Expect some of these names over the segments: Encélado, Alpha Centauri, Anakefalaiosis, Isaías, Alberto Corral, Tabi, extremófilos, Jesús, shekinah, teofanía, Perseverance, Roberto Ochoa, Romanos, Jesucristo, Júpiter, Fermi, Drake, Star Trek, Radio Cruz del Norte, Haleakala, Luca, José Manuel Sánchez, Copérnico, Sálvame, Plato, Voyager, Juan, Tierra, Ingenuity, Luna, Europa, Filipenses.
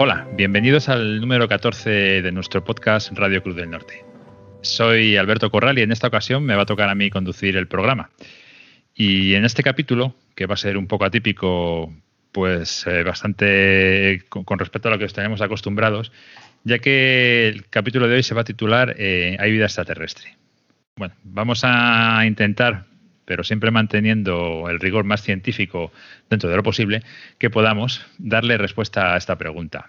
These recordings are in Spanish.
Hola, bienvenidos al número 14 de nuestro podcast Radio Cruz del Norte. Soy Alberto Corral y en esta ocasión me va a tocar a mí conducir el programa. Y en este capítulo, que va a ser un poco atípico, pues bastante con respecto a lo que os tenemos acostumbrados, ya que el capítulo de hoy se va a titular ¿Hay vida extraterrestre? Bueno, vamos a intentar, pero siempre manteniendo el rigor más científico dentro de lo posible, que podamos darle respuesta a esta pregunta.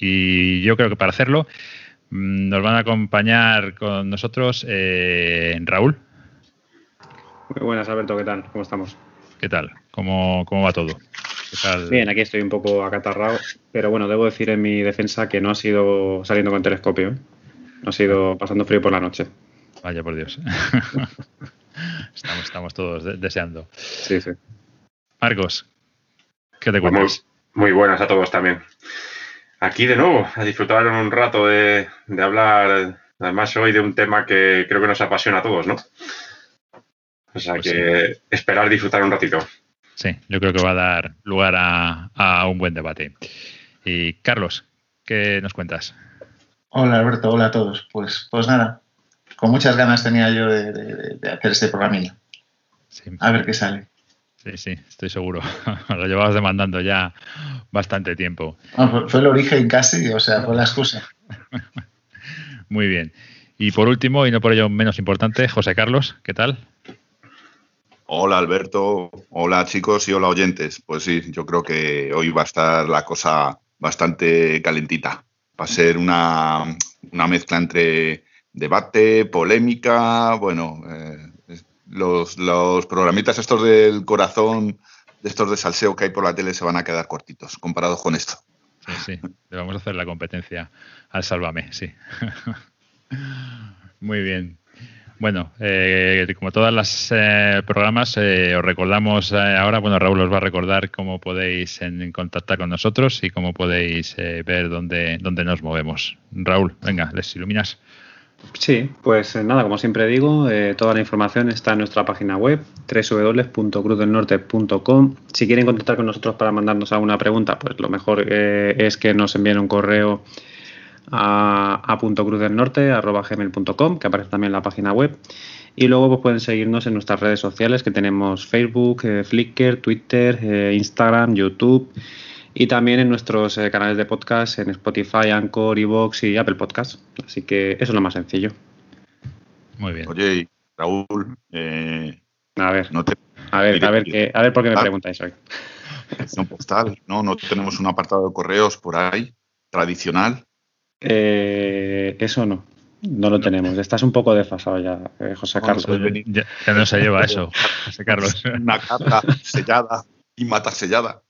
Y yo creo que para hacerlo nos van a acompañar con nosotros Raúl. Muy buenas, Alberto, ¿qué tal? ¿Cómo estamos? ¿Qué tal? ¿Cómo va todo? ¿Qué tal? Bien, aquí estoy un poco acatarrado, pero bueno, debo decir en mi defensa que no ha sido saliendo con telescopio, ¿eh? No ha sido pasando frío por la noche. Vaya por Dios. Estamos todos deseando. Sí, sí. Marcos, ¿qué te cuentas? Muy buenas a todos también. Aquí de nuevo, a disfrutar un rato de hablar, además hoy de un tema que creo que nos apasiona a todos, ¿no? O sea, pues que sí. Esperar disfrutar un ratito. Sí, yo creo que va a dar lugar a un buen debate. Y Carlos, ¿qué nos cuentas? Hola Alberto, hola a todos. Pues nada. Con muchas ganas tenía yo de hacer este programilla. Sí. A ver qué sale. Sí, estoy seguro. Lo llevabas demandando ya bastante tiempo. Fue el origen casi, o sea, fue la excusa. Muy bien. Y por último, y no por ello menos importante, José Carlos, ¿qué tal? Hola Alberto, hola chicos y hola oyentes. Pues sí, yo creo que hoy va a estar la cosa bastante calentita. Va a ser una mezcla entre debate, polémica, bueno, los programitas estos del corazón, estos de salseo que hay por la tele se van a quedar cortitos comparados con esto. Sí, le vamos a hacer la competencia al Sálvame, sí. Muy bien. Bueno, como todas las programas, os recordamos ahora, bueno, Raúl os va a recordar cómo podéis contactar con nosotros y cómo podéis ver dónde nos movemos. Raúl, venga, les iluminas. Sí, pues nada, como siempre digo, toda la información está en nuestra página web www.cruzdelnorte.com. Si quieren contactar con nosotros para mandarnos alguna pregunta, pues lo mejor es que nos envíen un correo a cruzdelnorte@gmail.com, que aparece también en la página web. Y luego pues, pueden seguirnos en nuestras redes sociales, que tenemos Facebook, Flickr, Twitter, Instagram, YouTube, y también en nuestros canales de podcast, en Spotify, Anchor, iVoox y Apple Podcast. Así que eso es lo más sencillo. Muy bien. Oye, Raúl, a ver por qué me preguntáis hoy. No postal, no tenemos un apartado de correos por ahí, tradicional. Eso no lo tenemos. Estás un poco desfasado ya, José Carlos. Ya no se lleva eso, José Carlos. Una carta sellada y mata sellada.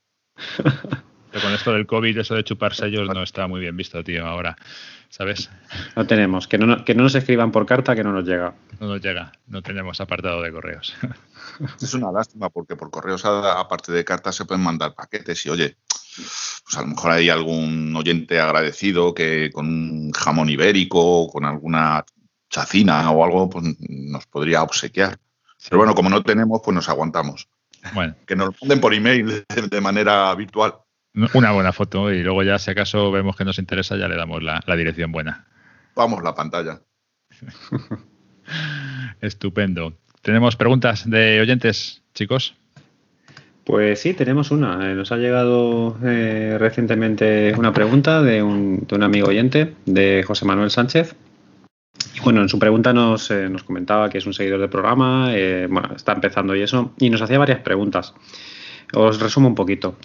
Pero con esto del COVID, eso de chupar sellos no está muy bien visto, tío, ahora, ¿sabes? No tenemos, que no nos escriban por carta, que no nos llega. No nos llega, no tenemos apartado de correos. Es una lástima porque por correos, aparte de cartas, se pueden mandar paquetes y, oye, pues a lo mejor hay algún oyente agradecido que con un jamón ibérico o con alguna chacina o algo, pues nos podría obsequiar. Sí. Pero bueno, como no tenemos, pues nos aguantamos. Bueno. Que nos manden por email de manera virtual. Una buena foto y luego ya si acaso vemos que nos interesa ya le damos la dirección buena. Vamos, la pantalla. Estupendo. ¿Tenemos preguntas de oyentes, chicos? Pues sí, tenemos una. Nos ha llegado recientemente una pregunta de un amigo oyente, de José Manuel Sánchez. Bueno, en su pregunta nos comentaba que es un seguidor del programa, bueno, está empezando y eso, y nos hacía varias preguntas. Os resumo un poquito.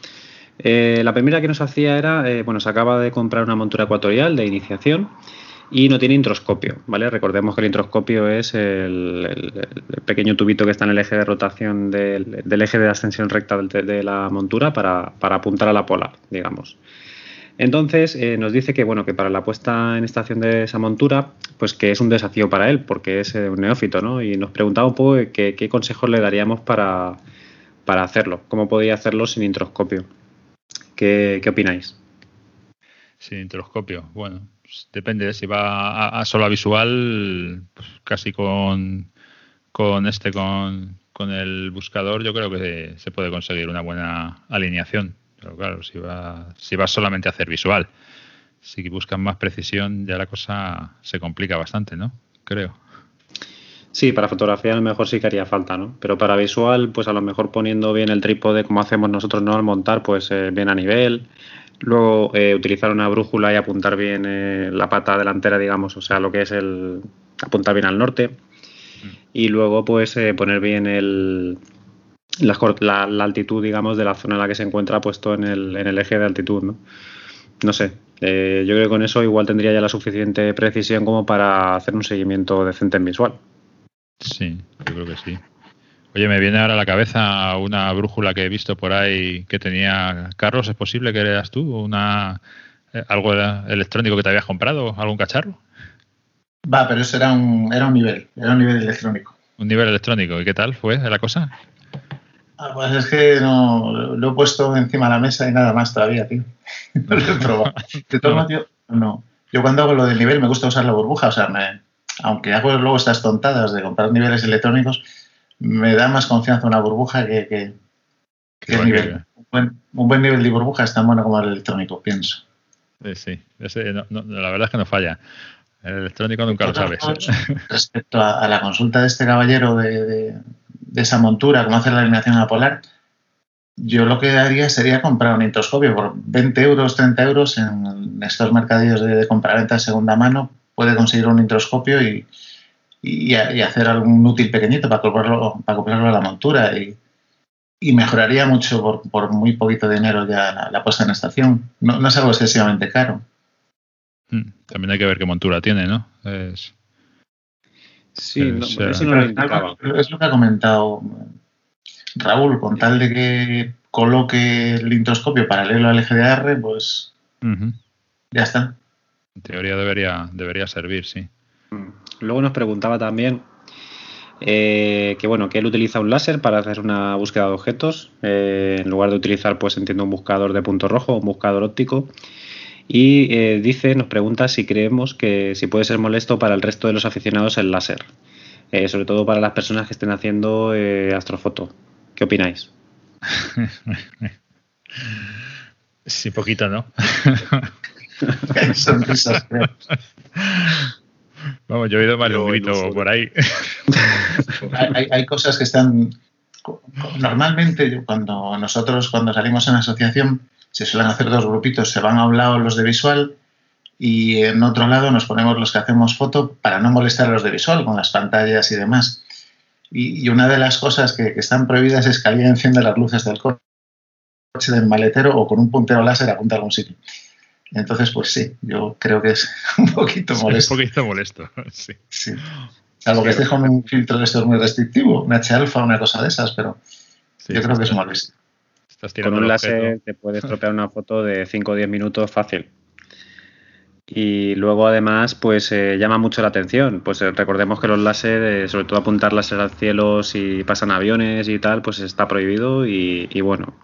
La primera que nos hacía era, bueno, se acaba de comprar una montura ecuatorial de iniciación y no tiene introscopio, ¿vale? Recordemos que el introscopio es el pequeño tubito que está en el eje de rotación del eje de ascensión recta de la montura para apuntar a la polar, digamos. Entonces nos dice que bueno, que para la puesta en estación de esa montura, pues que es un desafío para él, porque es un neófito, ¿no? Y nos preguntaba un poco qué consejos le daríamos para hacerlo, cómo podía hacerlo sin introscopio. ¿Qué opináis? Sin introscopio, bueno, pues depende, si va a solo a visual, pues casi con el buscador, yo creo que se puede conseguir una buena alineación. Pero claro, si va solamente a hacer visual. Si buscan más precisión, ya la cosa se complica bastante, ¿no? Creo. Sí, para fotografía a lo mejor sí que haría falta, ¿no? Pero para visual, pues a lo mejor poniendo bien el trípode, como hacemos nosotros, ¿no? Al montar, pues bien a nivel. Luego utilizar una brújula y apuntar bien la pata delantera, digamos, o sea, lo que es el apuntar bien al norte. Y luego, pues poner bien la altitud, digamos, de la zona en la que se encuentra puesto en el eje de altitud, ¿no? No sé, yo creo que con eso igual tendría ya la suficiente precisión como para hacer un seguimiento decente en visual. Sí, yo creo que sí. Oye, me viene ahora a la cabeza una brújula que he visto por ahí que tenía Carlos. ¿Es posible que eras tú? ¿Algo electrónico que te habías comprado? ¿Algún cacharro? Va, pero eso era un nivel electrónico. ¿Un nivel electrónico? ¿Y qué tal fue la cosa? Ah, pues es que no lo he puesto encima de la mesa y nada más todavía, tío. No lo he probado. ¿Te tomas, tío? No. Yo cuando hago lo del nivel me gusta usar la burbuja. O sea, aunque hago luego estas tontadas de comprar niveles electrónicos, me da más confianza una burbuja que el nivel. Un buen nivel de burbuja es tan bueno como el electrónico, pienso. Sí. Ese, no, la verdad es que no falla. El electrónico nunca lo sabes. Respecto a la consulta de este caballero de esa montura, cómo hacer la alineación apolar, yo lo que haría sería comprar un introscopio por 20 euros, 30 euros en estos mercadillos de compraventa de segunda mano. Puede conseguir un introscopio y hacer algún útil pequeñito para comprarlo a la montura y mejoraría mucho por muy poquito dinero ya la puesta en estación. No es algo excesivamente caro. También hay que ver qué montura tiene, ¿no? Es lo que ha comentado Raúl, con tal de que coloque el introscopio paralelo al eje de R, pues ya está. En teoría debería servir, sí. Luego nos preguntaba también que él utiliza un láser para hacer una búsqueda de objetos, en lugar de utilizar, pues entiendo, un buscador de punto rojo, un buscador óptico. Y nos pregunta si creemos que si puede ser molesto para el resto de los aficionados el láser, sobre todo para las personas que estén haciendo astrofoto. ¿Qué opináis? Sí, poquito, ¿no? Son risas, creo. Vamos, yo he oído más de un grito por ahí. hay cosas que están... Normalmente, cuando salimos en asociación, se suelen hacer dos grupitos, se van a un lado los de visual y en otro lado nos ponemos los que hacemos foto para no molestar a los de visual con las pantallas y demás. Y una de las cosas que están prohibidas es que alguien encienda las luces del coche, del maletero o con un puntero láser apunta a algún sitio. Entonces, pues sí, yo creo que es un poquito molesto. Sí. Salvo que esté con un filtro de estos muy restrictivo, un H-alfa, una cosa de esas, pero sí, yo creo que es molesto. Con un láser te puedes estropear una foto de 5 o 10 minutos fácil. Y luego, además, pues llama mucho la atención. Pues recordemos que los láser, sobre todo apuntar láser al cielo si pasan aviones y tal, pues está prohibido y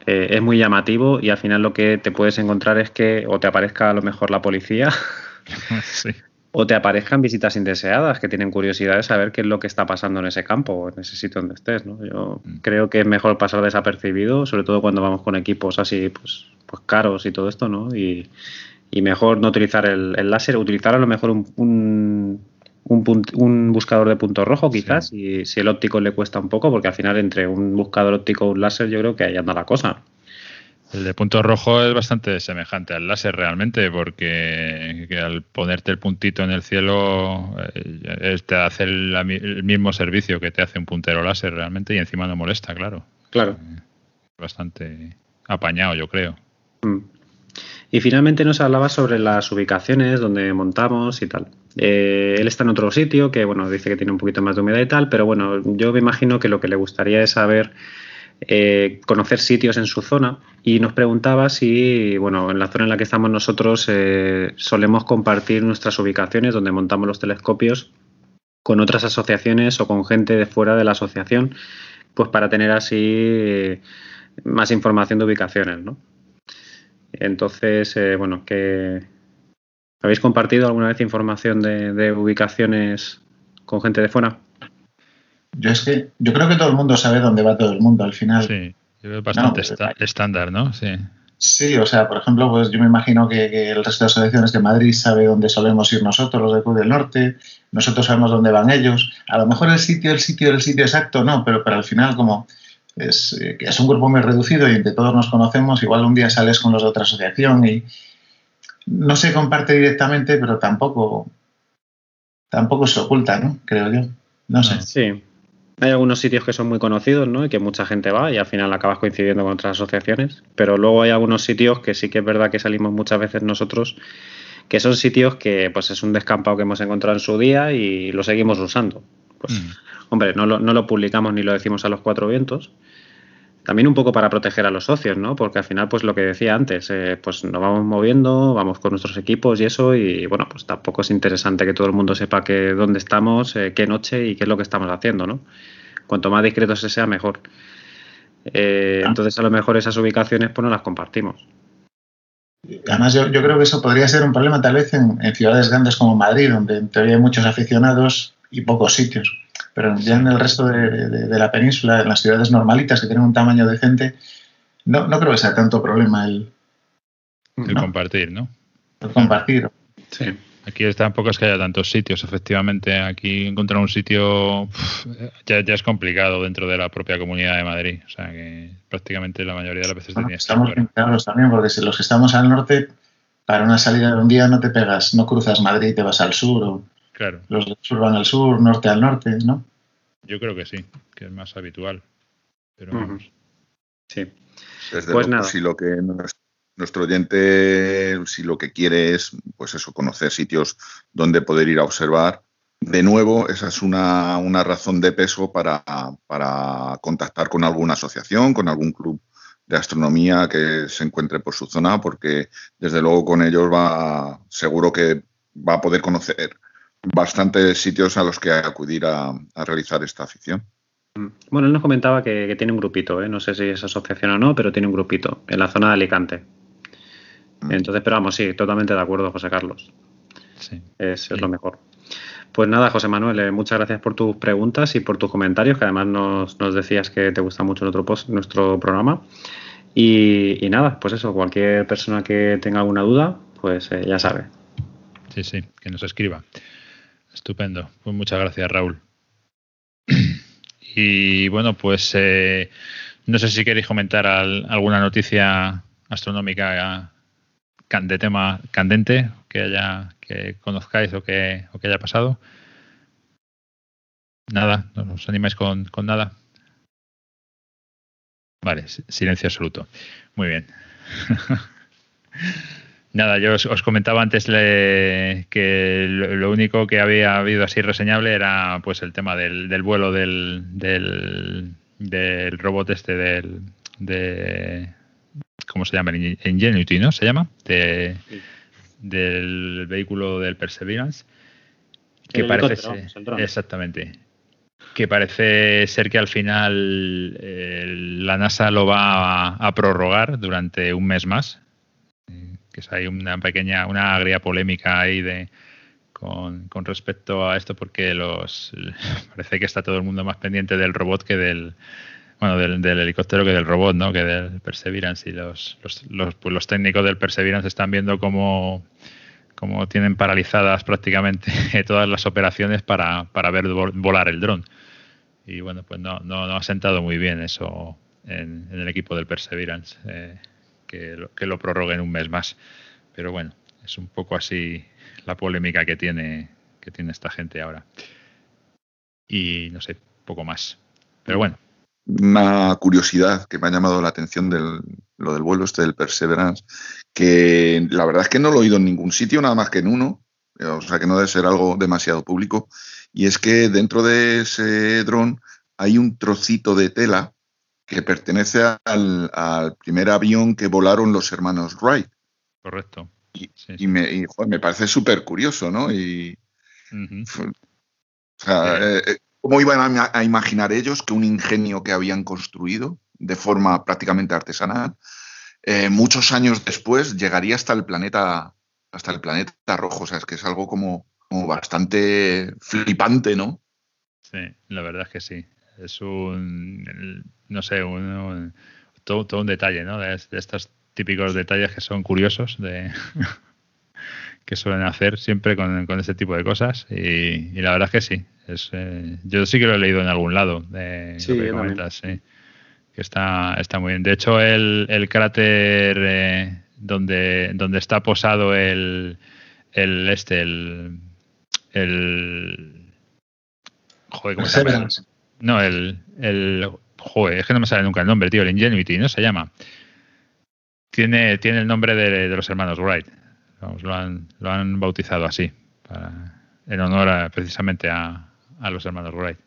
es muy llamativo y al final lo que te puedes encontrar es que o te aparezca a lo mejor la policía sí. O te aparezcan visitas indeseadas que tienen curiosidad de saber qué es lo que está pasando en ese campo o en ese sitio donde estés, ¿no? Yo creo que es mejor pasar desapercibido, sobre todo cuando vamos con equipos así pues caros y todo esto, ¿no? Y mejor no utilizar el láser, utilizar a lo mejor un buscador de punto rojo quizás, sí. Y si el óptico le cuesta un poco, porque al final entre un buscador óptico y un láser yo creo que ahí anda la cosa. El de punto rojo es bastante semejante al láser realmente, porque al ponerte el puntito en el cielo te hace el mismo servicio que te hace un puntero láser realmente y encima no molesta, claro. Claro. Bastante apañado, yo creo. Y finalmente nos hablaba sobre las ubicaciones donde montamos y tal. Él está en otro sitio que, dice que tiene un poquito más de humedad y tal, pero yo me imagino que lo que le gustaría es saber, conocer sitios en su zona. Y nos preguntaba si, en la zona en la que estamos nosotros solemos compartir nuestras ubicaciones donde montamos los telescopios con otras asociaciones o con gente de fuera de la asociación, pues para tener así más información de ubicaciones, ¿no? Entonces, ¿habéis compartido alguna vez información de ubicaciones con gente de fuera? Yo creo que todo el mundo sabe dónde va todo el mundo al final. Sí, es bastante estándar, ¿no? Sí. Sí, o sea, por ejemplo, pues yo me imagino que el resto de asociaciones de Madrid sabe dónde solemos ir nosotros, los de Cruz del Norte, nosotros sabemos dónde van ellos. A lo mejor el sitio exacto no, pero al final como es un grupo muy reducido y entre todos nos conocemos, igual un día sales con los de otra asociación y no se comparte directamente, pero tampoco se oculta, ¿no? Creo yo, no sé. Sí, hay algunos sitios que son muy conocidos, ¿no? Y que mucha gente va y al final acabas coincidiendo con otras asociaciones, pero luego hay algunos sitios que sí que es verdad que salimos muchas veces nosotros, que son sitios que pues es un descampado que hemos encontrado en su día y lo seguimos usando. Pues, hombre, no lo publicamos ni lo decimos a los cuatro vientos. También un poco para proteger a los socios, ¿no? Porque al final, pues lo que decía antes, pues nos vamos moviendo, vamos con nuestros equipos y eso, y bueno, pues tampoco es interesante que todo el mundo sepa que dónde estamos, qué noche y qué es lo que estamos haciendo, ¿no? Cuanto más discreto se sea, mejor. Entonces, a lo mejor esas ubicaciones pues no las compartimos. Además, yo creo que eso podría ser un problema tal vez en ciudades grandes como Madrid, donde en teoría hay muchos aficionados y pocos sitios. Pero ya en el resto de la península, en las ciudades normalitas que tienen un tamaño decente, no creo que sea tanto problema el compartir, ¿no? El compartir. Sí. Aquí tampoco es que haya tantos sitios, efectivamente. Aquí encontrar un sitio ya es complicado dentro de la propia Comunidad de Madrid. O sea, que prácticamente la mayoría de las veces tenías que estar. Estamos claros también, porque si los que estamos al norte, para una salida de un día no te pegas, no cruzas Madrid y te vas al sur. Claro. Los del sur van al sur, norte al norte, ¿no? Yo creo que sí, que es más habitual. Pero vamos. Sí. Desde pues nada. Si lo que nuestro oyente, si lo que quiere es, pues eso, conocer sitios donde poder ir a observar, de nuevo, esa es una razón de peso para contactar con alguna asociación, con algún club de astronomía que se encuentre por su zona, porque desde luego con ellos seguro que va a poder conocer bastantes sitios a los que acudir a realizar esta afición. Bueno, él nos comentaba que tiene un grupito, no sé si es asociación o no, pero tiene un grupito en la zona de Alicante. Entonces, pero vamos, sí, totalmente de acuerdo, José Carlos. Sí. Es lo mejor. Pues nada, José Manuel, muchas gracias por tus preguntas y por tus comentarios, que además nos decías que te gusta mucho nuestro programa. Y nada, pues eso, cualquier persona que tenga alguna duda, pues ya sabe. Sí, que nos escriba. Estupendo. Pues muchas gracias, Raúl. Y bueno, pues no sé si queréis comentar alguna noticia astronómica de tema candente que conozcáis o que haya pasado. Nada, no os animáis con nada. Vale, silencio absoluto. Muy bien. Nada, yo os comentaba antes que lo único que había habido así reseñable era pues el tema del vuelo del robot este ¿cómo se llama? Ingenuity, ¿no? ¿Se llama? Del vehículo del Perseverance. Que parece exactamente. Que parece ser que al final la NASA lo va a prorrogar durante un mes más. Que hay una agria polémica ahí con respecto a esto, porque parece que está todo el mundo más pendiente del robot que del helicóptero que del robot, ¿no? Que del Perseverance, y los técnicos del Perseverance están viendo cómo tienen paralizadas prácticamente todas las operaciones para ver volar el dron. Y bueno, pues no ha sentado muy bien eso en el equipo del Perseverance. Que lo prorroguen un mes más. Pero bueno, es un poco así la polémica que tiene esta gente ahora. Y no sé, poco más. Pero bueno. Una curiosidad que me ha llamado la atención lo del vuelo este del Perseverance, que la verdad es que no lo he oído en ningún sitio, nada más que en uno. O sea, que no debe ser algo demasiado público. Y es que dentro de ese dron hay un trocito de tela que pertenece al primer avión que volaron los hermanos Wright. Correcto. Sí. Me parece súper curioso, ¿no? Y, o sea, ¿cómo iban a imaginar ellos que un ingenio que habían construido de forma prácticamente artesanal, muchos años después llegaría hasta el planeta rojo? O sea, es que es algo como bastante flipante, ¿no? Sí, la verdad es que sí. Es todo un detalle, ¿no? De estas típicos detalles que son curiosos de que suelen hacer siempre con este tipo de cosas y la verdad es que sí. Yo sí que lo he leído en algún lado de lo que comentas, sí. Que está muy bien. De hecho, el cráter donde está posado es que no me sale nunca el nombre, tío. El Ingenuity, ¿no? Se llama. Tiene el nombre de los hermanos Wright. Vamos, lo han bautizado así, en honor precisamente a los hermanos Wright.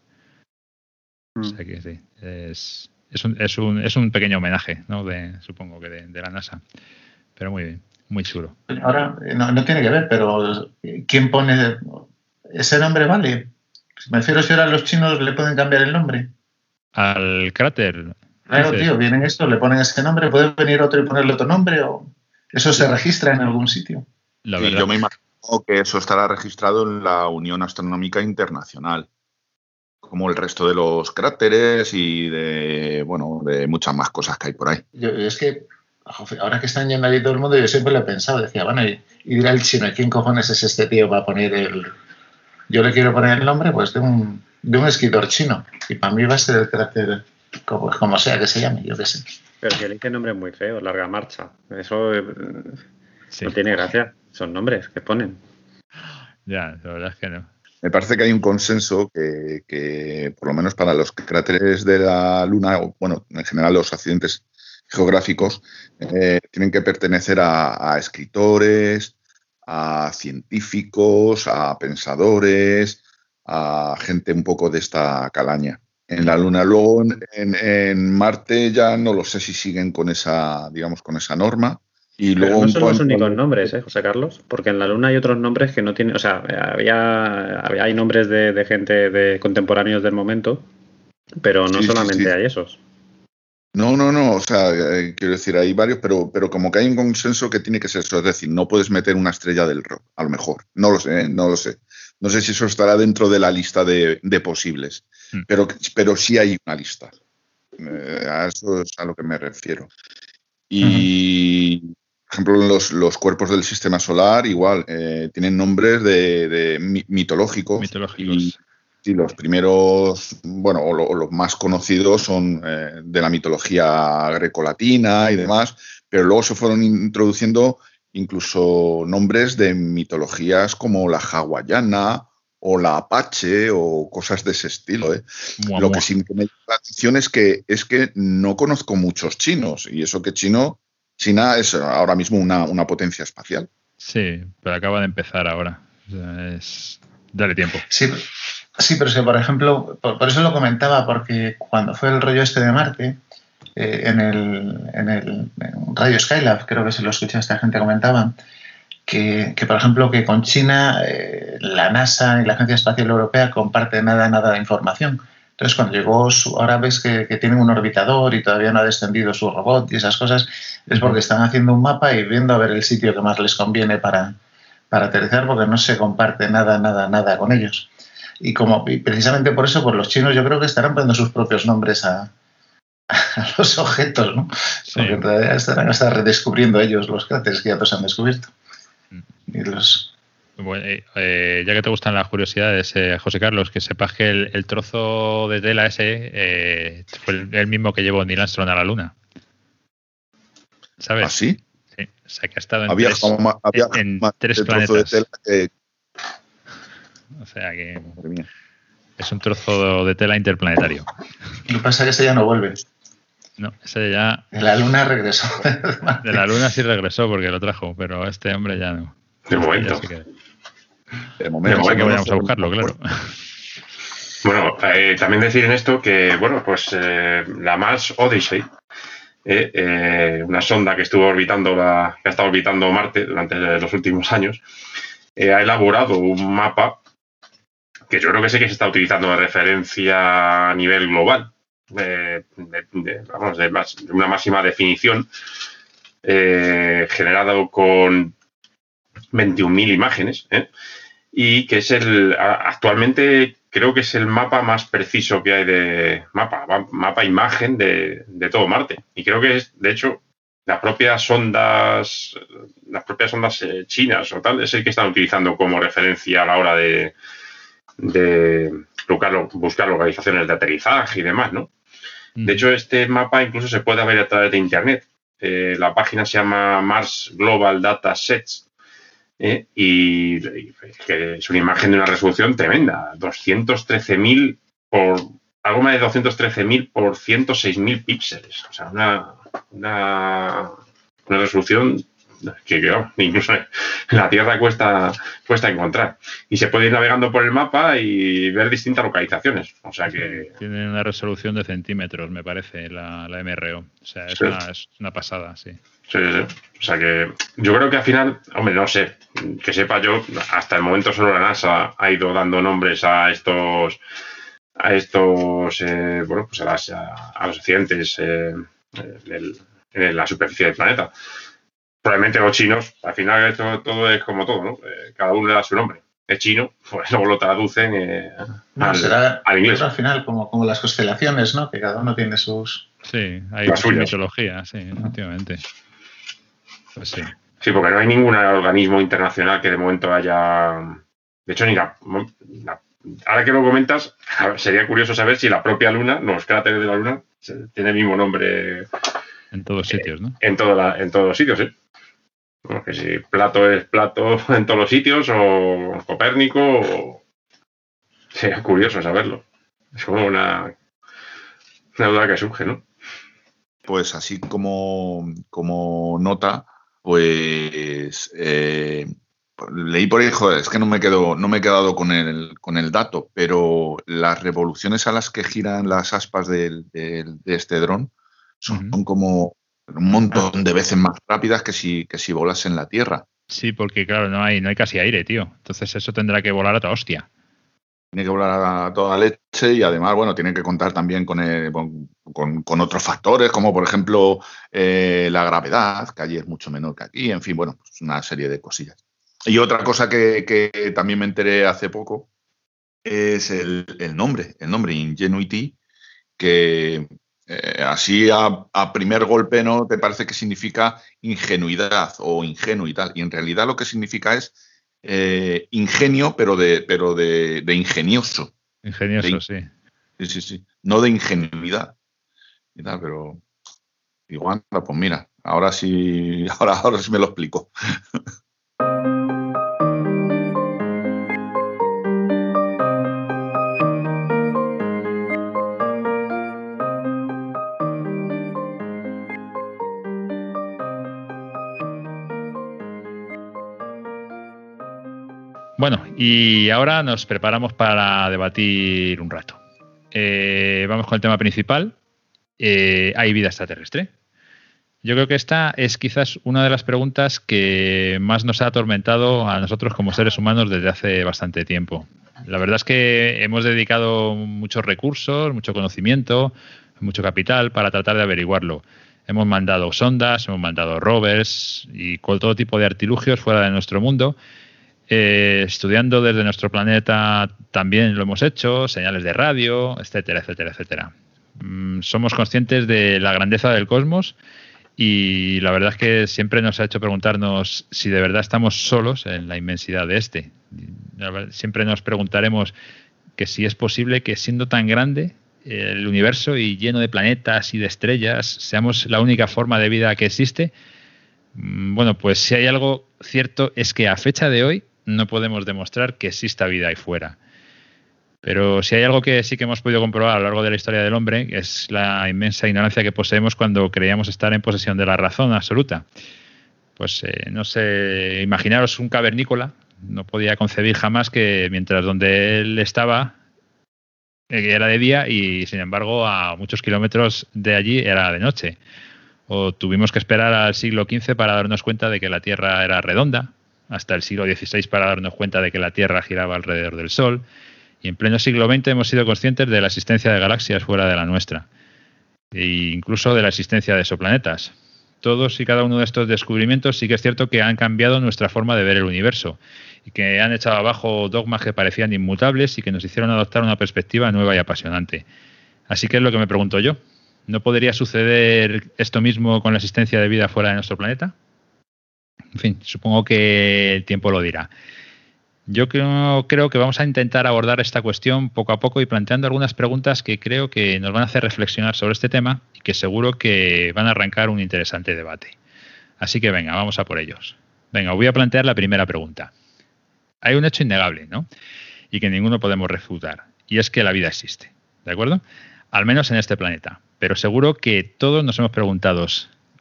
O sea que sí. Es un pequeño homenaje, ¿no? Supongo que de la NASA. Pero muy bien, muy chulo. Ahora, no tiene que ver, pero ¿quién pone ese nombre? Vale. Me refiero si ahora los chinos le pueden cambiar el nombre. Al cráter. Claro, tío, vienen estos, le ponen ese nombre, puede venir otro y ponerle otro nombre, o eso se registra en algún sitio. Sí, yo me imagino que eso estará registrado en la Unión Astronómica Internacional, como el resto de los cráteres y de muchas más cosas que hay por ahí. Es que ahora que están yendo ahí todo el mundo, yo siempre lo he pensado, decía, bueno, y dirá el chino, ¿quién cojones es este tío para poner el...? Yo le quiero poner el nombre, pues, de un escritor chino, y para mí va a ser el cráter... Como sea que se llame, yo qué sé. Pero que eligen nombres muy feos, Larga Marcha. Eso sí. No tiene gracia. Son nombres que ponen. Ya, la verdad es que no. Me parece que hay un consenso que por lo menos para los cráteres de la Luna, en general los accidentes geográficos, tienen que pertenecer a escritores, a científicos, a pensadores, a gente un poco de esta calaña. En la Luna. Luego en Marte ya no lo sé si siguen con esa norma. Y luego pero no son los únicos nombres, José Carlos, porque en la Luna hay otros nombres que no tienen, o sea, hay nombres de gente de contemporáneos del momento, pero no solamente hay esos. No, o sea, quiero decir, hay varios, pero como que hay un consenso que tiene que ser eso, es decir, no puedes meter una estrella del rock, a lo mejor, no lo sé. No sé si eso estará dentro de la lista de posibles, pero sí hay una lista. A eso es a lo que me refiero. Y, por ejemplo, los cuerpos del sistema solar, igual, tienen nombres de mitológicos. Y los primeros, los más conocidos son de la mitología grecolatina y demás, pero luego se fueron introduciendo... incluso nombres de mitologías como la hawaiana o la apache o cosas de ese estilo, ¿eh? Lo que sí me llama la atención es que no conozco muchos chinos, y eso que China es ahora mismo una potencia espacial. Sí, pero acaba de empezar ahora. O sea, dale tiempo. Sí, pero es que, por ejemplo, por eso lo comentaba, porque cuando fue el rollo este de Marte... En Radio Skylab, creo que se lo escuché, esta gente comentaba, que por ejemplo, que con China la NASA y la Agencia Espacial Europea comparten nada de información. Entonces, cuando llegó ahora ves que tienen un orbitador y todavía no ha descendido su robot y esas cosas, es porque están haciendo un mapa y viendo a ver el sitio que más les conviene para aterrizar, porque no se comparte nada con ellos. Y precisamente por eso, pues los chinos yo creo que estarán poniendo sus propios nombres a los objetos, ¿no? Sí. Porque todavía estarán hasta redescubriendo ellos los cráteres que ya los han descubierto. Bueno, ya que te gustan las curiosidades, José Carlos, que sepas que el trozo de tela ese fue el mismo que llevó Neil Armstrong a la Luna. ¿Sabes? ¿Ah, sí? Sí. O sea, que ha estado en tres planetas. De tela, O sea que... Madre mía. Es un trozo de tela interplanetario. Lo que pasa es que ese ya no vuelve. No, ese ya... De la Luna regresó. De la Luna sí regresó porque lo trajo, pero este hombre ya no. De momento. De momento. Vamos a buscarlo, claro. Bueno, también decir en esto que, la Mars Odyssey, una sonda que estuvo orbitando, que ha estado orbitando Marte durante los últimos años, ha elaborado un mapa que yo creo que sí que se está utilizando de referencia a nivel global, de una máxima definición, generado con 21.000 imágenes, y que es actualmente creo que es el mapa más preciso que hay de mapa imagen de todo Marte. Y creo que es, de hecho, las propias sondas chinas o tal, es el que están utilizando como referencia a la hora de buscar localizaciones de aterrizaje y demás, ¿no? De hecho, este mapa incluso se puede ver a través de Internet. La página se llama Mars Global Datasets y que es una imagen de una resolución tremenda, 213.000 por... algo más de 213.000 por 106.000 píxeles. O sea, una resolución que incluso en la Tierra cuesta encontrar. Y se puede ir navegando por el mapa y ver distintas localizaciones. O sea que... Tiene una resolución de centímetros, me parece, la MRO. O sea, es, sí. una pasada, sí. Sí, sí. O sea que yo creo que al final, hombre, no sé, que sepa yo, hasta el momento solo la NASA ha ido dando nombres a estos... a los accidentes en la superficie del planeta. Probablemente los chinos, al final esto todo es como todo, ¿no? Cada uno le da su nombre. Es chino, pues luego lo traducen al inglés. Al final, como las constelaciones, ¿no? Que cada uno tiene sus... Sí, hay mitología, sí, efectivamente. Pues sí. Sí, porque no hay ningún organismo internacional que de momento haya... De hecho, ni la ahora que lo comentas, sería curioso saber si la propia Luna, los cráteres de la Luna, tiene el mismo nombre en todos sitios, ¿no? En todos los sitios, ¿eh? Bueno, que si Plato es Plato en todos los sitios, o Copérnico, sería curioso saberlo. Es como una duda que surge, ¿no? Pues así como nota, pues... leí por ahí, joder, es que no me he quedado con el dato, pero las revoluciones a las que giran las aspas de este dron son como un montón de veces más rápidas que si volas en la Tierra. Sí, porque claro, no hay casi aire, tío. Entonces eso tendrá que volar a toda hostia. Tiene que volar a toda leche y además, bueno, tiene que contar también con otros factores, como por ejemplo la gravedad, que allí es mucho menor que aquí, en fin, bueno, pues una serie de cosillas. Y otra cosa que también me enteré hace poco es el nombre Ingenuity, que así a primer golpe no te parece que significa ingenuidad o ingenuo y tal, y en realidad lo que significa es ingenio, pero de ingenioso. Ingenioso, sí. Sí, sí, no de ingenuidad y tal, pero igual, pues mira, ahora sí me lo explico. Bueno, y ahora nos preparamos para debatir un rato. Vamos con el tema principal. ¿Hay vida extraterrestre? Yo creo que esta es quizás una de las preguntas que más nos ha atormentado a nosotros como seres humanos desde hace bastante tiempo. La verdad es que hemos dedicado muchos recursos, mucho conocimiento, mucho capital para tratar de averiguarlo. Hemos mandado sondas, hemos mandado rovers y con todo tipo de artilugios fuera de nuestro mundo. Estudiando desde nuestro planeta también lo hemos hecho, señales de radio, etcétera, etcétera, etcétera. Somos conscientes de la grandeza del cosmos y la verdad es que siempre nos ha hecho preguntarnos si de verdad estamos solos en la inmensidad de este. Siempre nos preguntaremos que si es posible que siendo tan grande el universo y lleno de planetas y de estrellas seamos la única forma de vida que existe. Bueno, pues si hay algo cierto es que a fecha de hoy no podemos demostrar que exista vida ahí fuera. Pero si hay algo que sí que hemos podido comprobar a lo largo de la historia del hombre es la inmensa ignorancia que poseemos cuando creíamos estar en posesión de la razón absoluta. Pues no sé, imaginaros un cavernícola, no podía concebir jamás que mientras donde él estaba era de día y sin embargo a muchos kilómetros de allí era de noche. O tuvimos que esperar al siglo XV para darnos cuenta de que la Tierra era redonda, hasta el siglo XVI para darnos cuenta de que la Tierra giraba alrededor del Sol, y en pleno siglo XX hemos sido conscientes de la existencia de galaxias fuera de la nuestra, e incluso de la existencia de exoplanetas. Todos y cada uno de estos descubrimientos sí que es cierto que han cambiado nuestra forma de ver el universo, y que han echado abajo dogmas que parecían inmutables y que nos hicieron adoptar una perspectiva nueva y apasionante. Así que es lo que me pregunto yo. ¿No podría suceder esto mismo con la existencia de vida fuera de nuestro planeta? En fin, supongo que el tiempo lo dirá. Yo creo que vamos a intentar abordar esta cuestión poco a poco y planteando algunas preguntas que creo que nos van a hacer reflexionar sobre este tema y que seguro que van a arrancar un interesante debate. Así que venga, vamos a por ellos. Venga, os voy a plantear la primera pregunta. Hay un hecho innegable, ¿no? Y que ninguno podemos refutar. Y es que la vida existe, ¿de acuerdo? Al menos en este planeta. Pero seguro que todos nos hemos preguntado,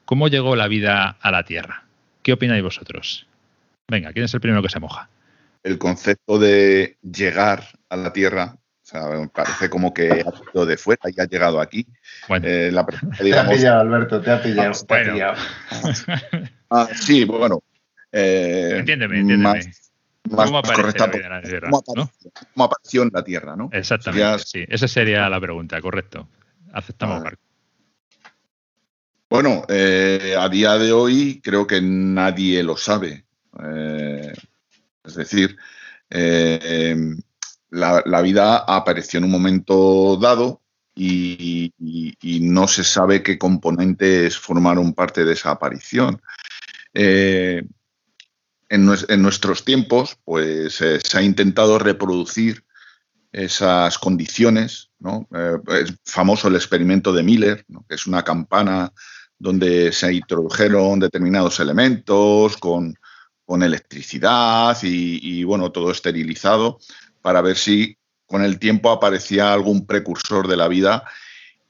¿cómo llegó la vida a la Tierra? ¿Qué opináis vosotros? Venga, ¿quién es el primero que se moja? El concepto de llegar a la Tierra, o sea, parece como que ha sido de fuera y ha llegado aquí. Bueno. La pregunta, digamos, te ha pillado, Alberto, te ha pillado. Sí, bueno. Entiéndeme. Más ¿cómo apareció la Tierra? ¿Cómo apareció en la Tierra, no? Exactamente, sí. Esa sería la pregunta, correcto. Aceptamos, Marcos. Bueno, a día de hoy creo que nadie lo sabe. Es decir, la vida apareció en un momento dado y no se sabe qué componentes formaron parte de esa aparición. En nuestros tiempos, pues se ha intentado reproducir esas condiciones, ¿no? Es famoso el experimento de Miller, ¿no? Que es una campana donde se introdujeron determinados elementos con electricidad y bueno, todo esterilizado para ver si con el tiempo aparecía algún precursor de la vida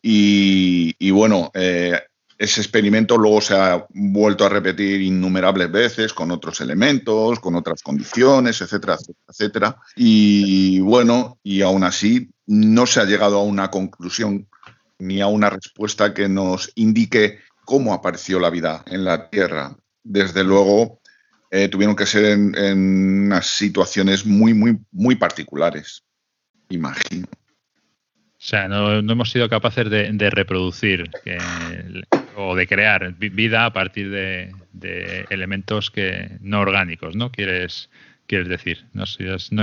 y bueno, ese experimento luego se ha vuelto a repetir innumerables veces con otros elementos, con otras condiciones, etcétera, etcétera, etcétera. Y bueno, y aún así no se ha llegado a una conclusión ni a una respuesta que nos indique cómo apareció la vida en la Tierra. Desde luego, tuvieron que ser en unas situaciones muy, muy, muy particulares, imagino. O sea, no hemos sido capaces de reproducir o de crear vida a partir de elementos que no orgánicos, ¿no? Quieres decir, no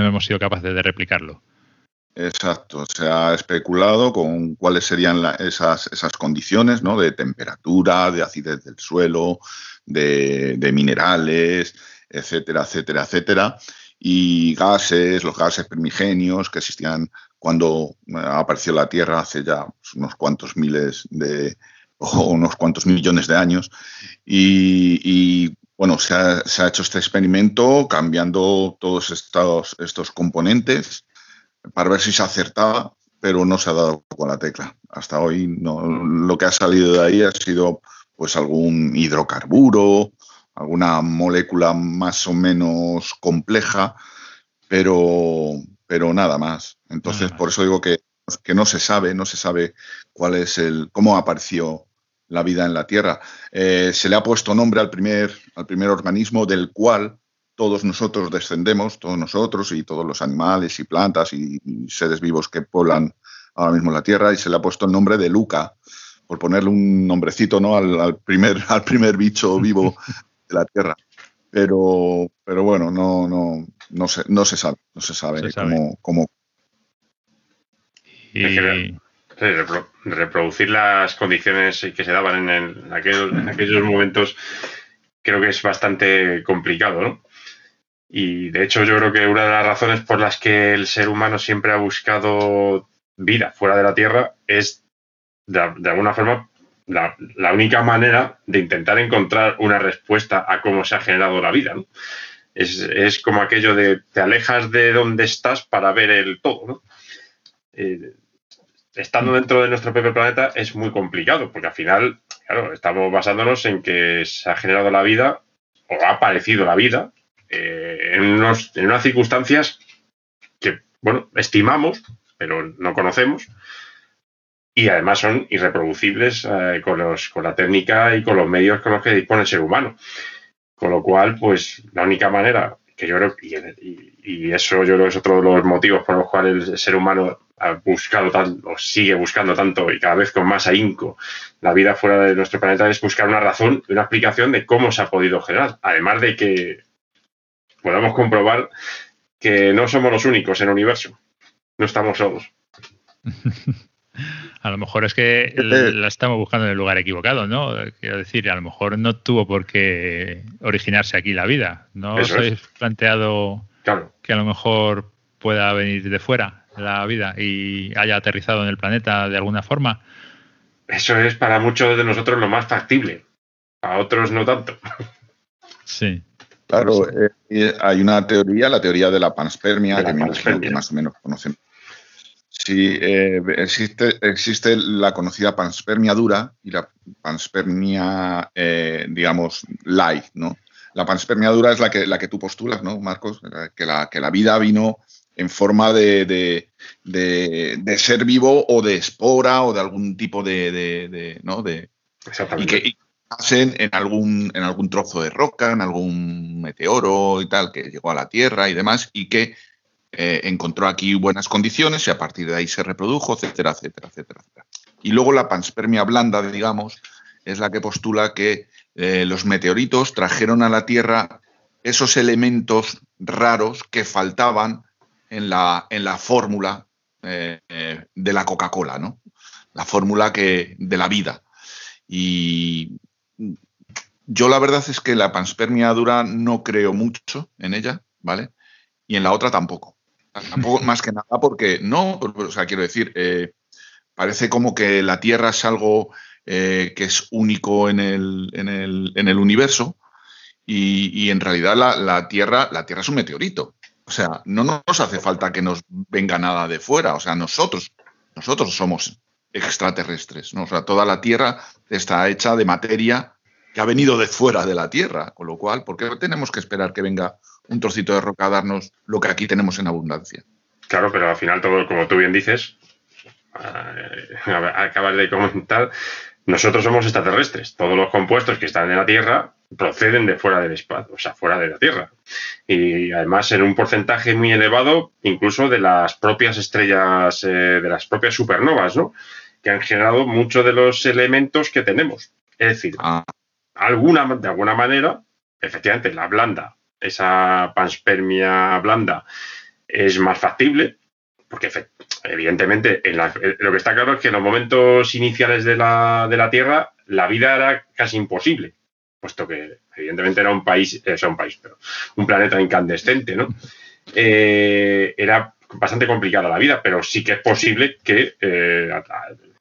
hemos sido capaces de replicarlo. Exacto, se ha especulado con cuáles serían esas condiciones, ¿no? De temperatura, de acidez del suelo, de minerales, etcétera, etcétera, etcétera. Y gases, los gases primigenios que existían cuando apareció la Tierra hace ya unos cuantos millones de años. Y bueno, se ha hecho este experimento cambiando todos estos componentes para ver si se acertaba, pero no se ha dado con la tecla. Hasta hoy no, lo que ha salido de ahí ha sido pues algún hidrocarburo, alguna molécula más o menos compleja, pero nada más. Entonces, por eso digo que no se sabe cuál es cómo apareció la vida en la Tierra. Se le ha puesto nombre al primer organismo del cual todos nosotros descendemos, todos nosotros y todos los animales y plantas y seres vivos que poblan ahora mismo la Tierra, y se le ha puesto el nombre de Luca, por ponerle un nombrecito, ¿no? al primer bicho vivo de la Tierra. Pero bueno, no se sabe. Cómo. Es que reproducir las condiciones que se daban en aquellos momentos creo que es bastante complicado, ¿no? Y de hecho yo creo que una de las razones por las que el ser humano siempre ha buscado vida fuera de la Tierra es de alguna forma la única manera de intentar encontrar una respuesta a cómo se ha generado la vida, ¿no? Es como aquello de te alejas de donde estás para ver el todo, ¿no? Estando dentro de nuestro propio planeta es muy complicado, porque al final, claro, estamos basándonos en que se ha generado la vida o ha aparecido la vida en unas circunstancias que, bueno, estimamos, pero no conocemos. Y además son irreproducibles con la técnica y con los medios con los que dispone el ser humano. Con lo cual, pues, la única manera que yo creo, y eso yo creo que es otro de los motivos por los cuales el ser humano ha buscado tanto, o sigue buscando tanto, y cada vez con más ahínco, la vida fuera de nuestro planeta, es buscar una razón, una explicación de cómo se ha podido generar. Además de que podamos comprobar que no somos los únicos en el universo. No estamos solos. A lo mejor es que la estamos buscando en el lugar equivocado, ¿no? Quiero decir, a lo mejor no tuvo por qué originarse aquí la vida. ¿No os habéis planteado que a lo mejor pueda venir de fuera la vida y haya aterrizado en el planeta de alguna forma? Eso es para muchos de nosotros lo más factible. A otros no tanto. Sí. Claro, hay una teoría, la teoría de la panspermia, de la que más o menos conocen. Sí, existe la conocida panspermia dura y la panspermia, digamos, light, ¿no? La panspermia dura es la que tú postulas, ¿no, Marcos? Que la vida vino en forma de ser vivo o de espora o de algún tipo de ¿no? De, exactamente. Y que hacen en algún trozo de roca, en algún meteoro y tal, que llegó a la Tierra y demás, y que encontró aquí buenas condiciones y a partir de ahí se reprodujo, etcétera, etcétera, etcétera, etcétera. Y luego la panspermia blanda, digamos, es la que postula que los meteoritos trajeron a la Tierra esos elementos raros que faltaban en la fórmula de la Coca-Cola, ¿no? La fórmula de la vida. Y yo la verdad es que la panspermia dura no creo mucho en ella, ¿vale? Y en la otra tampoco. Tampoco, más que nada porque no, o sea, quiero decir, parece como que la Tierra es algo que es único en el universo y en realidad la Tierra es un meteorito. O sea, no nos hace falta que nos venga nada de fuera. O sea, nosotros somos extraterrestres, ¿no? O sea, toda la Tierra está hecha de materia que ha venido de fuera de la Tierra, con lo cual, ¿por qué tenemos que esperar que venga un trocito de roca a darnos lo que aquí tenemos en abundancia? Claro, pero al final, todo, como tú bien dices, acabas de comentar, nosotros somos extraterrestres. Todos los compuestos que están en la Tierra proceden de fuera del espacio, o sea, fuera de la Tierra. Y además en un porcentaje muy elevado, incluso de las propias estrellas, de las propias supernovas, ¿no? Que han generado muchos de los elementos que tenemos. Es decir, de alguna manera, efectivamente, la blanda, esa panspermia blanda, es más factible, porque evidentemente lo que está claro es que en los momentos iniciales de la Tierra la vida era casi imposible, puesto que evidentemente era un planeta incandescente, ¿no? Era bastante complicada la vida, pero sí que es posible que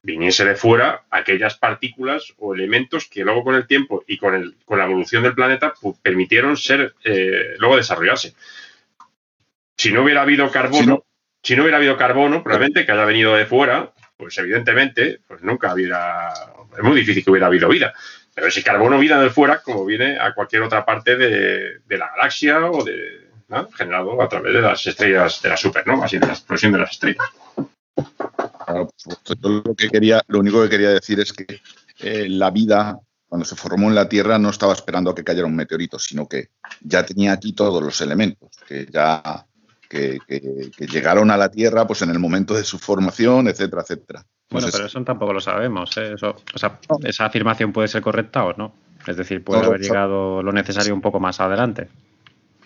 viniese de fuera aquellas partículas o elementos que luego con el tiempo y con la evolución del planeta permitieron ser luego desarrollarse. Si no hubiera habido carbono, probablemente que haya venido de fuera, pues evidentemente pues nunca hubiera... Es muy difícil que hubiera habido vida. Pero si carbono viene de fuera, como viene a cualquier otra parte de la galaxia o ¿no? Generado a través de las estrellas, de las supernovas y de la explosión de las estrellas. Claro, pues, lo único que quería decir es que la vida, cuando se formó en la Tierra, no estaba esperando a que cayera un meteorito, sino que ya tenía aquí todos los elementos, que llegaron a la Tierra pues en el momento de su formación, etcétera, etcétera. Bueno, entonces, pero eso tampoco lo sabemos, ¿eh? Eso, o sea, esa afirmación puede ser correcta o no. Es decir, puede haber llegado lo necesario un poco más adelante.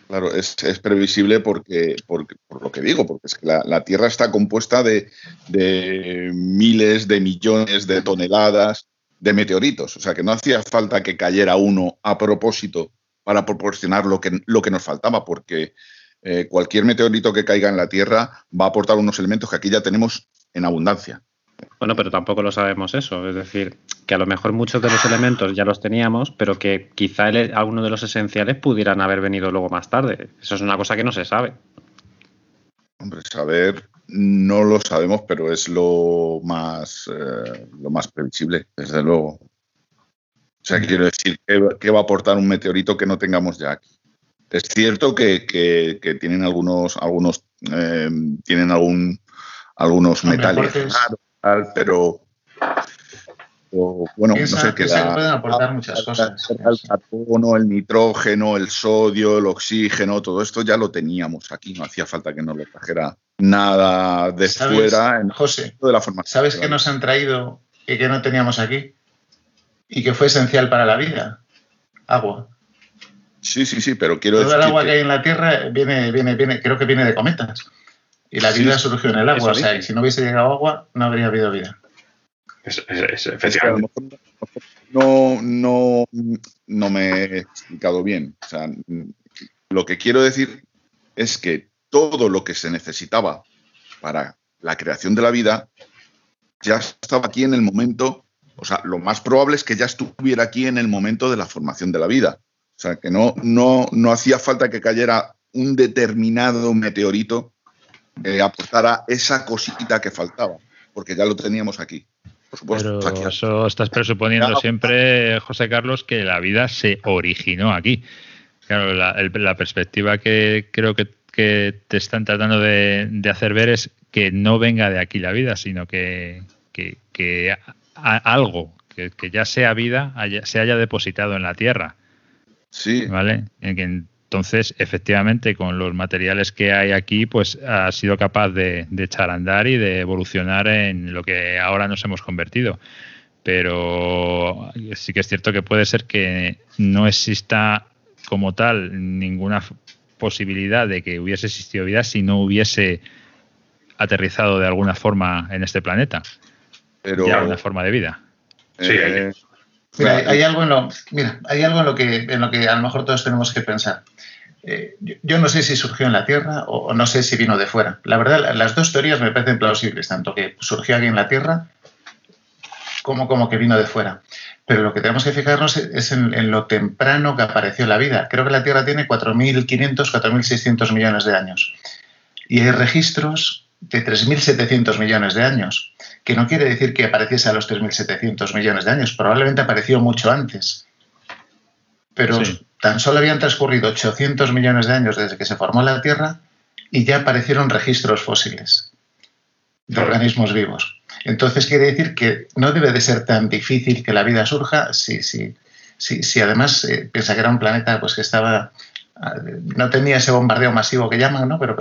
Claro, es previsible porque por lo que digo, porque es que la Tierra está compuesta de miles de millones de toneladas de meteoritos. O sea, que no hacía falta que cayera uno a propósito para proporcionar lo que nos faltaba, porque cualquier meteorito que caiga en la Tierra va a aportar unos elementos que aquí ya tenemos en abundancia. Bueno, pero tampoco lo sabemos eso, es decir, que a lo mejor muchos de los elementos ya los teníamos, pero que quizá algunos de los esenciales pudieran haber venido luego más tarde. Eso es una cosa que no se sabe. Hombre, saber no lo sabemos, pero es lo más previsible, desde luego. O sea, quiero decir, ¿qué va a aportar un meteorito que no tengamos ya aquí? Es cierto que tienen algunos metales raros. Pero bueno, no sé qué da. Pueden aportar muchas cosas. El carbono, el nitrógeno, el sodio, el oxígeno, todo esto ya lo teníamos aquí. No hacía falta que nos lo trajera nada de fuera. José, ¿sabes qué nos han traído y que no teníamos aquí? Y que fue esencial para la vida. Agua. Sí, pero quiero decir. Todo el agua que hay en la Tierra creo que viene de cometas. Y la vida surgió en el agua, o sea, y si no hubiese llegado agua, no habría habido vida. Efectivamente. Es que no me he explicado bien. O sea, lo que quiero decir es que todo lo que se necesitaba para la creación de la vida ya estaba aquí en el momento. O sea, lo más probable es que ya estuviera aquí en el momento de la formación de la vida. O sea, que no hacía falta que cayera un determinado meteorito que aportara esa cosita que faltaba, porque ya lo teníamos aquí. Por supuesto, pero aquí. Eso estás presuponiendo siempre, José Carlos, que la vida se originó aquí. Claro, la perspectiva que creo que te están tratando de hacer ver es que no venga de aquí la vida, sino que algo que ya sea vida se haya depositado en la Tierra. Sí. ¿Vale? Entonces, efectivamente, con los materiales que hay aquí, pues ha sido capaz de echar a andar y de evolucionar en lo que ahora nos hemos convertido. Pero sí que es cierto que puede ser que no exista como tal ninguna posibilidad de que hubiese existido vida si no hubiese aterrizado de alguna forma en este planeta. Pero ya una forma de vida. Sí, mira, hay algo en lo que a lo mejor todos tenemos que pensar. Yo no sé si surgió en la Tierra o no sé si vino de fuera. La verdad, las dos teorías me parecen plausibles, tanto que surgió aquí en la Tierra como que vino de fuera. Pero lo que tenemos que fijarnos es en lo temprano que apareció la vida. Creo que la Tierra tiene 4.500, 4.600 millones de años. Y hay registros de 3.700 millones de años, que no quiere decir que apareciese a los 3.700 millones de años. Probablemente apareció mucho antes. Pero sí, tan solo habían transcurrido 800 millones de años desde que se formó la Tierra y ya aparecieron registros fósiles de organismos vivos. Entonces quiere decir que no debe de ser tan difícil que la vida surja si además piensa que era un planeta pues que estaba... No tenía ese bombardeo masivo que llaman, ¿no? Pero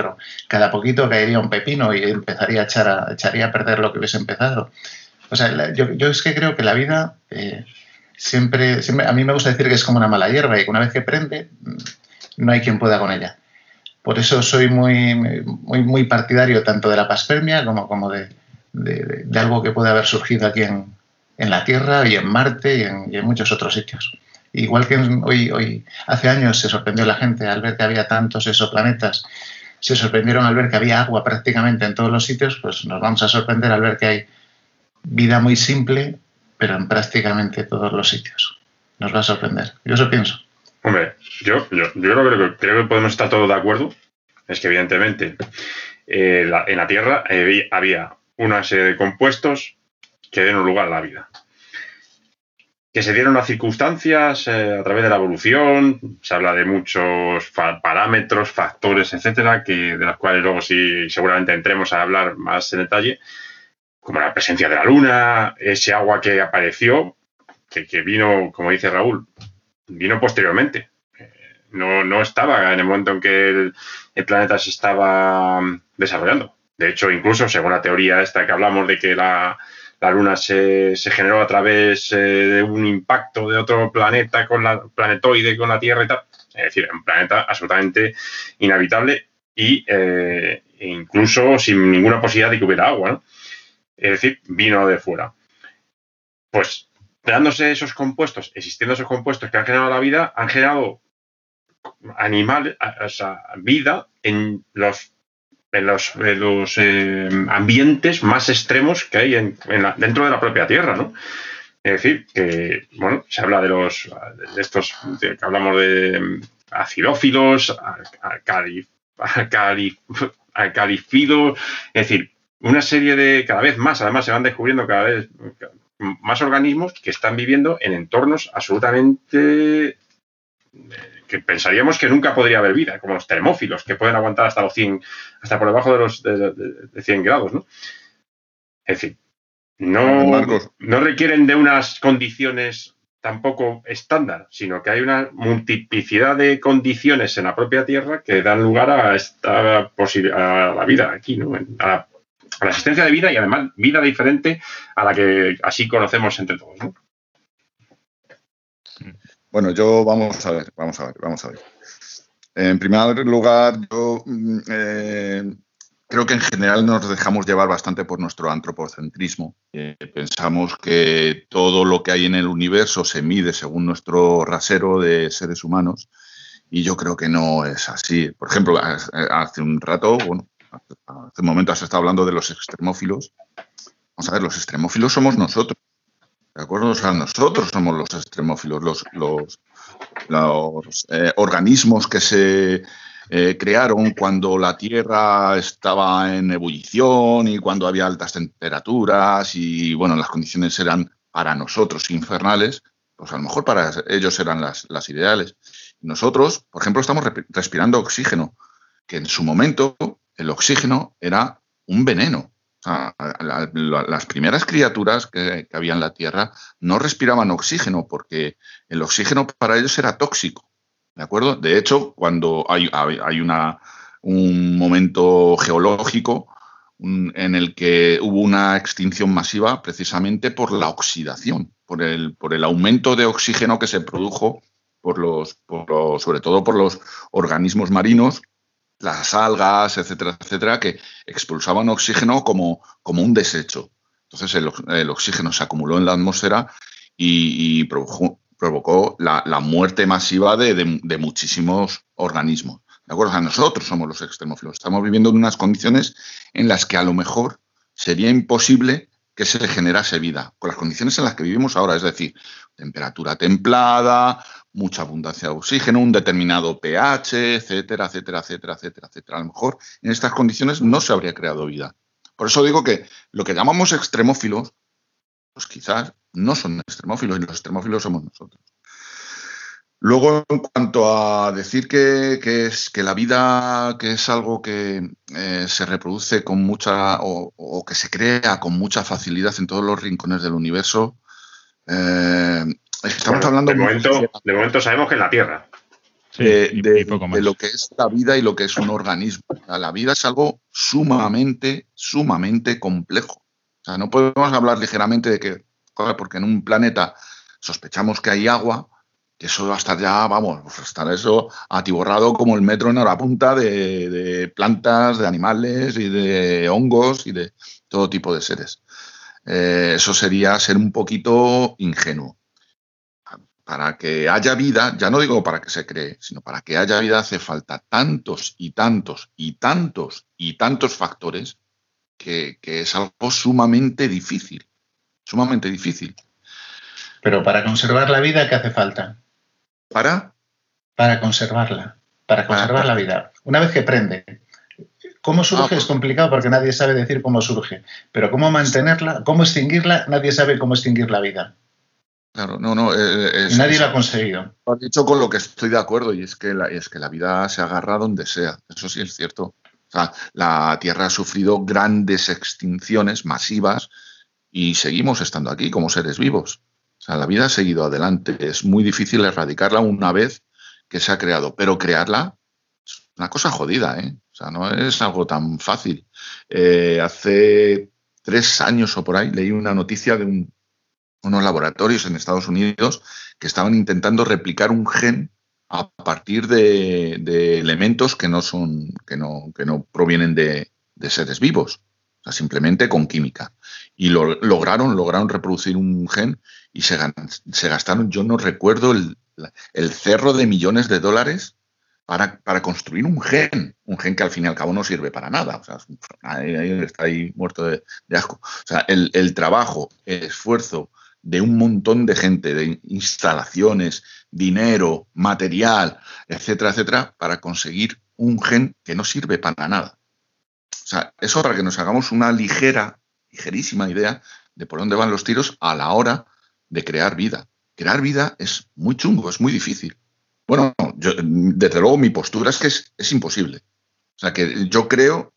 cada poquito caería un pepino y empezaría echaría a perder lo que hubiese empezado. O sea, yo es que creo que la vida siempre... A mí me gusta decir que es como una mala hierba y que una vez que prende no hay quien pueda con ella. Por eso soy muy partidario tanto de la panspermia como de algo que puede haber surgido aquí en la Tierra y en Marte y en muchos otros sitios. Igual que hoy, hace años se sorprendió la gente al ver que había tantos exoplanetas, se sorprendieron al ver que había agua prácticamente en todos los sitios, pues nos vamos a sorprender al ver que hay vida muy simple, pero en prácticamente todos los sitios. Nos va a sorprender. Yo eso pienso. Hombre, yo creo que podemos estar todos de acuerdo. Es que evidentemente en la Tierra había una serie de compuestos que dieron lugar a la vida. Que se dieron las circunstancias a través de la evolución, se habla de muchos parámetros, factores, etcétera, de las cuales luego sí seguramente entremos a hablar más en detalle, como la presencia de la Luna, ese agua que apareció, que vino, como dice Raúl, vino posteriormente. No estaba en el momento en que el planeta se estaba desarrollando. De hecho, incluso según la teoría esta que hablamos de que la Luna se generó a través de un impacto de otro planeta con la Tierra y tal. Es decir, un planeta absolutamente inhabitable y incluso sin ninguna posibilidad de que hubiera agua, ¿no? Es decir, vino de fuera. Pues, dándose esos compuestos, existiendo esos compuestos que han generado la vida, han generado animales, o sea, vida en los ambientes más extremos que hay dentro de la propia Tierra, ¿no? Es decir, que, bueno, se habla de estos que hablamos de acidófilos, alcalifilos, es decir, una serie de, cada vez más, además se van descubriendo cada vez más organismos que están viviendo en entornos absolutamente... que pensaríamos que nunca podría haber vida, como los termófilos, que pueden aguantar hasta los 100, hasta por debajo de los de 100 grados, ¿no? Es decir, no requieren de unas condiciones tampoco estándar, sino que hay una multiplicidad de condiciones en la propia Tierra que dan lugar a la vida aquí, ¿no? A la existencia de vida y además vida diferente a la que así conocemos entre todos, ¿no? Bueno, vamos a ver. En primer lugar, yo Creo que en general nos dejamos llevar bastante por nuestro antropocentrismo. Pensamos que todo lo que hay en el universo se mide según nuestro rasero de seres humanos y yo creo que no es así. Por ejemplo, hace un rato, bueno, hace un momento has estado hablando de los extremófilos. Vamos a ver, los extremófilos somos nosotros, ¿de acuerdo? O sea, nosotros somos los extremófilos, los organismos que se... crearon cuando la Tierra estaba en ebullición y cuando había altas temperaturas y, bueno, las condiciones eran para nosotros infernales, pues a lo mejor para ellos eran las ideales. Nosotros, por ejemplo, estamos respirando oxígeno, que en su momento el oxígeno era un veneno. O sea, las primeras criaturas que había en la Tierra no respiraban oxígeno porque el oxígeno para ellos era tóxico. ¿De acuerdo? De hecho, cuando hay un momento geológico en el que hubo una extinción masiva precisamente por la oxidación, por el aumento de oxígeno que se produjo, sobre todo por los organismos marinos, las algas, etcétera, etcétera, que expulsaban oxígeno como un desecho. Entonces el oxígeno se acumuló en la atmósfera y provocó la muerte masiva de muchísimos organismos. ¿De acuerdo? O sea, nosotros somos los extremófilos. Estamos viviendo en unas condiciones en las que a lo mejor sería imposible que se generase vida, con las condiciones en las que vivimos ahora, es decir, temperatura templada, mucha abundancia de oxígeno, un determinado pH, etcétera, etcétera, etcétera, etcétera, etcétera. A lo mejor en estas condiciones no se habría creado vida. Por eso digo que lo que llamamos extremófilos, pues quizás no son extremófilos, y los extremófilos somos nosotros. Luego, en cuanto a decir que la vida, que es algo que se reproduce con mucha, o que se crea con mucha facilidad en todos los rincones del universo, estamos hablando... De momento sabemos que es la Tierra. De lo que es la vida y lo que es un organismo. O sea, la vida es algo sumamente, sumamente complejo. O sea, no podemos hablar ligeramente de que, porque en un planeta sospechamos que hay agua, que eso va a estar ya, vamos, a estar eso atiborrado como el metro en hora punta de plantas, de animales y de hongos y de todo tipo de seres. Eso sería ser un poquito ingenuo. Para que haya vida, ya no digo para que se cree, sino para que haya vida hace falta tantos y tantos y tantos y tantos factores que es algo sumamente difícil. Sumamente difícil. Pero para conservar la vida, ¿qué hace falta? Para conservarla. Para conservar la vida. Una vez que prende. ¿Cómo surge? Es complicado porque nadie sabe decir cómo surge. Pero cómo mantenerla, cómo extinguirla, nadie sabe cómo extinguir la vida. Claro, no. Nadie lo ha conseguido. Lo has dicho con lo que estoy de acuerdo, y es que la vida se agarra donde sea. Eso sí es cierto. O sea, la Tierra ha sufrido grandes extinciones masivas y seguimos estando aquí como seres vivos. O sea, la vida ha seguido adelante. Es muy difícil erradicarla una vez que se ha creado, pero crearla es una cosa jodida, ¿eh? O sea, no es algo tan fácil. Hace 3 años o por ahí leí una noticia de unos laboratorios en Estados Unidos que estaban intentando replicar un gen a partir de elementos que no provienen de seres vivos, o sea, simplemente con química. Y lograron reproducir un gen y se gastaron, yo no recuerdo, el cerro de millones de dólares para construir un gen que al fin y al cabo no sirve para nada, o sea, está ahí muerto de asco. O sea, el trabajo, el esfuerzo de un montón de gente, de instalaciones, dinero, material, etcétera, etcétera, para conseguir un gen que no sirve para nada. O sea, eso para que nos hagamos una ligerísima idea de por dónde van los tiros a la hora de crear vida. Crear vida es muy chungo, es muy difícil. Bueno, yo, desde luego mi postura es que es imposible. O sea, que yo creo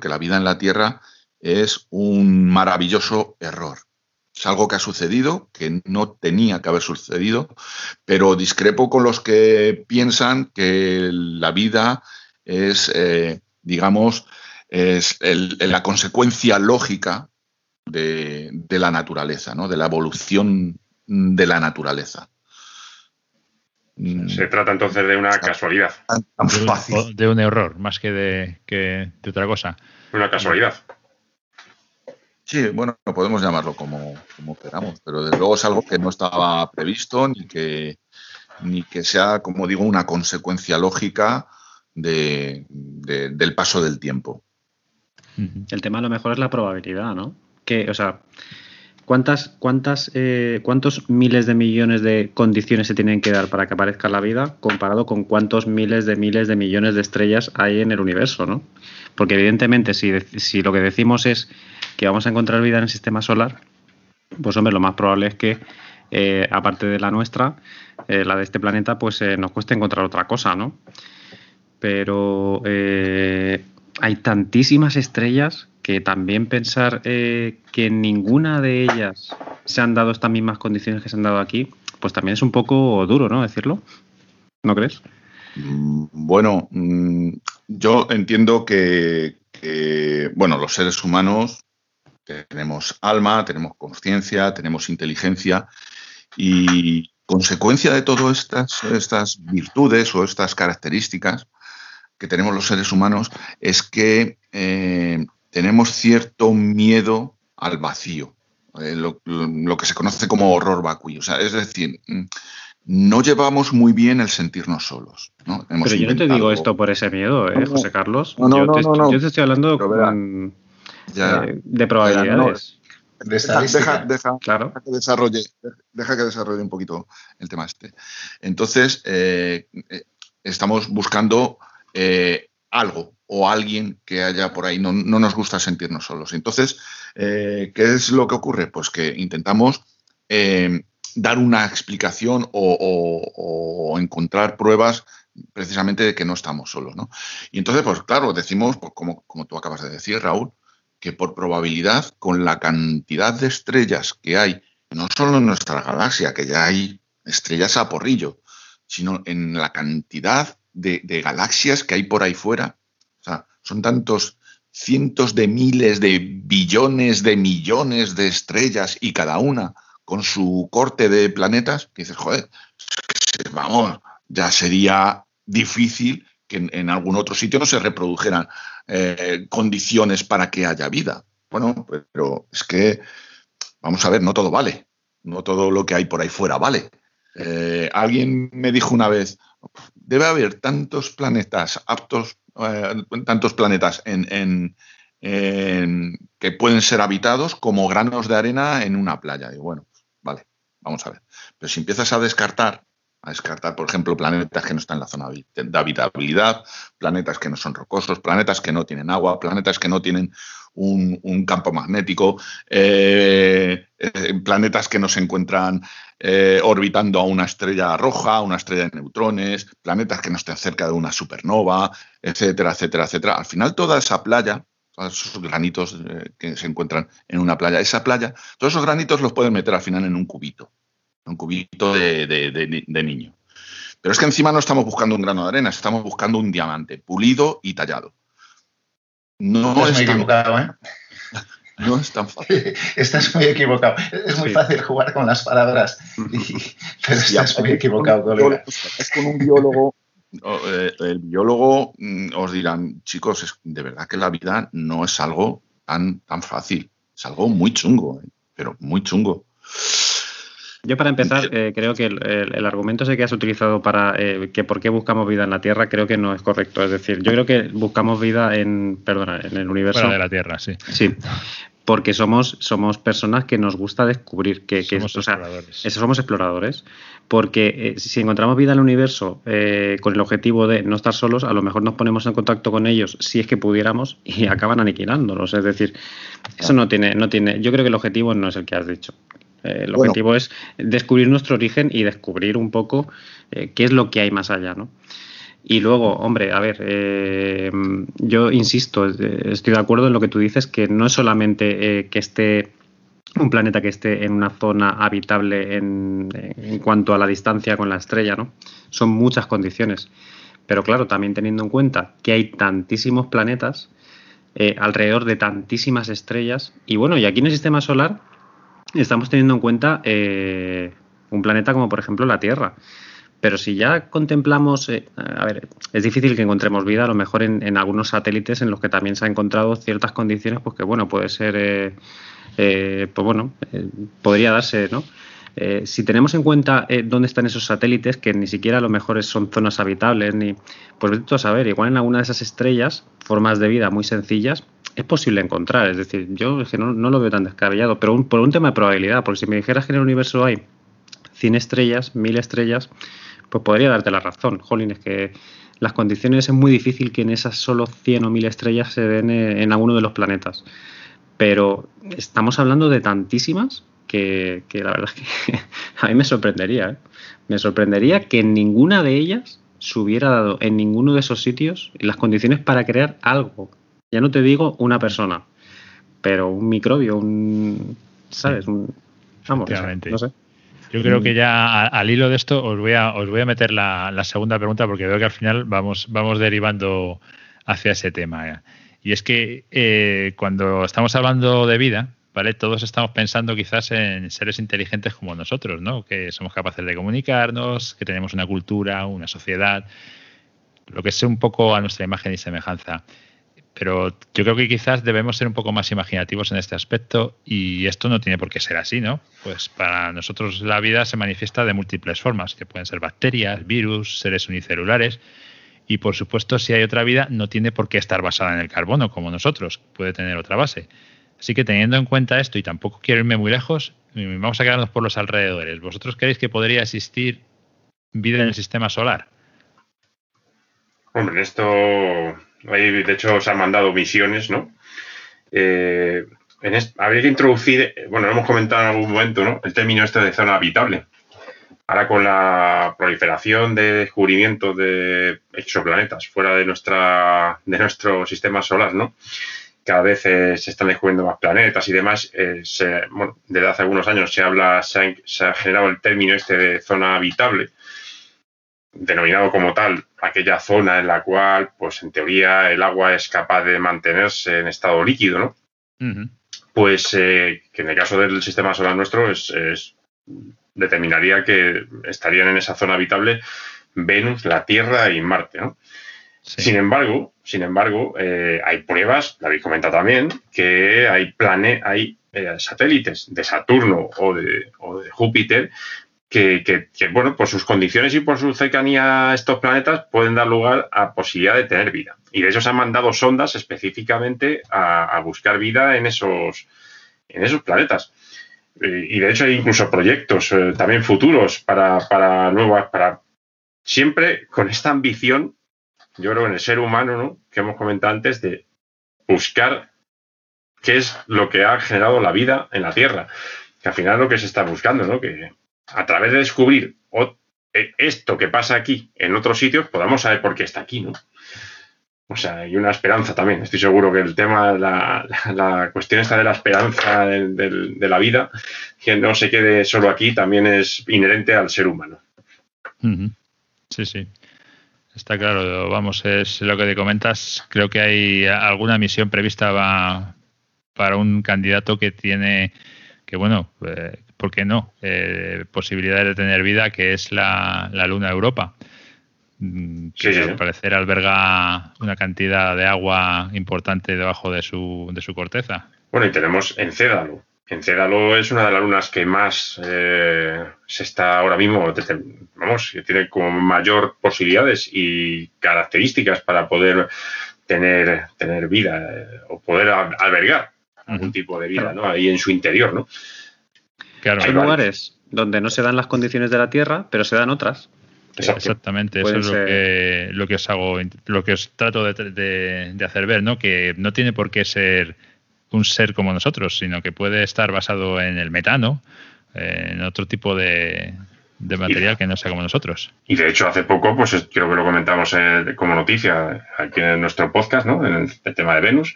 que la vida en la Tierra es un maravilloso error. Es algo que ha sucedido, que no tenía que haber sucedido, pero discrepo con los que piensan que la vida es, la consecuencia lógica de la naturaleza, ¿no? De la evolución de la naturaleza. Se trata entonces de una casualidad. De un error, más que de otra cosa. Una casualidad. Sí, bueno, podemos llamarlo como queramos, pero desde luego es algo que no estaba previsto ni que sea, como digo, una consecuencia lógica del paso del tiempo. El tema a lo mejor es la probabilidad, ¿no? Que, o sea, ¿cuántos miles de millones de condiciones se tienen que dar para que aparezca la vida comparado con cuántos miles de millones de estrellas hay en el universo, ¿no? Porque evidentemente si lo que decimos es que vamos a encontrar vida en el sistema solar, pues hombre, lo más probable es que aparte de la nuestra, la de este planeta, pues nos cueste encontrar otra cosa, ¿no? Pero hay tantísimas estrellas que también pensar que ninguna de ellas se han dado estas mismas condiciones que se han dado aquí, pues también es un poco duro, ¿no? Decirlo, ¿no crees? Bueno, yo entiendo que bueno, los seres humanos tenemos alma, tenemos conciencia, tenemos inteligencia y consecuencia de todas estas virtudes o estas características que tenemos los seres humanos es que tenemos cierto miedo al vacío, lo que se conoce como horror vacui. O sea, es decir, no llevamos muy bien el sentirnos solos, ¿no? Pero yo no te digo esto por ese miedo, José Carlos. No. Yo te estoy hablando de probabilidades. De deja que desarrolle un poquito el tema este. Entonces, estamos buscando algo o alguien que haya por ahí. No nos gusta sentirnos solos. Entonces, ¿qué es lo que ocurre? Pues que intentamos dar una explicación o encontrar pruebas precisamente de que no estamos solos, ¿no? Y entonces, pues claro, decimos, pues, como tú acabas de decir, Raúl, que por probabilidad, con la cantidad de estrellas que hay, no solo en nuestra galaxia, que ya hay estrellas a porrillo, sino en la cantidad de galaxias que hay por ahí fuera. O sea, son tantos cientos de miles de billones de millones de estrellas y cada una con su corte de planetas, que dices, joder, vamos, ya sería difícil que en algún otro sitio no se reprodujeran condiciones para que haya vida. Bueno, pero es que, vamos a ver, no todo vale. No todo lo que hay por ahí fuera vale. Alguien me dijo una vez, debe haber tantos planetas aptos, tantos planetas en que pueden ser habitados como granos de arena en una playa. Y bueno, vale, vamos a ver. Pero si empiezas a descartar, por ejemplo, planetas que no están en la zona de habitabilidad, planetas que no son rocosos, planetas que no tienen agua, planetas que no tienen un campo magnético, planetas que no se encuentran orbitando a una estrella roja, una estrella de neutrones, planetas que no estén cerca de una supernova, etcétera, etcétera, etcétera. Al final, toda esa playa, todos esos granitos que se encuentran en una playa, todos esos granitos los pueden meter al final en un cubito. Un cubito de niño. Pero es que encima no estamos buscando un grano de arena, estamos buscando un diamante pulido y tallado. No es muy equivocado, ¿eh? No es tan fácil. Estás muy equivocado. Es muy fácil jugar con las palabras, pero estás muy equivocado, colega. Es con un biólogo. El biólogo os dirán, chicos, de verdad que la vida no es algo tan fácil. Es algo muy chungo, pero muy chungo. Yo, para empezar, creo que el argumento ese que has utilizado para que por qué buscamos vida en la Tierra creo que no es correcto. Es decir, yo creo que buscamos vida en el universo. Fuera de la Tierra, sí. Sí, porque somos personas que nos gusta descubrir. Somos exploradores. Porque si encontramos vida en el universo con el objetivo de no estar solos, a lo mejor nos ponemos en contacto con ellos si es que pudiéramos y acaban aniquilándonos. Es decir, eso no tiene. Yo creo que el objetivo no es el que has dicho. El objetivo es descubrir nuestro origen y descubrir un poco qué es lo que hay más allá, ¿no? Y luego, hombre, a ver, yo insisto, estoy de acuerdo en lo que tú dices, que no es solamente que esté un planeta que esté en una zona habitable en cuanto a la distancia con la estrella, ¿no? Son muchas condiciones. Pero claro, también teniendo en cuenta que hay tantísimos planetas alrededor de tantísimas estrellas. Y bueno, y aquí en el sistema solar estamos teniendo en cuenta un planeta como, por ejemplo, la Tierra. Pero si ya contemplamos, a ver, es difícil que encontremos vida, a lo mejor en algunos satélites en los que también se han encontrado ciertas condiciones, pues que bueno, puede ser, pues bueno, podría darse, ¿no? Si tenemos en cuenta dónde están esos satélites, que ni siquiera a lo mejor son zonas habitables, ni, pues vete tú a saber, igual en alguna de esas estrellas, formas de vida muy sencillas, es posible encontrar. Es decir, yo es que no lo veo tan descabellado, pero por un tema de probabilidad, porque si me dijeras que en el universo hay 100 estrellas, 1000 estrellas, pues podría darte la razón. Jolín, es que las condiciones es muy difícil que en esas solo 100 o 1000 estrellas se den en alguno de los planetas. Pero estamos hablando de tantísimas que la verdad es que a mí me sorprendería, ¿eh? Me sorprendería que en ninguna de ellas se hubiera dado en ninguno de esos sitios las condiciones para crear algo. Ya no te digo una persona, pero un microbio, un... ¿sabes? Un, vamos, no sé. Yo creo que ya al hilo de esto os voy a meter la segunda pregunta, porque veo que al final vamos derivando hacia ese tema, ¿eh? Y es que cuando estamos hablando de vida, ¿vale? Todos estamos pensando quizás en seres inteligentes como nosotros, ¿no? Que somos capaces de comunicarnos, que tenemos una cultura, una sociedad, lo que es un poco a nuestra imagen y semejanza. Pero yo creo que quizás debemos ser un poco más imaginativos en este aspecto, y esto no tiene por qué ser así, ¿no? Pues para nosotros la vida se manifiesta de múltiples formas, que pueden ser bacterias, virus, seres unicelulares, y por supuesto si hay otra vida no tiene por qué estar basada en el carbono como nosotros, puede tener otra base. Así que teniendo en cuenta esto, y tampoco quiero irme muy lejos, vamos a quedarnos por los alrededores. ¿Vosotros creéis que podría existir vida en el sistema solar? Hombre, esto... Ahí, de hecho, se han mandado misiones, ¿no? Habría que introducir, bueno, lo hemos comentado en algún momento, ¿no? El término este de zona habitable. Ahora, con la proliferación de descubrimientos de exoplanetas fuera de nuestro sistema solar, ¿no? Cada vez se están descubriendo más planetas y demás. Bueno, desde hace algunos años se ha generado el término este de zona habitable, denominado como tal aquella zona en la cual, pues en teoría, el agua es capaz de mantenerse en estado líquido, ¿no? Uh-huh. Pues que en el caso del sistema solar nuestro determinaría que estarían en esa zona habitable Venus, la Tierra y Marte, ¿no? Sí. Sin embargo, hay pruebas, lo habéis comentado también, que hay satélites de Saturno o de Júpiter que, bueno, por sus condiciones y por su cercanía a estos planetas pueden dar lugar a posibilidad de tener vida. Y de hecho se han mandado sondas específicamente a buscar vida en esos planetas. Y de hecho hay incluso proyectos también futuros para nuevas... Siempre con esta ambición, yo creo, en el ser humano, ¿no?, que hemos comentado antes, de buscar qué es lo que ha generado la vida en la Tierra. Que al final es lo que se está buscando, ¿no? Que a través de descubrir esto que pasa aquí en otros sitios, podamos saber por qué está aquí, ¿no? O sea, hay una esperanza también. Estoy seguro que el tema, la cuestión esta de la esperanza de la vida, que no se quede solo aquí, también es inherente al ser humano. Uh-huh. Sí, sí. Está claro. Vamos, es lo que te comentas. Creo que hay alguna misión prevista para un candidato que tiene... Que bueno... ¿por qué no? Posibilidades de tener vida, que es la Luna Europa, que sí, al parecer alberga una cantidad de agua importante debajo de su corteza. Bueno, y tenemos Encélado. Encélado es una de las lunas que más se está ahora mismo, vamos, que tiene como mayor posibilidades y características para poder tener vida o poder albergar algún tipo de vida, ¿no? Ahí en su interior, ¿no? Claro, hay lugares donde no se dan las condiciones de la Tierra, pero se dan otras. Exactamente, eso es lo que os trato de hacer ver, ¿no? Que no tiene por qué ser un ser como nosotros, sino que puede estar basado en el metano, en otro tipo de material que no sea como nosotros. Y de hecho, hace poco, pues creo que lo comentamos como noticia aquí en nuestro podcast, ¿no? En el tema de Venus.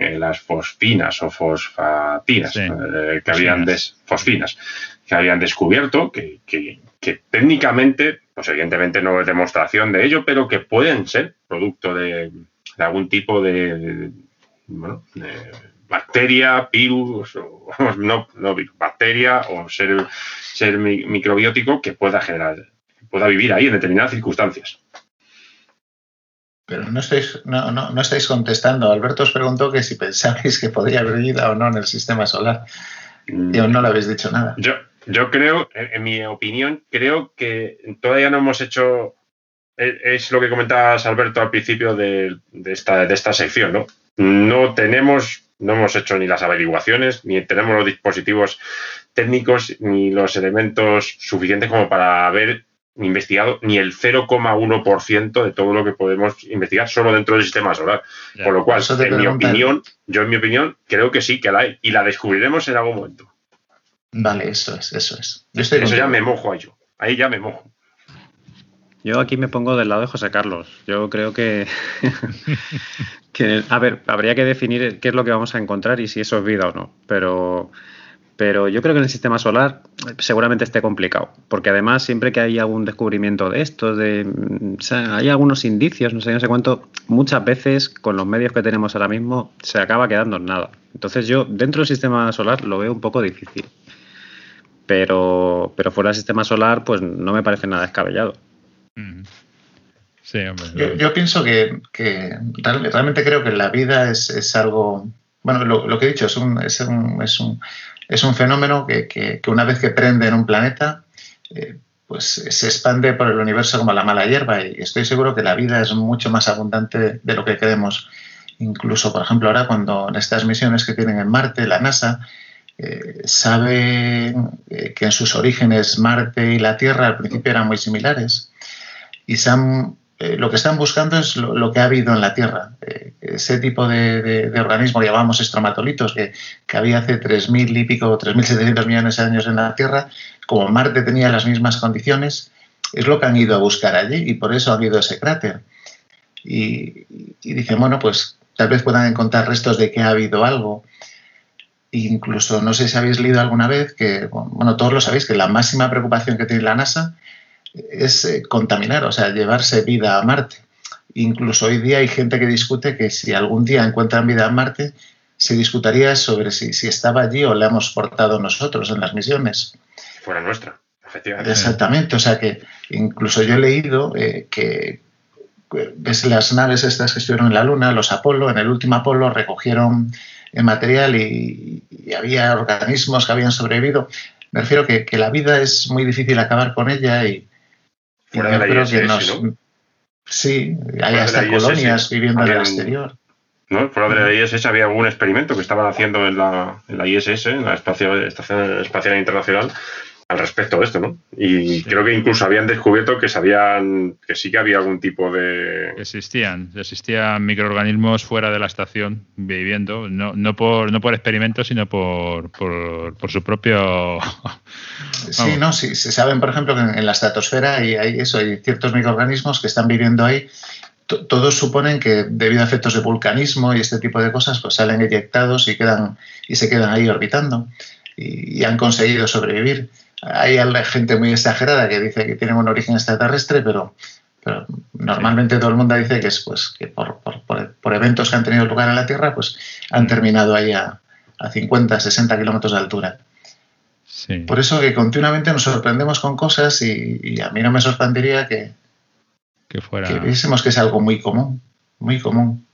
Las fosfinas o fosfatinas, sí, que habían descubierto, que técnicamente, pues evidentemente no es demostración de ello, pero que pueden ser producto de algún tipo de bacteria, virus, o no bacteria o ser microbiótico que pueda generar pueda vivir ahí en determinadas circunstancias. Pero no estáis contestando. Alberto os preguntó que si pensabais que podría haber vida o no en el sistema solar. Y aún no le habéis dicho nada. Yo creo, en mi opinión, creo que todavía no hemos hecho... Es lo que comentabas, Alberto, al principio de esta sección, ¿no? No hemos hecho ni las averiguaciones, ni tenemos los dispositivos técnicos, ni los elementos suficientes como para haber investigado ni el 0,1% de todo lo que podemos investigar solo dentro del sistema solar. Ya, por lo cual, en mi opinión, creo que sí, que la hay. Y la descubriremos en algún momento. Vale, eso es. Ahí ya me mojo. Yo aquí me pongo del lado de José Carlos. Yo creo que, a ver, habría que definir qué es lo que vamos a encontrar y si eso es vida o no. Pero yo creo que en el sistema solar seguramente esté complicado. Porque además siempre que hay algún descubrimiento de esto, o sea, hay algunos indicios, no sé cuánto, muchas veces con los medios que tenemos ahora mismo se acaba quedando en nada. Entonces yo dentro del sistema solar lo veo un poco difícil. Pero fuera del sistema solar pues no me parece nada descabellado. Sí, hombre. Yo pienso que realmente creo que la vida es algo... Bueno, lo que he dicho, es un fenómeno que una vez que prende en un planeta, pues se expande por el universo como la mala hierba, y estoy seguro que la vida es mucho más abundante de lo que creemos. Incluso, por ejemplo, ahora cuando en estas misiones que tienen en Marte, la NASA... sabe que en sus orígenes Marte y la Tierra al principio eran muy similares y lo que están buscando es lo que ha habido en la Tierra, ese tipo de organismo, llamamos estromatolitos, que había hace 3.000 y pico, 3.700 millones de años en la Tierra. Como Marte tenía las mismas condiciones, es lo que han ido a buscar allí y por eso ha habido ese cráter. Y dicen, bueno, pues tal vez puedan encontrar restos de que ha habido algo. Incluso, no sé si habéis leído alguna vez que, bueno, todos lo sabéis, que la máxima preocupación que tiene la NASA es contaminar, o sea, llevarse vida a Marte. Incluso hoy día hay gente que discute que si algún día encuentran vida en Marte, se discutiría sobre si estaba allí o la hemos portado nosotros en las misiones. Fuera nuestra, efectivamente. Exactamente, o sea que incluso yo he leído que ves las naves estas que estuvieron en la Luna, los Apolo, en el último Apolo recogieron... en material y había organismos que habían sobrevivido. Me refiero que la vida es muy difícil acabar con ella y yo creo ISS, que nos... ¿no? Sí, hay hasta colonias ISS, viviendo en el exterior. ¿No? Por la ISS había algún experimento que estaban haciendo en la ISS, en la Estación Espacial Internacional, al respecto de esto, ¿no? Y sí. Creo que incluso habían descubierto que sí que había algún tipo de... Existían microorganismos fuera de la estación viviendo, no por experimentos, sino por su propio... Sí, no, sí, se saben, por ejemplo, que en la estratosfera hay ciertos microorganismos que están viviendo ahí. Todos suponen que debido a efectos de vulcanismo y este tipo de cosas, pues salen eyectados y se quedan ahí orbitando y han conseguido sobrevivir. Hay gente muy exagerada que dice que tienen un origen extraterrestre, pero normalmente sí. Todo el mundo dice que es pues que por eventos que han tenido lugar en la Tierra, pues han terminado ahí a 50, 60 kilómetros de altura. Sí. Por eso que continuamente nos sorprendemos con cosas y a mí no me sorprendería que viésemos que es algo muy común, muy común.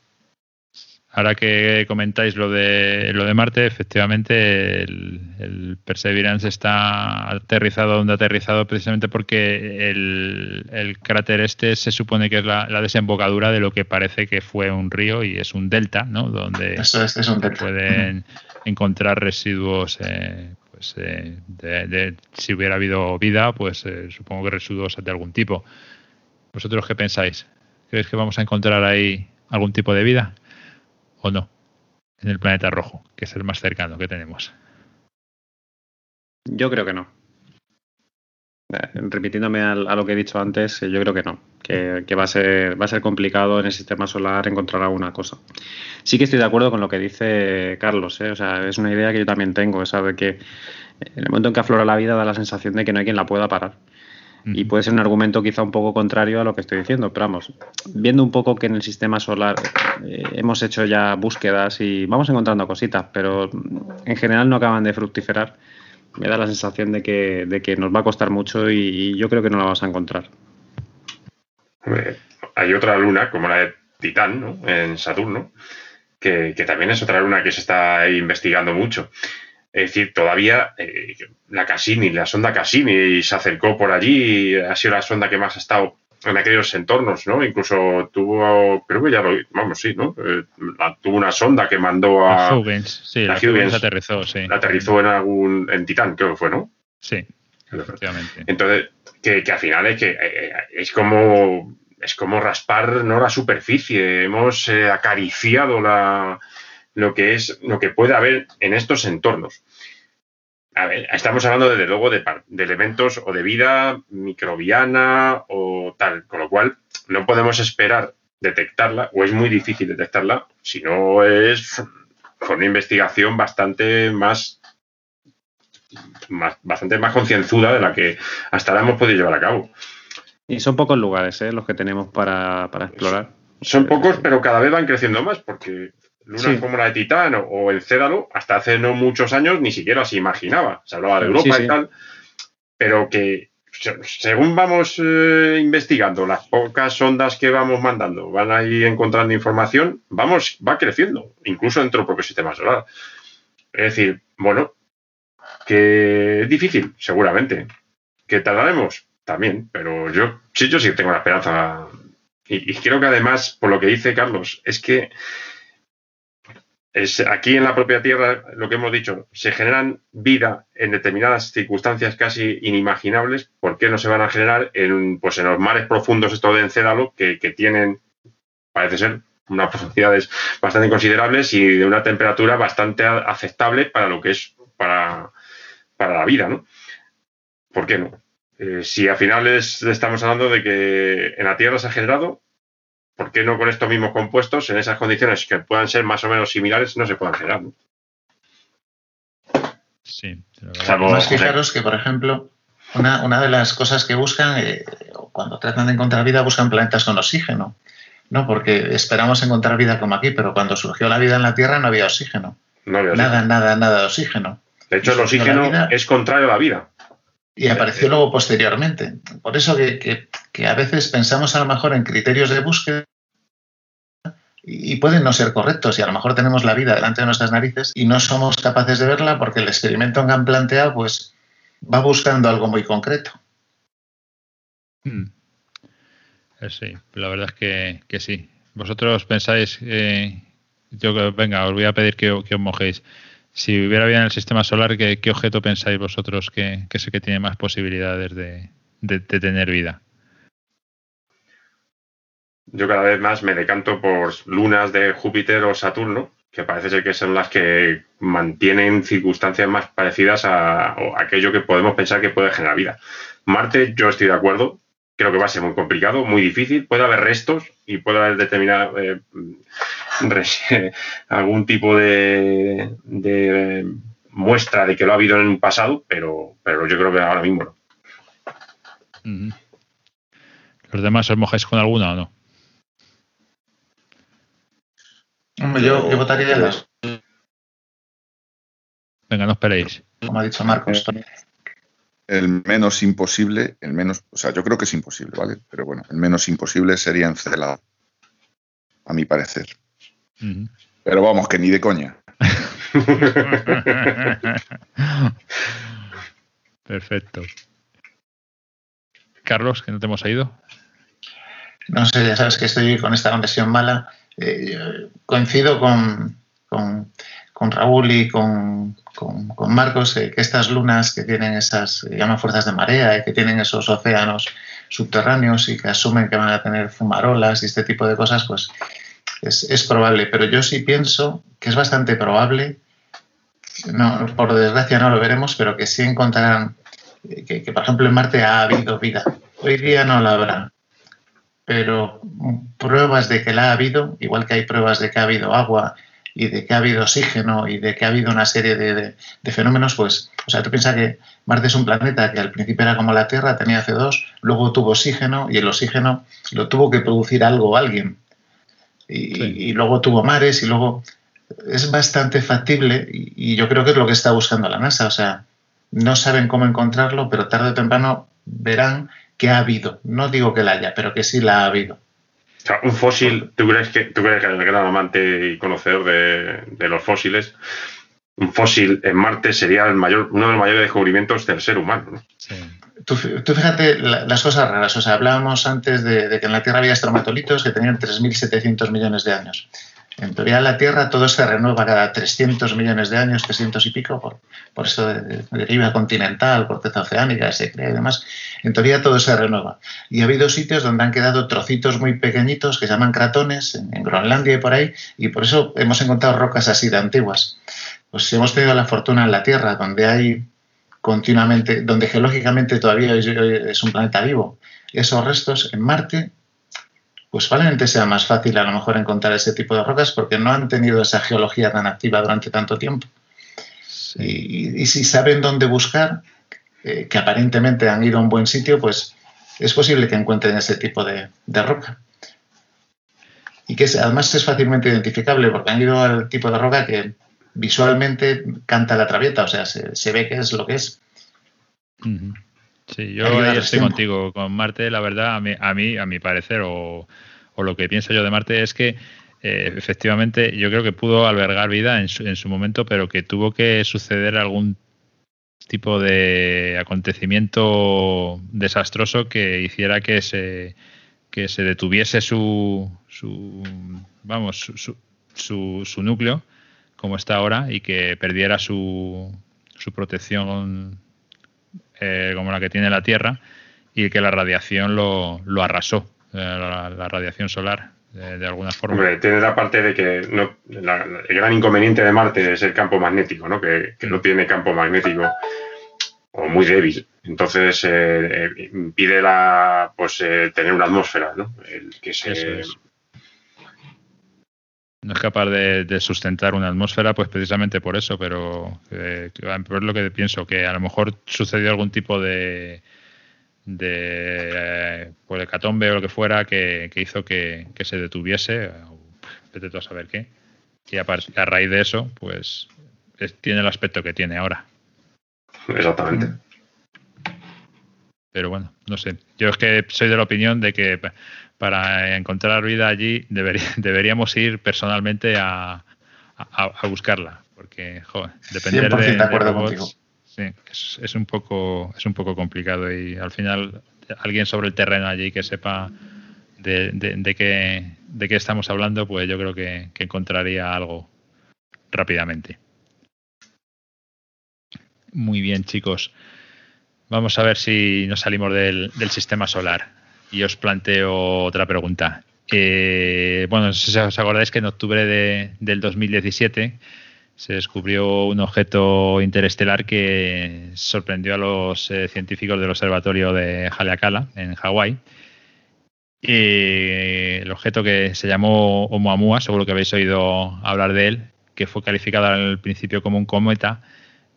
Ahora que comentáis lo de Marte, efectivamente el Perseverance está aterrizado donde ha aterrizado precisamente porque el cráter este se supone que es la desembocadura de lo que parece que fue un río y es un delta, ¿no? Donde es un delta. Pueden encontrar residuos, si hubiera habido vida, pues supongo que residuos de algún tipo. ¿Vosotros qué pensáis? ¿Creéis que vamos a encontrar ahí algún tipo de vida? ¿O no? En el planeta rojo, que es el más cercano que tenemos. Yo creo que no. Repitiéndome a lo que he dicho antes, yo creo que no. Que va a ser complicado en el sistema solar encontrar alguna cosa. Sí que estoy de acuerdo con lo que dice Carlos, ¿eh? O sea, es una idea que yo también tengo, esa de que en el momento en que aflora la vida da la sensación de que no hay quien la pueda parar. Y puede ser un argumento quizá un poco contrario a lo que estoy diciendo, pero vamos, viendo un poco que en el sistema solar hemos hecho ya búsquedas y vamos encontrando cositas, pero en general no acaban de fructiferar. me da la sensación de que nos va a costar mucho y yo creo que no la vamos a encontrar. Hay otra luna, como la de Titán, ¿no?, en Saturno, que también es otra luna que se está investigando mucho. Es decir, todavía la sonda Cassini se acercó por allí y ha sido la sonda que más ha estado en aquellos entornos, ¿no? Incluso tuvo, creo que ya lo... Vamos, sí, ¿no? Tuvo una sonda que mandó a... La Huygens, sí, la Huygens aterrizó, sí. La aterrizó en Titán, creo que fue, ¿no? Sí, efectivamente. Entonces, que al final es que es como raspar, ¿no?, la superficie. Hemos acariciado lo que puede haber en estos entornos. A ver, estamos hablando desde luego de elementos o de vida microbiana o tal, con lo cual no podemos esperar detectarla, o es muy difícil detectarla, si no es con una investigación bastante más concienzuda de la que hasta ahora hemos podido llevar a cabo. Y son pocos lugares, los que tenemos para explorar. Son pocos, pero cada vez van creciendo más, porque... Lunas como la de Titán o Encélado, hasta hace no muchos años ni siquiera se imaginaba. Se hablaba de Europa y tal, pero que según vamos investigando, las pocas sondas que vamos mandando van a ir encontrando información, va creciendo, incluso dentro del propio sistema solar. Es decir, bueno, que es difícil, seguramente. ¿Que tardaremos? También, pero yo sí tengo la esperanza. Y creo que además, por lo que dice Carlos, es que aquí en la propia Tierra, lo que hemos dicho, se generan vida en determinadas circunstancias casi inimaginables. ¿Por qué no se van a generar en los mares profundos estos de Encélado, que tienen, parece ser, unas profundidades bastante considerables y de una temperatura bastante aceptable para lo que es para la vida, ¿no? ¿Por qué no? Si al final estamos hablando de que en la Tierra se ha generado, ¿por qué no con estos mismos compuestos, en esas condiciones que puedan ser más o menos similares, no se puedan generar? Sí. Además, fijaros que, por ejemplo, una de las cosas que buscan, cuando tratan de encontrar vida, buscan planetas con oxígeno, ¿no? Porque esperamos encontrar vida como aquí, pero cuando surgió la vida en la Tierra no había oxígeno. No había oxígeno. Nada de oxígeno. De hecho, el oxígeno es contrario a la vida. Y apareció luego posteriormente. Por eso que a veces pensamos a lo mejor en criterios de búsqueda y pueden no ser correctos, y a lo mejor tenemos la vida delante de nuestras narices y no somos capaces de verla porque el experimento que han planteado pues va buscando algo muy concreto. Sí, la verdad es que sí. Vosotros pensáis, venga, os voy a pedir que os mojéis. Si hubiera vida en el sistema solar, ¿qué objeto pensáis vosotros que es el que tiene más posibilidades de tener vida? Yo cada vez más me decanto por lunas de Júpiter o Saturno, que parece ser que son las que mantienen circunstancias más parecidas a aquello que podemos pensar que puede generar vida. Marte, yo estoy de acuerdo, creo que va a ser muy complicado, muy difícil, puede haber restos y puede haber determinado... algún tipo de muestra de que lo ha habido en un pasado, pero yo creo que ahora mismo no. ¿Los demás os mojáis con alguna o no? Yo votaría en las... Venga, no esperéis. Como ha dicho Marcos. El menos imposible, o sea, yo creo que es imposible, ¿vale? Pero bueno, el menos imposible sería Encelado, a mi parecer. Pero vamos, que ni de coña. Perfecto. Carlos, que no te hemos ido. No sé, ya sabes que estoy con esta conexión mala. Coincido con Raúl y con Marcos, que estas lunas que tienen esas, llaman fuerzas de marea, que tienen esos océanos subterráneos y que asumen que van a tener fumarolas y este tipo de cosas, pues es probable, pero yo sí pienso que es bastante probable, no, por desgracia no lo veremos, pero que sí encontrarán, que por ejemplo en Marte ha habido vida. Hoy día no la habrá, pero pruebas de que la ha habido, igual que hay pruebas de que ha habido agua y de que ha habido oxígeno y de que ha habido una serie de fenómenos, pues, o sea, tú piensas que Marte es un planeta que al principio era como la Tierra, tenía CO2, luego tuvo oxígeno y el oxígeno lo tuvo que producir algo o alguien. Y luego tuvo mares y luego es bastante factible y yo creo que es lo que está buscando la NASA, o sea, No saben cómo encontrarlo, pero tarde o temprano verán que ha habido. No digo que la haya, pero que sí la ha habido. O sea, un fósil, ¿tú crees que el gran amante y conocedor de los fósiles, un fósil en Marte sería uno de los mayores descubrimientos del ser humano, ¿no? Sí. Tú fíjate las cosas raras. O sea, hablábamos antes de que en la Tierra había estromatolitos que tenían 3.700 millones de años. En teoría, en la Tierra todo se renueva cada 300 millones de años, 300 y pico, por eso deriva continental, corteza oceánica, se crea y demás. En teoría todo se renueva. Y ha habido sitios donde han quedado trocitos muy pequeñitos que se llaman cratones, en Groenlandia y por ahí, y por eso hemos encontrado rocas así de antiguas. Pues si hemos tenido la fortuna en la Tierra, donde hay continuamente, donde geológicamente todavía es un planeta vivo, esos restos en Marte, pues probablemente sea más fácil a lo mejor encontrar ese tipo de rocas porque no han tenido esa geología tan activa durante tanto tiempo. Sí. Y si saben dónde buscar, que aparentemente han ido a un buen sitio, pues es posible que encuentren ese tipo de roca. Y que además es fácilmente identificable porque han ido al tipo de roca que visualmente canta la Traviata, o sea, se ve que es lo que es. Uh-huh. Sí, yo estoy contigo con Marte. La verdad, a mi parecer o lo que pienso yo de Marte es que efectivamente yo creo que pudo albergar vida en su momento, pero que tuvo que suceder algún tipo de acontecimiento desastroso que hiciera que se detuviese su núcleo como está ahora y que perdiera su protección como la que tiene la Tierra, y que la radiación lo arrasó, la radiación solar, de alguna forma. Hombre, tiene la parte de que el gran inconveniente de Marte es el campo magnético, ¿no? Que no tiene campo magnético o muy débil. Entonces impide tener una atmósfera, ¿no? No es capaz de sustentar una atmósfera, pues precisamente por eso, pero por lo que pienso, que a lo mejor sucedió algún tipo de hecatombe o lo que fuera que hizo que se detuviese, vete tú a saber qué, y a raíz de eso, pues tiene el aspecto que tiene ahora. Exactamente. Pero bueno, no sé. Yo es que soy de la opinión de que para encontrar vida allí deberíamos ir personalmente a buscarla, porque depender 100% de robots, contigo. Sí, es un poco complicado y al final alguien sobre el terreno allí que sepa de qué estamos hablando, pues yo creo que encontraría algo rápidamente. Muy bien, chicos. Vamos a ver si nos salimos del sistema solar. Y os planteo otra pregunta. Bueno, no sé si os acordáis que en octubre del 2017 se descubrió un objeto interestelar que sorprendió a los científicos del observatorio de Haleakala, en Hawái. El objeto que se llamó Oumuamua, seguro que habéis oído hablar de él, que fue calificado al principio como un cometa,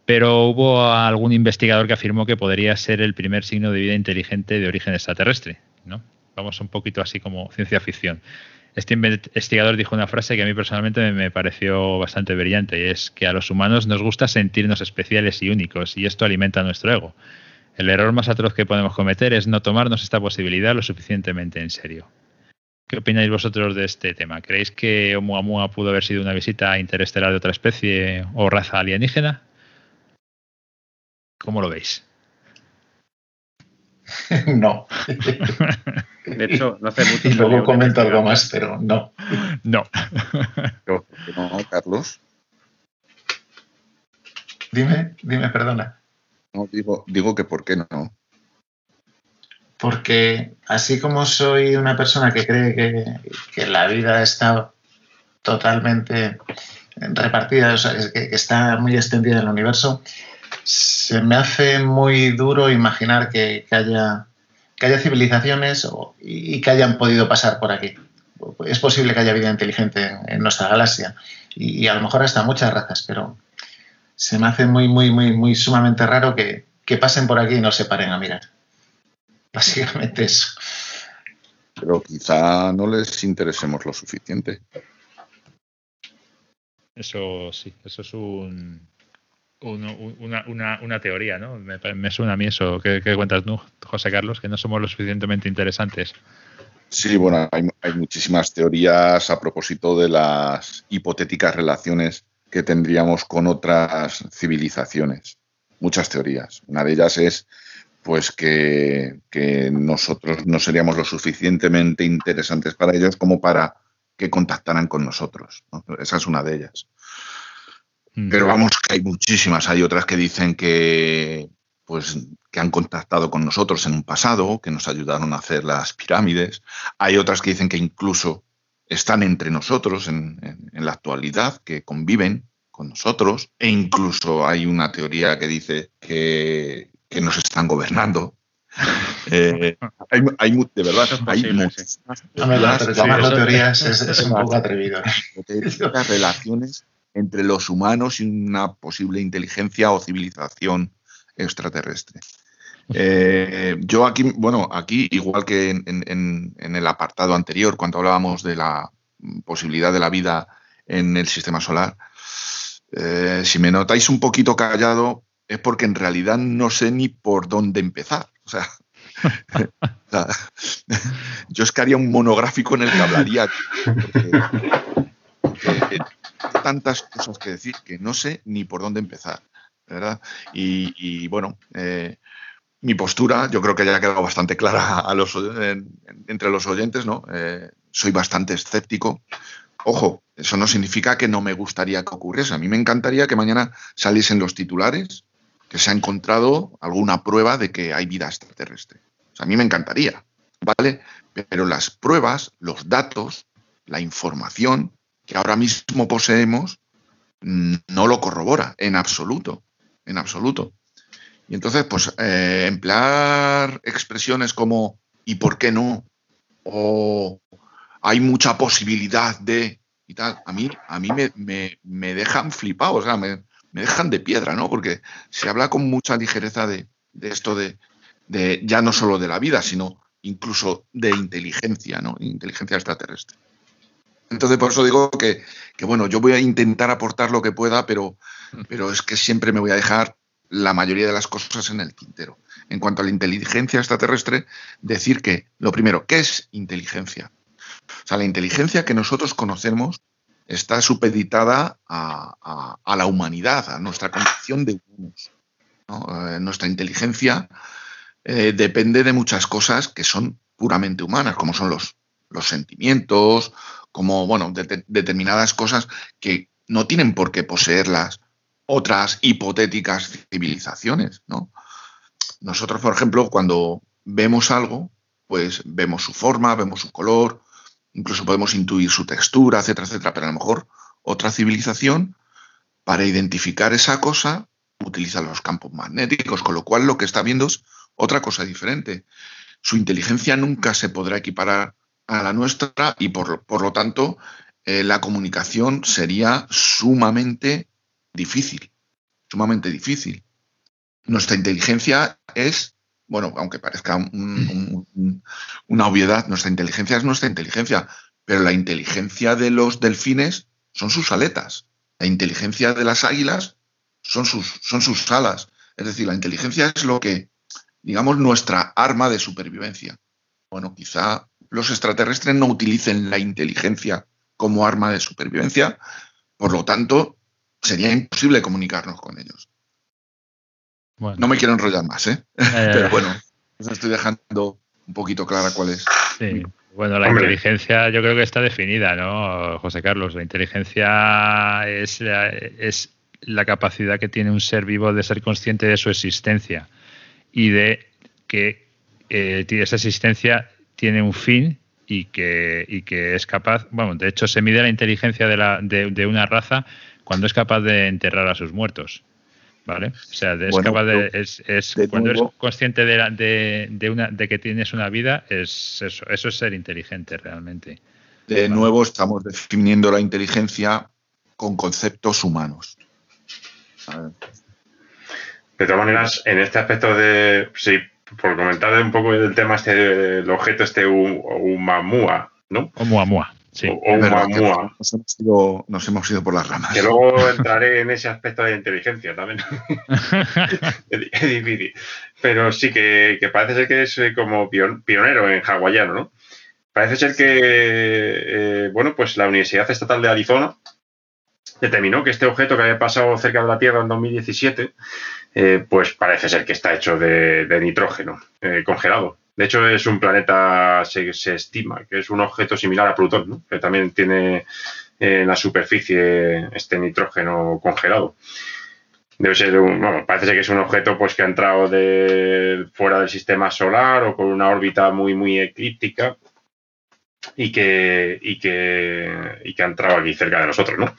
pero hubo algún investigador que afirmó que podría ser el primer signo de vida inteligente de origen extraterrestre, ¿no? Vamos un poquito así como ciencia ficción. Este investigador dijo una frase que a mí personalmente me pareció bastante brillante, y es que a los humanos nos gusta sentirnos especiales y únicos, y esto alimenta nuestro ego. El error más atroz que podemos cometer es no tomarnos esta posibilidad lo suficientemente en serio. ¿Qué opináis vosotros de este tema? ¿Creéis que Oumuamua pudo haber sido una visita interestelar de otra especie o raza alienígena? ¿Cómo lo veis? No. De hecho, no hace mucho. Y luego comento algo más, pero no. No. No, Carlos. Dime, perdona. No, digo que ¿por qué no? Porque así como soy una persona que cree que la vida está totalmente repartida, o sea, que está muy extendida en el universo, se me hace muy duro imaginar que haya civilizaciones y que hayan podido pasar por aquí. Es posible que haya vida inteligente en nuestra galaxia y a lo mejor hasta muchas razas, pero se me hace muy, muy, muy, muy sumamente raro que pasen por aquí y no se paren a mirar. Básicamente eso. Pero quizá no les interesemos lo suficiente. Eso sí, eso es un... una teoría, ¿no? Me suena a mí eso. ¿Qué cuentas tú, José Carlos? Que no somos lo suficientemente interesantes. Sí, bueno, hay muchísimas teorías a propósito de las hipotéticas relaciones que tendríamos con otras civilizaciones. Muchas teorías. Una de ellas es pues que nosotros no seríamos lo suficientemente interesantes para ellos como para que contactaran con nosotros, ¿no? Esa es una de ellas. Pero vamos, que hay muchísimas. Hay otras que dicen que, pues, que han contactado con nosotros en un pasado, que nos ayudaron a hacer las pirámides. Hay otras que dicen que incluso están entre nosotros en la actualidad, que conviven con nosotros. E incluso hay una teoría que dice que nos están gobernando. De verdad, eso es posible, hay muchas. Llamarlo teorías es un poco atrevido. Las relaciones entre los humanos y una posible inteligencia o civilización extraterrestre. Yo aquí, bueno, igual que en el apartado anterior, cuando hablábamos de la posibilidad de la vida en el sistema solar, si me notáis un poquito callado es porque en realidad no sé ni por dónde empezar. O sea, yo es que haría un monográfico en el que hablaría porque tantas cosas que decir que no sé ni por dónde empezar, ¿verdad? Y bueno, mi postura, yo creo que ya ha quedado bastante clara entre los oyentes, ¿no? Soy bastante escéptico. Ojo, eso no significa que no me gustaría que ocurriese. A mí me encantaría que mañana saliesen los titulares que se ha encontrado alguna prueba de que hay vida extraterrestre. O sea, a mí me encantaría, ¿vale? Pero las pruebas, los datos, la información que ahora mismo poseemos, no lo corrobora en absoluto, en absoluto. Y entonces, pues, emplear expresiones como ¿y por qué no? O hay mucha posibilidad de y tal, a mí me dejan flipado, o sea, me dejan de piedra, ¿no? Porque se habla con mucha ligereza de esto de ya no solo de la vida, sino incluso de inteligencia, ¿no? Inteligencia extraterrestre. Entonces, por eso digo que bueno, yo voy a intentar aportar lo que pueda, pero es que siempre me voy a dejar la mayoría de las cosas en el tintero. En cuanto a la inteligencia extraterrestre, decir que, lo primero, ¿qué es inteligencia? O sea, la inteligencia que nosotros conocemos está supeditada a la humanidad, a nuestra condición de humanos, ¿no? Nuestra inteligencia depende de muchas cosas que son puramente humanas, como son los sentimientos, como bueno, determinadas cosas que no tienen por qué poseerlas otras hipotéticas civilizaciones, ¿no? Nosotros, por ejemplo, cuando vemos algo, pues vemos su forma, vemos su color, incluso podemos intuir su textura, etcétera, etcétera, pero a lo mejor otra civilización, para identificar esa cosa, utiliza los campos magnéticos, con lo cual lo que está viendo es otra cosa diferente. Su inteligencia nunca se podrá equiparar a la nuestra y por lo tanto la comunicación sería sumamente difícil. Nuestra inteligencia es, bueno, aunque parezca una obviedad, nuestra inteligencia, pero la inteligencia de los delfines son sus aletas, la inteligencia de las águilas son sus alas, es decir, la inteligencia es lo que, digamos, nuestra arma de supervivencia. Bueno, quizá los extraterrestres no utilicen la inteligencia como arma de supervivencia, por lo tanto, sería imposible comunicarnos con ellos. Bueno. No me quiero enrollar más, ¿eh? Pero bueno, os estoy dejando un poquito clara cuál es. Sí. Bueno, la inteligencia yo creo que está definida, ¿no, José Carlos? La inteligencia es la capacidad que tiene un ser vivo de ser consciente de su existencia y de que esa existencia tiene un fin y que es capaz, bueno, de hecho se mide la inteligencia de una raza cuando es capaz de enterrar a sus muertos, ¿vale? O sea, cuando eres consciente de que tienes una vida, es eso es ser inteligente realmente. De nuevo estamos definiendo la inteligencia con conceptos humanos. A ver. De todas maneras, en este aspecto de sí. Por comentar un poco del tema del objeto Oumuamua, ¿no? Oumuamua. Sí, Oumuamua. Nos hemos ido por las ramas. Que luego entraré en ese aspecto de inteligencia también. Es difícil. Pero sí que parece ser que es como pionero en hawaiano, ¿no? Parece ser que, bueno, pues la Universidad Estatal de Arizona determinó que este objeto que había pasado cerca de la Tierra en 2017, pues parece ser que está hecho de nitrógeno congelado. De hecho, es un planeta, se estima, que es un objeto similar a Plutón, ¿no? Que también tiene en la superficie este nitrógeno congelado. Debe ser parece ser que es un objeto pues que ha entrado de fuera del sistema solar o con una órbita muy, muy eclíptica y que ha entrado aquí cerca de nosotros, ¿no?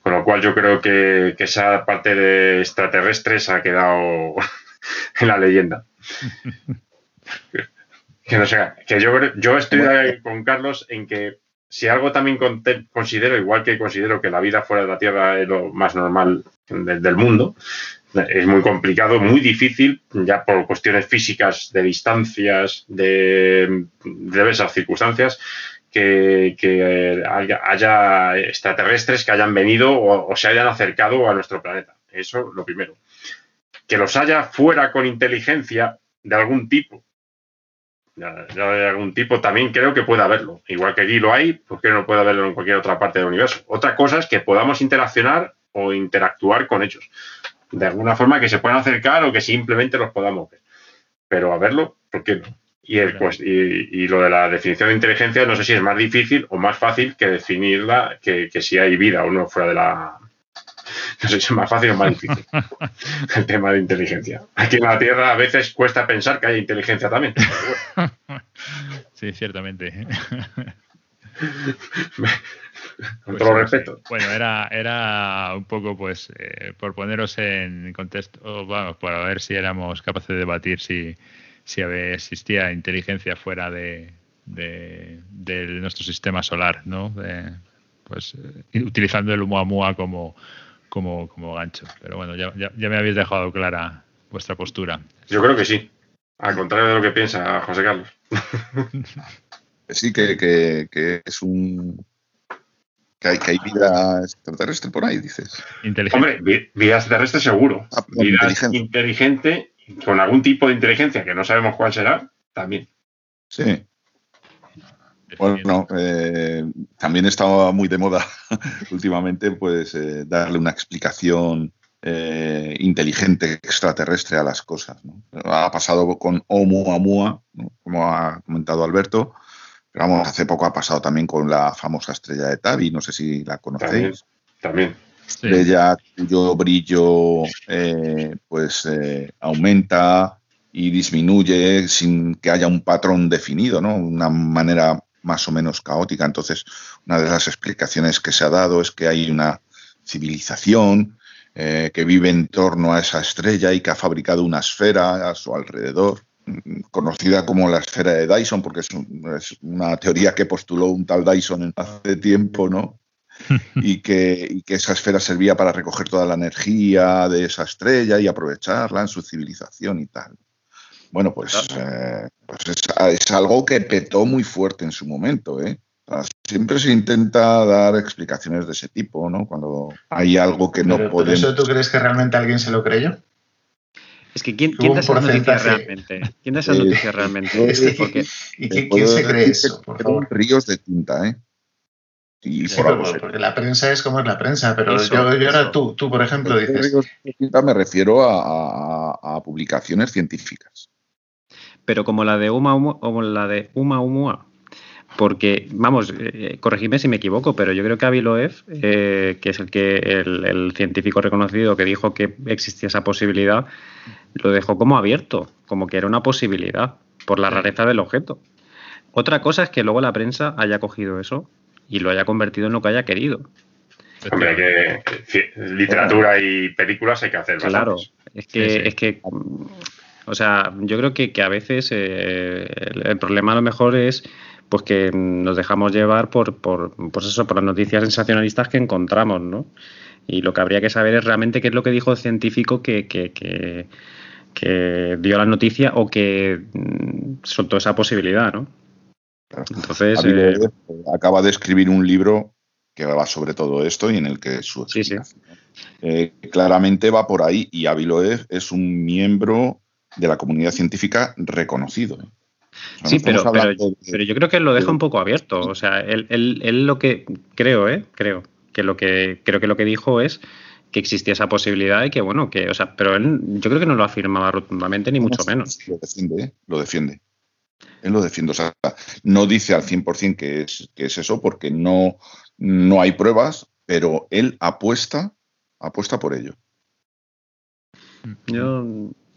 Con lo cual yo creo que esa parte de extraterrestres ha quedado en la leyenda. Yo estoy con Carlos en que si algo también considero, igual que considero que la vida fuera de la Tierra es lo más normal del mundo, es muy complicado, muy difícil, ya por cuestiones físicas, de distancias, de esas circunstancias, que haya extraterrestres que hayan venido o se hayan acercado a nuestro planeta. Eso, lo primero. Que los haya fuera con inteligencia de algún tipo. De algún tipo también creo que puede haberlo. Igual que aquí lo hay, ¿por qué no puede haberlo en cualquier otra parte del universo? Otra cosa es que podamos interaccionar o interactuar con ellos. De alguna forma que se puedan acercar o que simplemente los podamos ver. Pero a verlo, ¿por qué no? Y lo de la definición de inteligencia, no sé si es más difícil o más fácil que definirla que si hay vida o no fuera de la... No sé si es más fácil o más difícil el tema de inteligencia. Aquí en la Tierra a veces cuesta pensar que hay inteligencia también. Bueno. Sí, ciertamente. Con todo respeto. Bueno, era un poco pues por poneros en contexto, vamos, para ver si éramos capaces de debatir si existía inteligencia fuera de nuestro sistema solar, ¿no? Pues utilizando el Oumuamua como gancho. Pero bueno, ya me habéis dejado clara vuestra postura. Yo creo que sí, al contrario de lo que piensa José Carlos. Sí, que es un... Que hay vida extraterrestre por ahí, dices. Inteligente. Hombre, vida extraterrestre seguro. Ah, pues, vida inteligente, con algún tipo de inteligencia que no sabemos cuál será, también. Sí. Bueno, también estaba muy de moda últimamente pues darle una explicación inteligente extraterrestre a las cosas, ¿no? Ha pasado con Oumuamua, ¿no? Como ha comentado Alberto, pero vamos, hace poco ha pasado también con la famosa estrella de Tabi, no sé si la conocéis. También. Estrella cuyo brillo aumenta y disminuye sin que haya un patrón definido, ¿no? Una manera más o menos caótica. Entonces, una de las explicaciones que se ha dado es que hay una civilización que vive en torno a esa estrella y que ha fabricado una esfera a su alrededor, conocida como la esfera de Dyson, porque es una teoría que postuló un tal Dyson hace tiempo, ¿no? Y que esa esfera servía para recoger toda la energía de esa estrella y aprovecharla en su civilización y tal. Bueno, pues es algo que petó muy fuerte en su momento, ¿eh? O sea, siempre se intenta dar explicaciones de ese tipo, ¿no? Cuando hay algo que no podemos... ¿Eso tú crees que realmente alguien se lo creyó? Es que ¿quién da esa noticia realmente? ¿Quién da esa noticia realmente? ¿Y quién se cree eso? Por favor. Ríos de tinta, ¿eh? Y sí, porque la prensa es como es la prensa, pero yo ahora tú, por ejemplo, dices... Ríos de tinta me refiero a publicaciones científicas. Pero como la de Oumuamua, porque, vamos, corregidme si me equivoco, pero yo creo que Avi Loeb, que es el científico reconocido que dijo que existía esa posibilidad, lo dejó como abierto, como que era una posibilidad, por la rareza del objeto. Otra cosa es que luego la prensa haya cogido eso y lo haya convertido en lo que haya querido. Hombre, que literatura y películas hay que hacer bastantes. Claro, es que o sea, yo creo que a veces el problema a lo mejor es pues que nos dejamos llevar por las noticias sensacionalistas que encontramos, ¿no? Y lo que habría que saber es realmente qué es lo que dijo el científico que dio la noticia o que soltó esa posibilidad, ¿no? Entonces, Avi Loeb acaba de escribir un libro que va sobre todo esto y en el que su claramente va por ahí, y Avi Loeb es un miembro de la comunidad científica reconocido. O sea, sí, pero yo creo que lo deja un poco abierto. O sea, él lo que creo, creo que lo que dijo es que existía esa posibilidad y que bueno, que, o sea, pero él yo creo que no lo afirmaba rotundamente ni mucho menos. Lo defiende, lo defiende. Él lo defiende. O sea, no dice al 100% que es eso, porque no hay pruebas, pero él apuesta por ello. Yo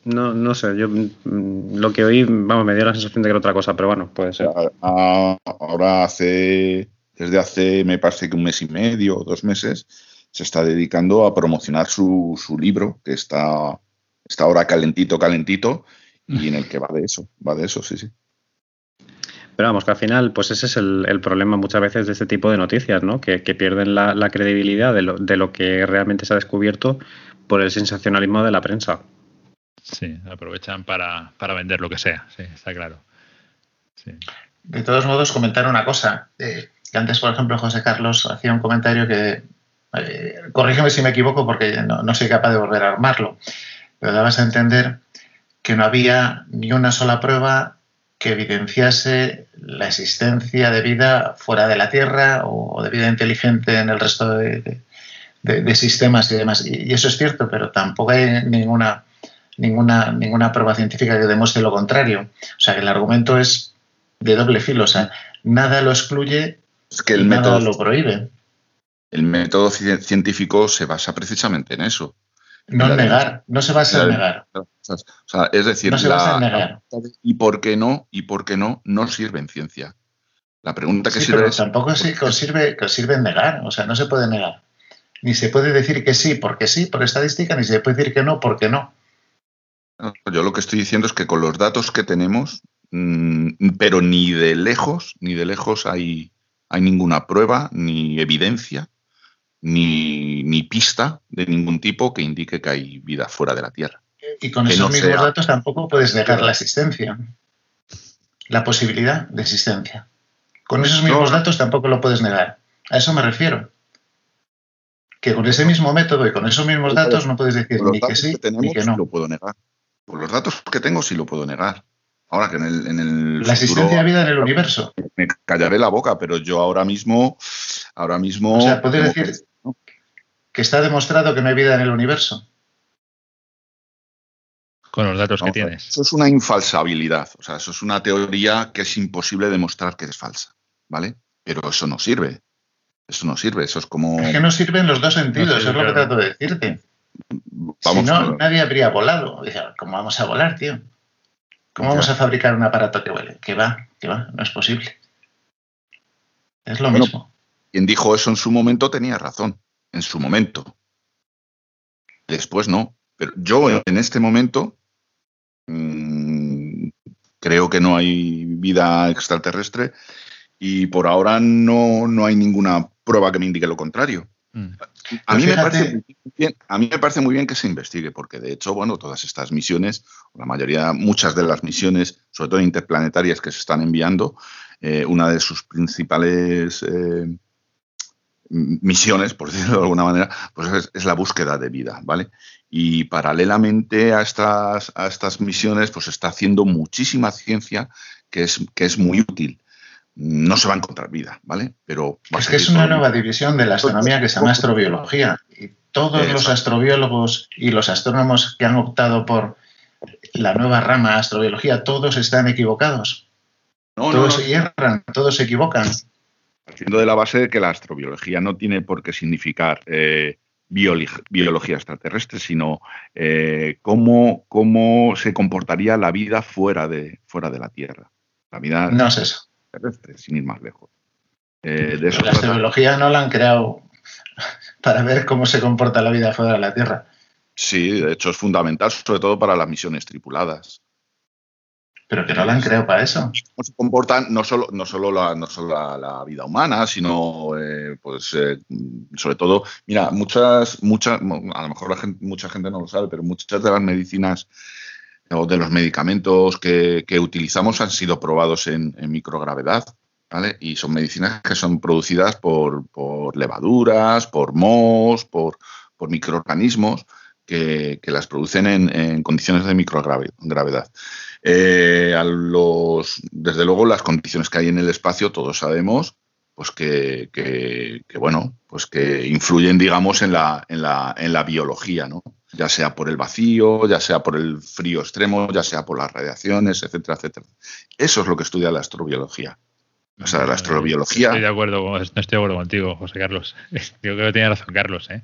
no sé, yo lo que oí, vamos, me dio la sensación de que era otra cosa, pero bueno, puede ser. Ahora desde hace me parece que un mes y medio o 2 meses, se está dedicando a promocionar su libro, que está ahora calentito, y en el que va de eso, sí. Pero vamos, que al final, pues ese es el problema muchas veces de este tipo de noticias, ¿no? Que pierden la credibilidad de lo que realmente se ha descubierto por el sensacionalismo de la prensa. Sí, aprovechan para vender lo que sea, sí, está claro. Sí. De todos modos, comentar una cosa. Que antes, por ejemplo, José Carlos hacía un comentario que, corrígeme si me equivoco porque no soy capaz de volver a armarlo, pero dabas a entender que no había ni una sola prueba que evidenciase la existencia de vida fuera de la Tierra o de vida inteligente en el resto de sistemas y demás. Y eso es cierto, pero tampoco hay ninguna prueba científica que demuestre lo contrario. O sea, que el argumento es de doble filo. O sea, nada lo excluye, es que el método lo prohíbe. El método científico se basa precisamente en eso. No negar, no se basa en negar. O sea, es decir, no se basa en negar. ¿Y por qué no? No sirve en ciencia. La pregunta que sirve es... Tampoco sí que os sirve en negar, o sea, no se puede negar. Ni se puede decir que sí, por estadística, ni se puede decir que no, porque no. Yo lo que estoy diciendo es que con los datos que tenemos, pero ni de lejos hay ninguna prueba, ni evidencia, ni pista de ningún tipo que indique que hay vida fuera de la Tierra. Y con esos mismos datos tampoco puedes negar la existencia, la posibilidad de existencia. Con esos mismos datos tampoco lo puedes negar. A eso me refiero. Que con ese mismo método y con esos mismos datos no puedes decir ni que sí ni que no. Lo puedo negar. Con los datos que tengo sí lo puedo negar. Ahora que en el la existencia de vida en el universo. Me callaré la boca, pero yo ahora mismo... O sea, puedes decir... que está demostrado que no hay vida en el universo. Con los datos que tienes. Eso es una infalsabilidad. O sea, eso es una teoría que es imposible demostrar que es falsa, ¿vale? Pero eso no sirve. Eso es como... Es que no sirve en los dos sentidos, no sirve, eso es lo que trato de decirte. Vamos, si no, nadie habría volado. O sea, ¿cómo vamos a volar, tío? ¿Cómo vamos a fabricar un aparato que vuele? Que va, no es posible. Es lo mismo. Quien dijo eso en su momento tenía razón. En su momento. Después no. Pero yo en este momento creo que no hay vida extraterrestre y por ahora no hay ninguna prueba que me indique lo contrario. A mí me parece muy bien que se investigue, porque de hecho, bueno, todas estas misiones, la mayoría, muchas de las misiones, sobre todo interplanetarias que se están enviando, una de sus principales... misiones, por decirlo de alguna manera, pues es la búsqueda de vida, ¿vale? Y paralelamente a estas misiones, pues está haciendo muchísima ciencia que es muy útil. No se va a encontrar vida, ¿vale? Pero es que es una nueva división de la astronomía que se llama astrobiología. Y todos los astrobiólogos y los astrónomos que han optado por la nueva rama astrobiología, todos están equivocados. Todos erran, todos se equivocan. Partiendo de la base de que la astrobiología no tiene por qué significar biología extraterrestre, sino cómo se comportaría la vida fuera de la Tierra. La vida no es eso. Extraterrestre, sin ir más lejos. La astrobiología no la han creado para ver cómo se comporta la vida fuera de la Tierra. Sí, de hecho es fundamental, sobre todo para las misiones tripuladas. Pero que no la han creado para eso. ¿Cómo se comportan no solo la vida humana, sino sobre todo, mira, muchas, a lo mejor mucha gente no lo sabe, pero muchas de las medicinas o de los medicamentos que utilizamos han sido probados en microgravedad ¿vale? Y son medicinas que son producidas por levaduras, por mohos, por microorganismos que las producen en condiciones de microgravedad. Desde luego, las condiciones que hay en el espacio, todos sabemos, pues que influyen, digamos, en la biología, ¿no? Ya sea por el vacío, ya sea por el frío extremo, ya sea por las radiaciones, etcétera, etcétera. Eso es lo que estudia la astrobiología. O sea, la astrobiología... No estoy de acuerdo contigo, José Carlos. Yo creo que tenía razón Carlos, ¿eh?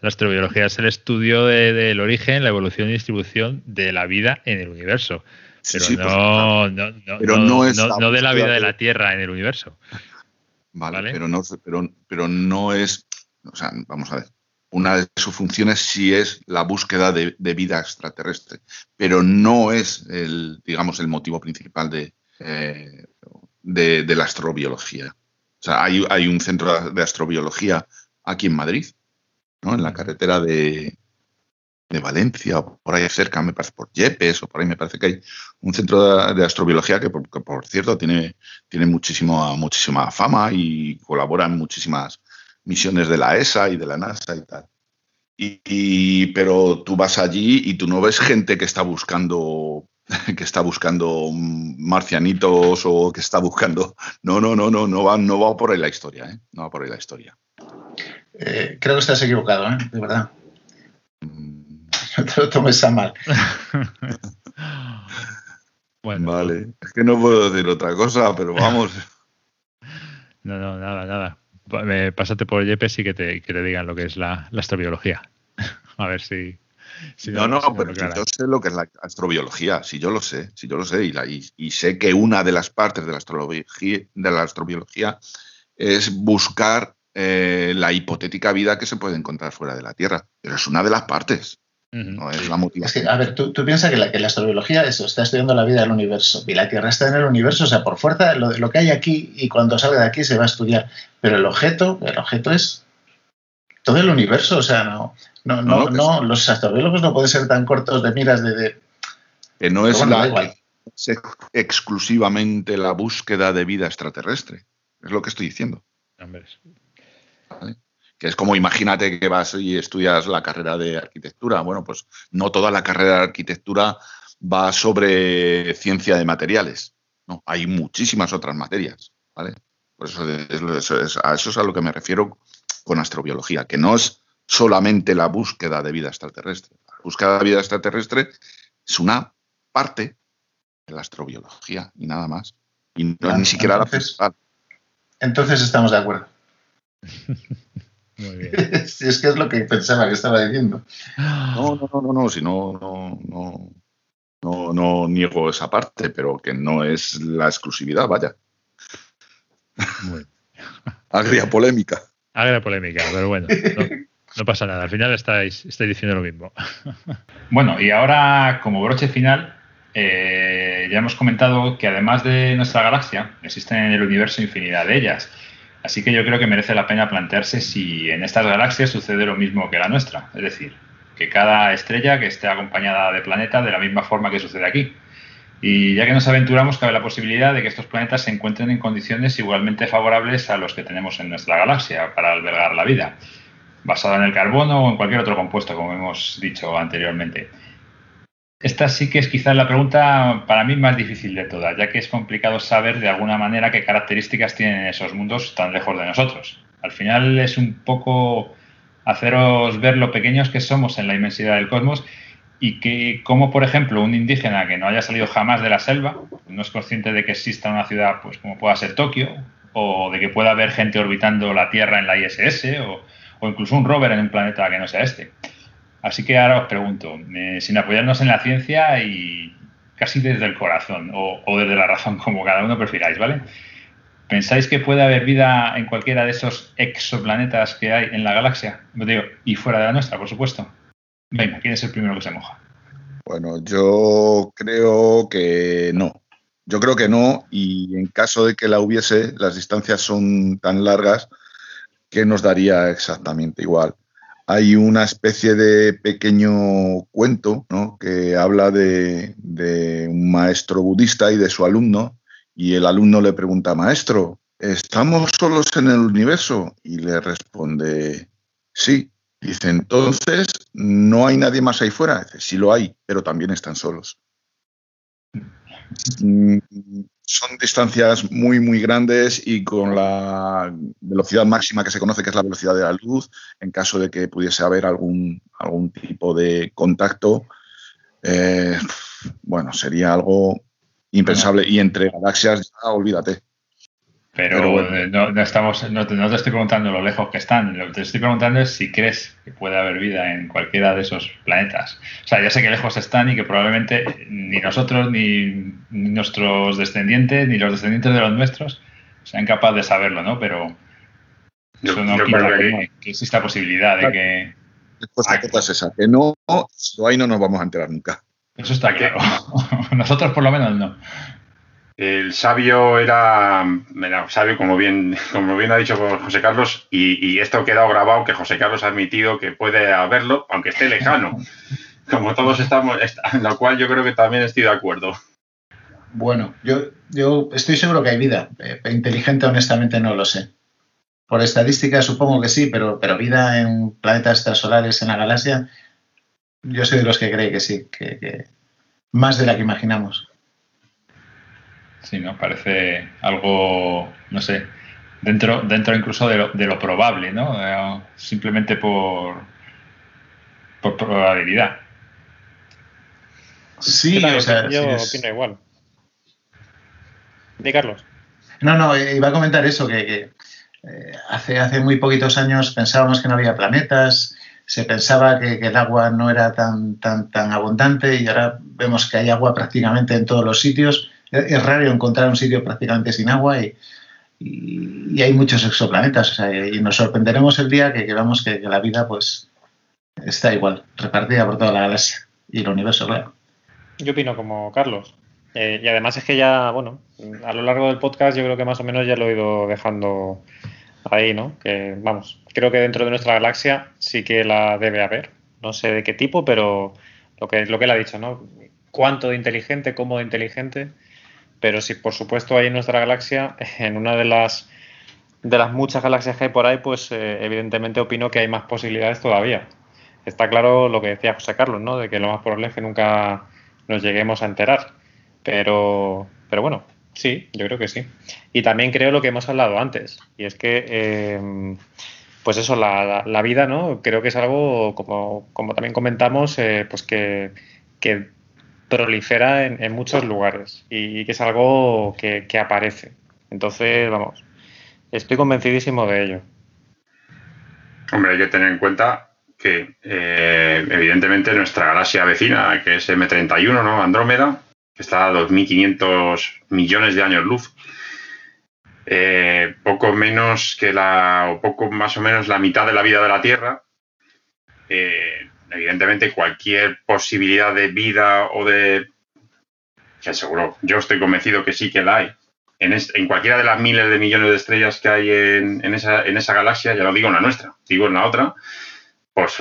La astrobiología es el estudio del origen, la evolución y distribución de la vida en el universo. Pero sí, no de la vida de la Tierra en el universo. Vale. Pero no es... O sea, vamos a ver. Una de sus funciones sí es la búsqueda de vida extraterrestre, pero no es el motivo principal de la astrobiología. O sea, hay un centro de astrobiología aquí en Madrid, ¿no? En la carretera de Valencia, o por ahí cerca, me parece, por Yepes, o por ahí me parece que hay un centro de astrobiología que por cierto, tiene muchísima fama y colabora en muchísimas misiones de la ESA y de la NASA y tal. Pero tú vas allí y tú no ves gente que está buscando marcianitos o que está buscando... No va por ahí la historia, ¿eh? No va por ahí la historia. Creo que estás equivocado, ¿eh? De verdad. No te lo tomes a mal. Bueno. Vale. Es que no puedo decir otra cosa, pero vamos. No, nada. Pásate por Yepes y que te digan lo que es la astrobiología. A ver si pero yo sé lo que es la astrobiología, si yo lo sé y sé que una de las partes de la astrobiología es buscar la hipotética vida que se puede encontrar fuera de la Tierra, pero es una de las partes. No es la motivación. Es que, a ver, tú piensas que la astrobiología está estudiando la vida del universo y la Tierra está en el universo, o sea, por fuerza lo que hay aquí y cuando salga de aquí se va a estudiar, pero el objeto es todo el universo, o sea, no, los astrobiólogos no pueden ser tan cortos de miras de... Que no es exclusivamente la búsqueda de vida extraterrestre, es lo que estoy diciendo. ¿Vale? Que es como, imagínate que vas y estudias la carrera de arquitectura. Bueno, pues no toda la carrera de arquitectura va sobre ciencia de materiales. No, hay muchísimas otras materias, ¿vale? Por eso es a lo que me refiero con astrobiología, que no es solamente la búsqueda de vida extraterrestre. La búsqueda de vida extraterrestre es una parte de la astrobiología y nada más. Y no claro, ni siquiera entonces, la principal. Entonces estamos de acuerdo. Muy bien. Si es que es lo que pensaba que estaba diciendo. No niego esa parte, pero que no es la exclusividad, vaya. Bueno. Agria polémica, pero bueno, no pasa nada, al final estáis diciendo lo mismo. Bueno, y ahora como broche final, ya hemos comentado que además de nuestra galaxia, existen en el universo infinidad de ellas. Así que yo creo que merece la pena plantearse si en estas galaxias sucede lo mismo que la nuestra. Es decir, que cada estrella que esté acompañada de planetas de la misma forma que sucede aquí. Y ya que nos aventuramos, cabe la posibilidad de que estos planetas se encuentren en condiciones igualmente favorables a los que tenemos en nuestra galaxia para albergar la vida, basada en el carbono o en cualquier otro compuesto, como hemos dicho anteriormente. Esta sí que es quizás la pregunta para mí más difícil de todas, ya que es complicado saber de alguna manera qué características tienen esos mundos tan lejos de nosotros. Al final es un poco haceros ver lo pequeños que somos en la inmensidad del cosmos y que, como por ejemplo un indígena que no haya salido jamás de la selva, no es consciente de que exista una ciudad pues como pueda ser Tokio, o de que pueda haber gente orbitando la Tierra en la ISS, o incluso un rover en un planeta que no sea este. Así que ahora os pregunto, sin apoyarnos en la ciencia y casi desde el corazón o desde la razón, como cada uno prefiráis, ¿vale? ¿Pensáis que puede haber vida en cualquiera de esos exoplanetas que hay en la galaxia? Digo, y fuera de la nuestra, por supuesto. Venga, ¿quién es el primero que se moja? Bueno, yo creo que no, y en caso de que la hubiese, las distancias son tan largas que nos daría exactamente igual. Hay una especie de pequeño cuento, ¿no?, que habla de un maestro budista y de su alumno, y el alumno le pregunta: maestro, ¿estamos solos en el universo? Y le responde, sí. Dice, entonces, ¿no hay nadie más ahí fuera? Dice, sí lo hay, pero también están solos. Son distancias muy, muy grandes y con la velocidad máxima que se conoce, que es la velocidad de la luz, en caso de que pudiese haber algún tipo de contacto, bueno, sería algo impensable. Y entre galaxias, ya, olvídate. Pero bueno, no te estoy preguntando lo lejos que están, lo que te estoy preguntando es si crees que puede haber vida en cualquiera de esos planetas. O sea, ya sé que lejos están y que probablemente ni nosotros, ni nuestros descendientes, ni los descendientes de los nuestros sean capaces de saberlo, ¿no? Pero eso no quita que exista la posibilidad de que... Pues la cosa es esa, que no, ahí no nos vamos a enterar nunca. Eso está claro. Nosotros por lo menos no. El sabio era sabio, como bien ha dicho José Carlos, y esto ha quedado grabado, que José Carlos ha admitido que puede haberlo, aunque esté lejano, como todos estamos, en lo cual yo creo que también estoy de acuerdo. Bueno, yo estoy seguro que hay vida. Inteligente, honestamente, no lo sé. Por estadística supongo que sí, pero vida en planetas extrasolares, en la galaxia, yo soy de los que cree que sí, que más de la que imaginamos. Sí, ¿no? Parece algo, no sé, dentro incluso de lo probable, ¿no? Simplemente por probabilidad. Sí, o sea, yo opino igual. ¿De Carlos? No, iba a comentar eso, que hace muy poquitos años pensábamos que no había planetas, se pensaba que el agua no era tan abundante y ahora vemos que hay agua prácticamente en todos los sitios. Es raro encontrar un sitio prácticamente sin agua y hay muchos exoplanetas. O sea, y nos sorprenderemos el día que veamos que la vida pues está igual, repartida por toda la galaxia y el universo, claro. Yo opino como Carlos. Y además es que ya, bueno, a lo largo del podcast yo creo que más o menos ya lo he ido dejando ahí, ¿no? Que, vamos, creo que dentro de nuestra galaxia sí que la debe haber. No sé de qué tipo, pero lo que él ha dicho, ¿no? Cuánto de inteligente, cómo de inteligente... Pero sí, por supuesto, hay en nuestra galaxia, en una de las muchas galaxias que hay por ahí, pues evidentemente opino que hay más posibilidades todavía. Está claro lo que decía José Carlos, ¿no? De que lo más probable es que nunca nos lleguemos a enterar. Pero bueno, sí, yo creo que sí. Y también creo lo que hemos hablado antes, y es que, pues eso, la vida, ¿no? Creo que es algo, como también comentamos, pues que prolifera en muchos lugares y que es algo que aparece. Entonces, vamos, estoy convencidísimo de ello. Hombre, hay que tener en cuenta que evidentemente nuestra galaxia vecina, que es M31, ¿no? Andrómeda, que está a 2.500 millones de años luz, poco menos que más o menos la mitad de la vida de la Tierra. Evidentemente, cualquier posibilidad de vida que seguro, yo estoy convencido que sí que la hay. En cualquiera de las miles de millones de estrellas que hay en esa galaxia, ya no digo en la nuestra, digo en la otra, pues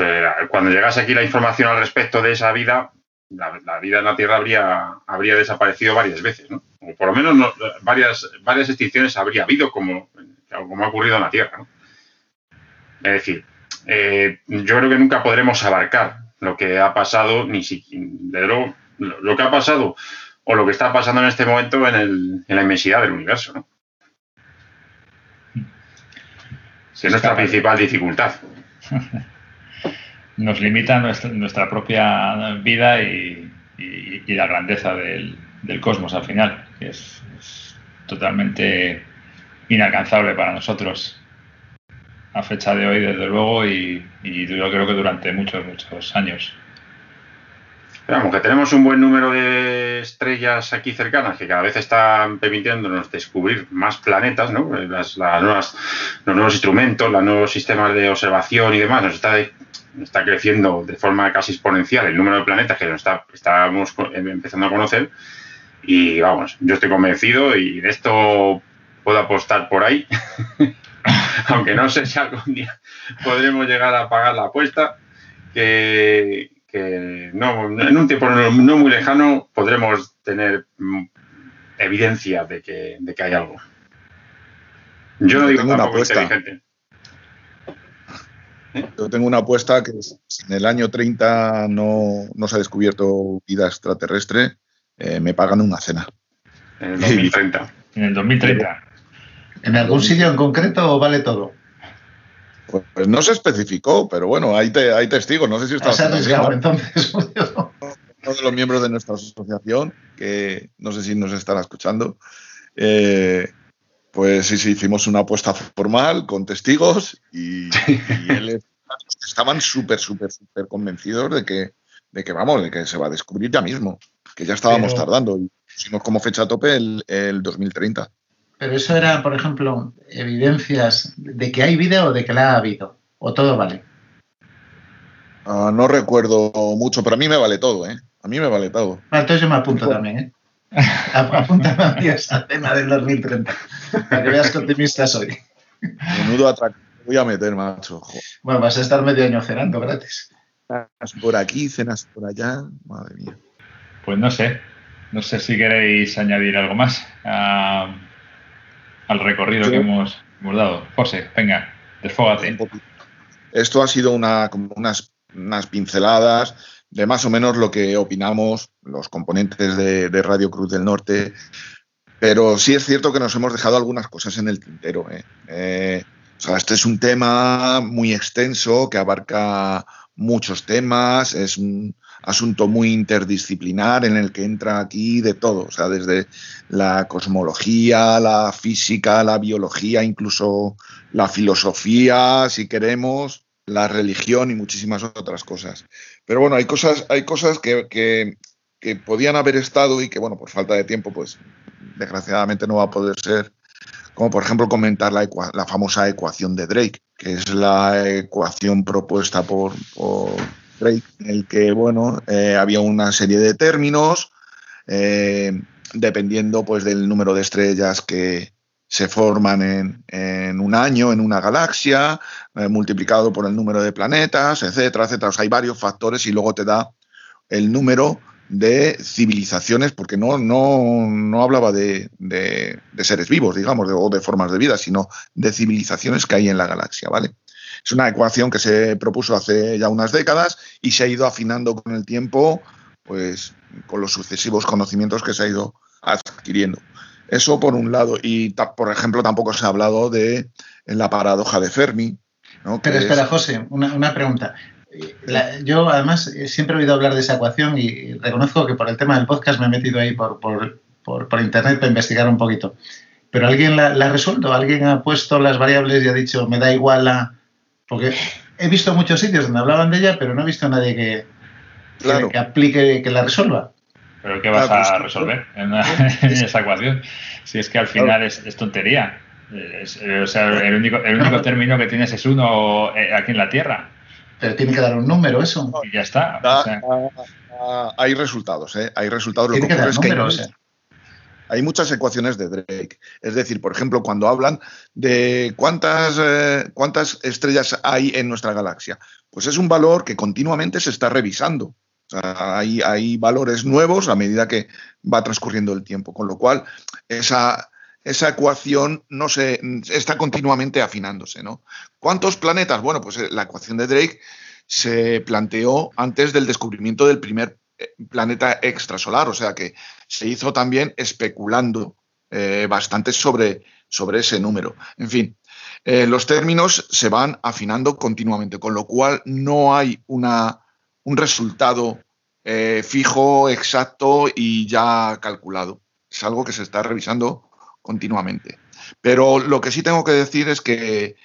cuando llegase aquí la información al respecto de esa vida, la vida en la Tierra habría desaparecido varias veces, ¿no? O por lo menos varias extinciones habría habido, como ha ocurrido en la Tierra, ¿no? Es decir... yo creo que nunca podremos abarcar lo que ha pasado, ni siquiera, desde luego, lo que ha pasado o lo que está pasando en este momento en la inmensidad del universo, ¿no? Sí, es nuestra principal dificultad. Nos limita nuestra propia vida y la grandeza del cosmos al final, que es totalmente inalcanzable para nosotros a fecha de hoy, desde luego, y yo creo que durante muchos años. Vamos, que tenemos un buen número de estrellas aquí cercanas que cada vez están permitiéndonos descubrir más planetas, ¿no? Los nuevos instrumentos, los nuevos sistemas de observación y demás, nos está creciendo de forma casi exponencial el número de planetas que estamos empezando a conocer. Y vamos, yo estoy convencido y de esto puedo apostar por ahí. Aunque no sé si algún día podremos llegar a pagar la apuesta, que no, en un tiempo no muy lejano podremos tener evidencia de que hay algo. Yo no digo tengo una apuesta. Yo tengo una apuesta que en el año 30 no se ha descubierto vida extraterrestre, me pagan una cena. En el 2030. En el 2030. ¿En algún sitio en concreto o vale todo? Pues no se especificó, pero bueno, hay testigos. No sé si está arriesgado entonces. Uno de los miembros de nuestra asociación, que no sé si nos estará escuchando, pues sí, hicimos una apuesta formal con testigos y él estaban súper convencidos de que se va a descubrir ya mismo, que ya estábamos tardando y pusimos como fecha a tope el 2030. Pero eso era, por ejemplo, evidencias de que hay vida o de que la ha habido, o todo vale. No recuerdo mucho, pero a mí me vale todo, ¿eh? A mí me vale todo. Entonces yo me apunto también, ¿eh? Apúntame a mí esa cena del 2030, para que veas que optimista soy. Menudo atraco, voy a meter, macho. Joder. Bueno, vas a estar medio año cenando gratis. Cenas por aquí, cenas por allá, madre mía. Pues no sé si queréis añadir algo más al recorrido que hemos dado. José, venga, desfógate. Esto ha sido unas pinceladas de más o menos lo que opinamos los componentes de Radio Cruz del Norte, pero sí es cierto que nos hemos dejado algunas cosas en el tintero. O sea, este es un tema muy extenso que abarca muchos temas, es un asunto muy interdisciplinar en el que entra aquí de todo, o sea, desde la cosmología, la física, la biología, incluso la filosofía, si queremos, la religión y muchísimas otras cosas. Pero bueno, hay cosas que podían haber estado y que, bueno, por falta de tiempo, pues desgraciadamente no va a poder ser, como por ejemplo comentar la famosa ecuación de Drake, que es la ecuación propuesta por Drake, en el que, bueno, había una serie de términos, dependiendo pues del número de estrellas que se forman en un año, en una galaxia, multiplicado por el número de planetas, etcétera, etcétera. O sea, hay varios factores y luego te da el número de civilizaciones, porque no hablaba de seres vivos, digamos, o de formas de vida, sino de civilizaciones que hay en la galaxia, ¿vale? Es una ecuación que se propuso hace ya unas décadas y se ha ido afinando con el tiempo, pues con los sucesivos conocimientos que se ha ido adquiriendo. Eso por un lado. Y, por ejemplo, tampoco se ha hablado de la paradoja de Fermi, ¿no? Pero espera, José, una pregunta. Yo, además, siempre he oído hablar de esa ecuación y reconozco que por el tema del podcast me he metido ahí por internet para investigar un poquito. Pero alguien la ha resuelto, alguien ha puesto las variables y ha dicho, me da igual a... Porque he visto muchos sitios donde hablaban de ella, pero no he visto a nadie que aplique, que la resuelva. ¿Pero qué vas a resolver en esa ecuación? Si es que al final es tontería. O sea, el único término que tienes es uno aquí en la Tierra. Pero tiene que dar un número eso. Y ya está. O sea, hay resultados, ¿eh? Hay resultados. Lo que ocurre es que hay muchas ecuaciones de Drake. Es decir, por ejemplo, cuando hablan de cuántas estrellas hay en nuestra galaxia, pues es un valor que continuamente se está revisando. O sea, hay valores nuevos a medida que va transcurriendo el tiempo, con lo cual esa ecuación no se está continuamente afinándose, ¿no? ¿Cuántos planetas? Bueno, pues la ecuación de Drake se planteó antes del descubrimiento del primer planeta extrasolar, o sea que se hizo también especulando bastante sobre ese número. En fin, los términos se van afinando continuamente, con lo cual no hay un resultado fijo, exacto y ya calculado. Es algo que se está revisando continuamente. Pero lo que sí tengo que decir es que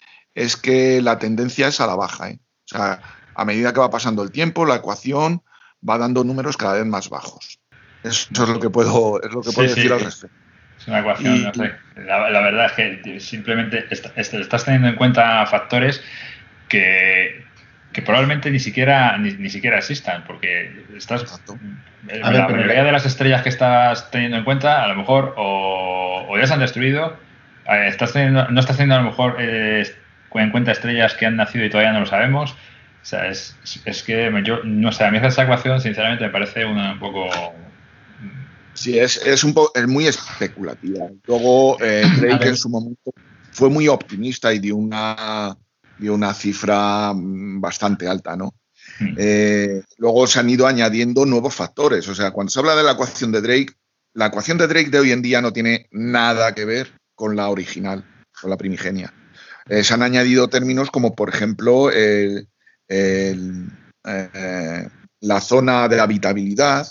la tendencia es a la baja, ¿eh? O sea, a medida que va pasando el tiempo, la ecuación va dando números cada vez más bajos. Eso es lo que puedo decir al respecto. Es una ecuación, no sé. La verdad es que simplemente estás teniendo en cuenta factores que probablemente ni siquiera existan, porque la mayoría de las estrellas que estás teniendo en cuenta, a lo mejor o ya se han destruido, no estás teniendo a lo mejor en cuenta estrellas que han nacido y todavía no lo sabemos. O sea, es que yo no sé, a mí esa ecuación sinceramente me parece un poco... Sí, es muy especulativa. Luego Drake en su momento fue muy optimista y dio una cifra bastante alta, ¿no? Luego se han ido añadiendo nuevos factores. O sea, cuando se habla de la ecuación de Drake, la ecuación de Drake de hoy en día no tiene nada que ver con la original, con la primigenia. Se han añadido términos como, por ejemplo, la zona de habitabilidad,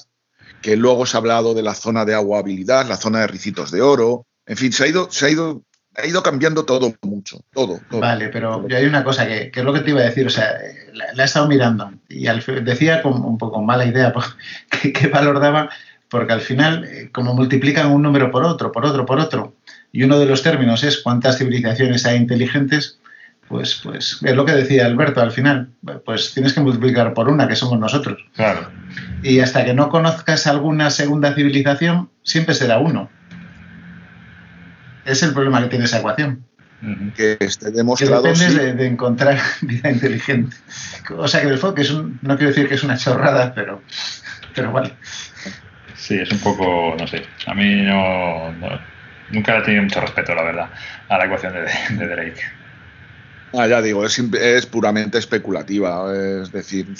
que luego se ha hablado de la zona de aguabilidad, la zona de ricitos de oro. En fin, ha ido cambiando todo mucho, todo. Vale, pero yo hay una cosa que es lo que te iba a decir, o sea, la he estado mirando y decía con un poco mala idea qué valor daba, porque al final, como multiplican un número por otro, y uno de los términos es cuántas civilizaciones hay inteligentes, pues es lo que decía Alberto al final, pues tienes que multiplicar por una, que somos nosotros. Claro. Y hasta que no conozcas alguna segunda civilización, siempre será uno. Es el problema que tiene esa ecuación. Que esté demostrado. Que depende, sí, de encontrar vida inteligente. O sea, que el foco, no quiero decir que es una chorrada, pero vale. Sí, es un poco, no sé, a mí no nunca le he tenido mucho respeto, la verdad, a la ecuación de Drake. Ah, ya digo, es puramente especulativa, es decir,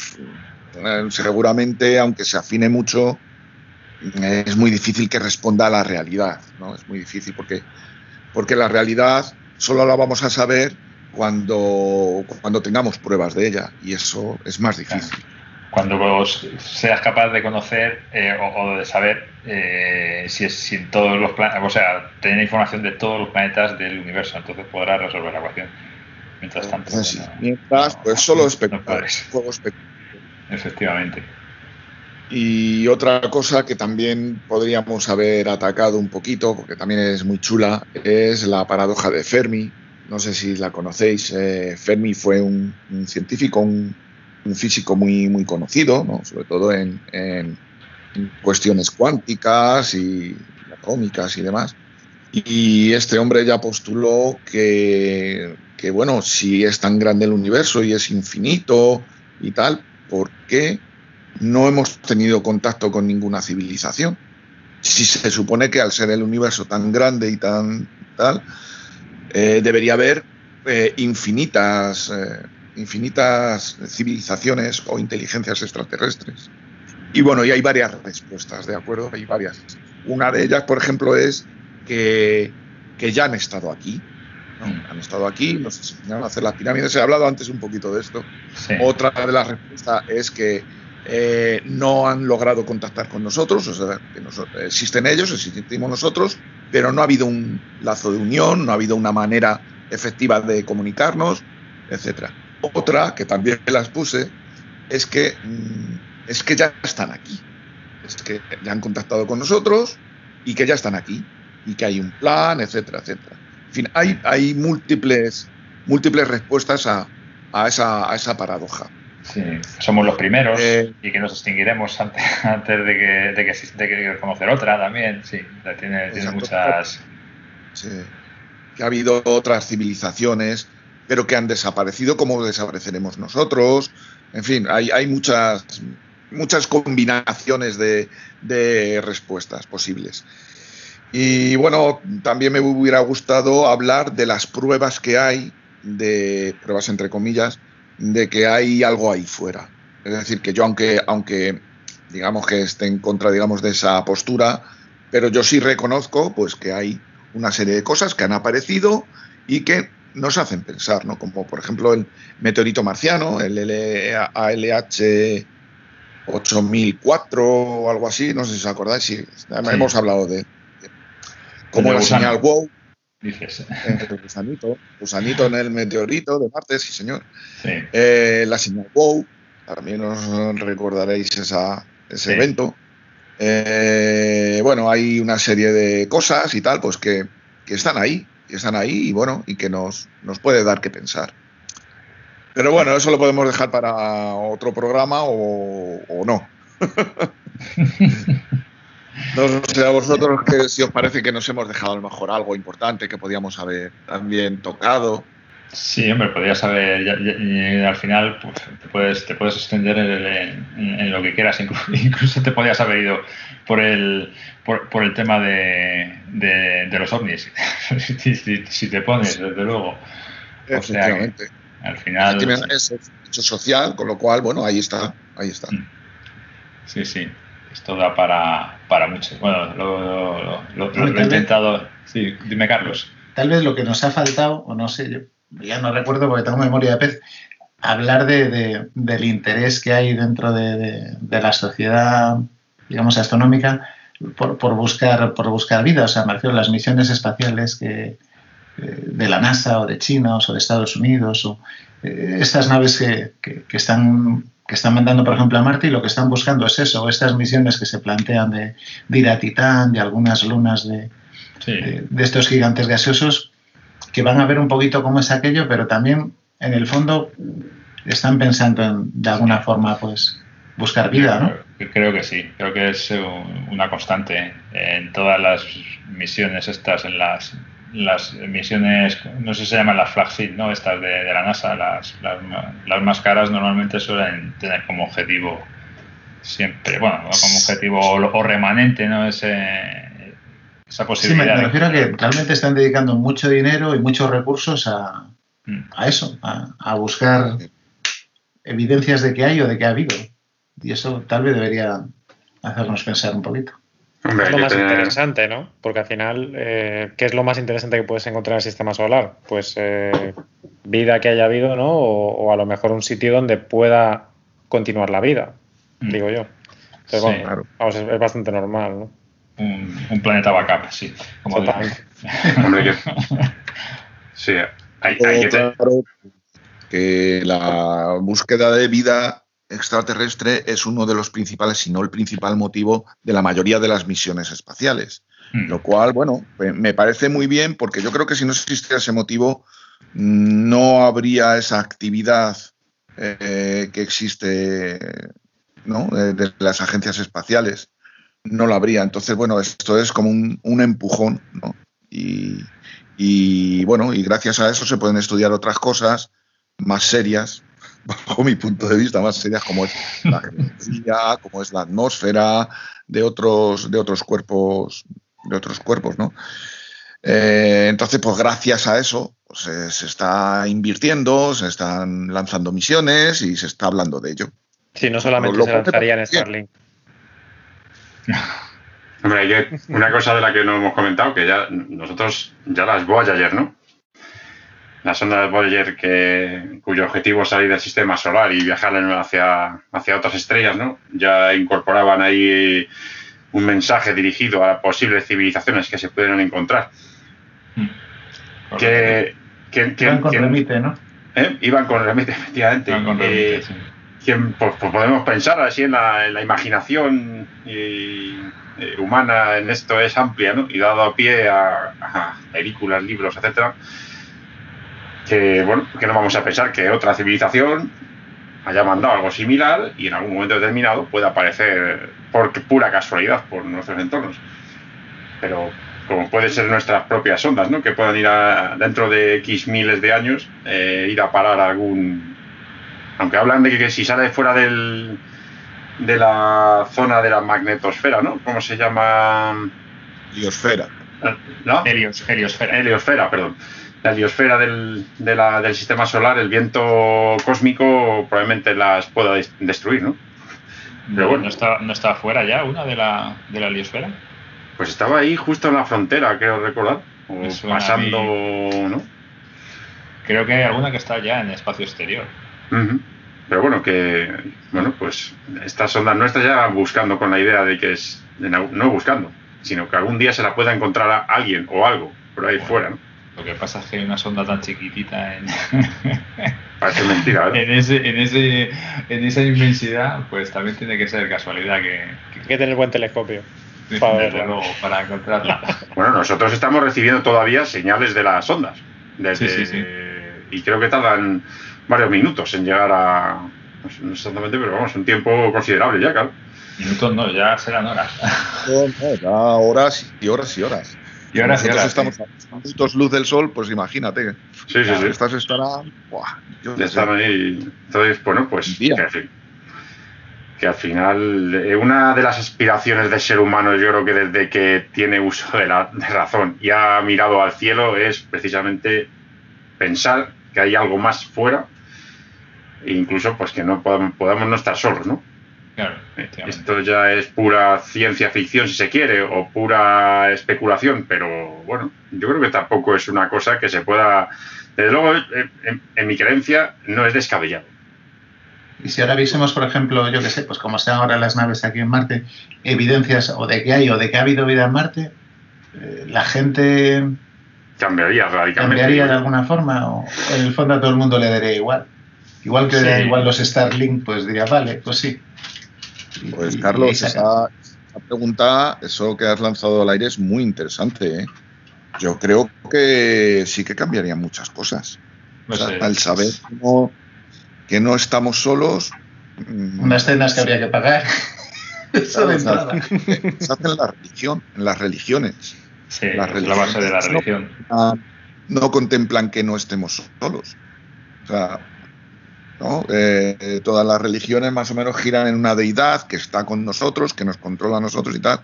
seguramente, aunque se afine mucho, es muy difícil que responda a la realidad, ¿no? Es muy difícil porque la realidad solo la vamos a saber cuando tengamos pruebas de ella, y eso es más difícil. Cuando vos seas capaz de conocer o de saber si en todos los planetas, o sea, tener información de todos los planetas del universo, entonces podrás resolver la ecuación. Mientras tanto, entonces, pues solo especular, juego especulativo. Efectivamente. Y otra cosa que también podríamos haber atacado un poquito, porque también es muy chula, es la paradoja de Fermi. No sé si la conocéis. Fermi fue un científico, un físico muy, muy conocido, ¿no? Sobre todo en cuestiones cuánticas y atómicas y demás. Y este hombre ya postuló que bueno, si es tan grande el universo y es infinito y tal, ¿por qué no hemos tenido contacto con ninguna civilización? Si se supone que al ser el universo tan grande y tan tal, debería haber infinitas civilizaciones o inteligencias extraterrestres. Y bueno, y hay varias respuestas, ¿de acuerdo? Hay varias. Una de ellas, por ejemplo, es que ya han estado aquí, ¿no? Han estado aquí, nos enseñaron a hacer las pirámides. He hablado antes un poquito de esto. Sí. Otra de las respuestas es que no han logrado contactar con nosotros, o sea, que existen ellos, existimos nosotros, pero no ha habido un lazo de unión, no ha habido una manera efectiva de comunicarnos, etcétera. Otra, que también las puse, es que ya están aquí, es que ya han contactado con nosotros y que ya están aquí, y que hay un plan, etcétera, etcétera. En fin, hay múltiples respuestas a esa paradoja. Sí, somos los primeros y que nos extinguiremos antes de conocer otra también. Sí, tiene muchas. Sí. Que ha habido otras civilizaciones, pero que han desaparecido, como desapareceremos nosotros. En fin, hay muchas combinaciones de respuestas posibles. Y bueno, también me hubiera gustado hablar de las pruebas que hay, de pruebas entre comillas, de que hay algo ahí fuera. Es decir, que yo aunque digamos que esté en contra, digamos, de esa postura, pero yo sí reconozco pues que hay una serie de cosas que han aparecido y que nos hacen pensar, ¿no? Como por ejemplo el meteorito marciano, el LH 8004 o algo así, no sé si os acordáis, sí, hemos hablado de como la señal WOW. Dices. El gusanito en el meteorito de Marte, sí señor. Sí. La señal WOW, también os recordaréis ese evento. Bueno, hay una serie de cosas y tal, pues que están ahí y bueno, y que nos puede dar que pensar. Pero bueno, eso lo podemos dejar para otro programa o no. No sé a vosotros si os parece que nos hemos dejado a lo mejor algo importante que podíamos haber también tocado. Sí, hombre, podrías saber, al final pues, te puedes extender en lo que quieras, incluso te podrías haber ido por el tema de los ovnis, si te pones, desde luego. O sea, que, al final... Es hecho social, con lo cual, bueno, ahí está. Sí, sí, esto da para mucho. Bueno, lo he intentado. Sí, dime, Carlos. Tal vez lo que nos ha faltado, o no sé, yo ya no recuerdo porque tengo memoria de pez, hablar del interés que hay dentro de la sociedad, digamos, astronómica por buscar vida. O sea, me refiero a las misiones espaciales de la NASA o de China o de Estados Unidos, o estas naves que están mandando, por ejemplo, a Marte, y lo que están buscando es eso, estas misiones que se plantean de ir a Titán, de algunas lunas de estos gigantes gaseosos, que van a ver un poquito cómo es aquello, pero también, en el fondo, están pensando en, de alguna forma, pues, buscar vida, ¿no? Creo que sí, creo que es una constante en todas las misiones estas, en las misiones, no sé si se llaman las flagship, ¿no? Estas de la NASA, las más caras normalmente suelen tener como objetivo siempre, bueno, como objetivo o remanente, ¿no? Esa posibilidad. Sí, me refiero a que realmente están dedicando mucho dinero y muchos recursos a eso, a buscar evidencias de que hay o de que ha habido. Y eso tal vez debería hacernos pensar un poquito. Es lo más interesante, ¿no? Porque al final, ¿qué es lo más interesante que puedes encontrar en el sistema solar? Pues vida que haya habido, ¿no? O a lo mejor un sitio donde pueda continuar la vida, digo yo. Entonces, sí, bueno, claro. Vamos, es bastante normal, ¿no? Un planeta backup, sí. Como hombre, sí, hay que tener claro que la búsqueda de vida extraterrestre es uno de los principales, si no el principal motivo de la mayoría de las misiones espaciales. Lo cual, bueno, me parece muy bien, porque yo creo que si no existiera ese motivo no habría esa actividad que existe, ¿no? De las agencias espaciales. No lo habría. Entonces, bueno, esto es como un empujón, ¿no? Y bueno, y gracias a eso se pueden estudiar otras cosas más serias, bajo mi punto de vista, más serias, como es la geología, como es la atmósfera de otros cuerpos, ¿no? Entonces, pues gracias a eso pues, se está invirtiendo, se están lanzando misiones y se está hablando de ello. Sí, no solamente se lanzaría en Starlink. Hombre, una cosa de la que no hemos comentado, que ya nosotros, ya las Voyager, ¿no? Las sondas Voyager cuyo objetivo es salir del sistema solar y viajar hacia otras estrellas, ¿no? Ya incorporaban ahí un mensaje dirigido a posibles civilizaciones que se pudieran encontrar. Iban con remite, ¿no? Iban con remite, efectivamente. Pues podemos pensar así en la imaginación humana, en esto es amplia, ¿no? Y dado a pie a películas, libros, etcétera, que bueno, que no vamos a pensar que otra civilización haya mandado algo similar y en algún momento determinado pueda aparecer por pura casualidad por nuestros entornos. Pero como pueden ser nuestras propias ondas, ¿no? Que puedan ir dentro de X miles de años, ir a parar a algún... Aunque hablan de que si sale fuera de la zona de la magnetosfera, ¿no? ¿Cómo se llama? Heliosfera. ¿No? Heliosfera, perdón. La heliosfera del sistema solar, el viento cósmico probablemente las pueda destruir, ¿no? Pero bueno. ¿No está fuera ya una de la heliosfera? Pues estaba ahí justo en la frontera, creo recordar. O pasando, ¿no? Creo que hay alguna que está ya en espacio exterior. Pero bueno, pues estas ondas nuestras ya van buscando con la idea de que es, no buscando, sino que algún día se la pueda encontrar a alguien o algo por ahí fuera, ¿no? Lo que pasa es que hay una sonda tan chiquitita parece mentira, ¿verdad? en esa inmensidad, pues también tiene que ser casualidad que... Hay que tener buen telescopio para encontrarla. Bueno, nosotros estamos recibiendo todavía señales de las ondas desde, sí. Y creo que tardan varios minutos en llegar a... No exactamente, pero vamos, un tiempo considerable ya, claro. Minutos no, ya serán horas. No, ya horas y horas y horas. Y ahora sí, estamos a puntos luz del sol, pues imagínate. Sí, sí, sí. Estas estarán... Buah, yo no están sé. Ahí. Entonces, bueno, pues... Que al final... una de las aspiraciones del ser humano, yo creo que desde que tiene uso de razón y ha mirado al cielo, es precisamente pensar que hay algo más fuera, e incluso pues que no podamos no estar solos, ¿no? Claro, esto ya es pura ciencia ficción, si se quiere, o pura especulación, pero bueno, yo creo que tampoco es una cosa que se pueda... Desde luego, en mi creencia, no es descabellado. Y si ahora viésemos, por ejemplo, yo que sé, pues como están ahora las naves aquí en Marte, evidencias o de que hay o de que ha habido vida en Marte, la gente... Cambiaría radicalmente. Cambiaría de alguna forma, o en el fondo a todo el mundo le daría igual. Igual que sí. Da igual los Starlink, pues diría, vale, pues sí. Pues Carlos, esa pregunta, eso que has lanzado al aire es muy interesante, ¿eh? Yo creo que sí que cambiarían muchas cosas. Pues o sea, al saber que no estamos solos... Unas cenas que habría que pagar. Eso de entrada. Se hace en la religión, en las religiones. Sí, las religiones, la base de la religión. No contemplan que no estemos solos. O sea... ¿no? Todas las religiones más o menos giran en una deidad que está con nosotros, que nos controla a nosotros y tal,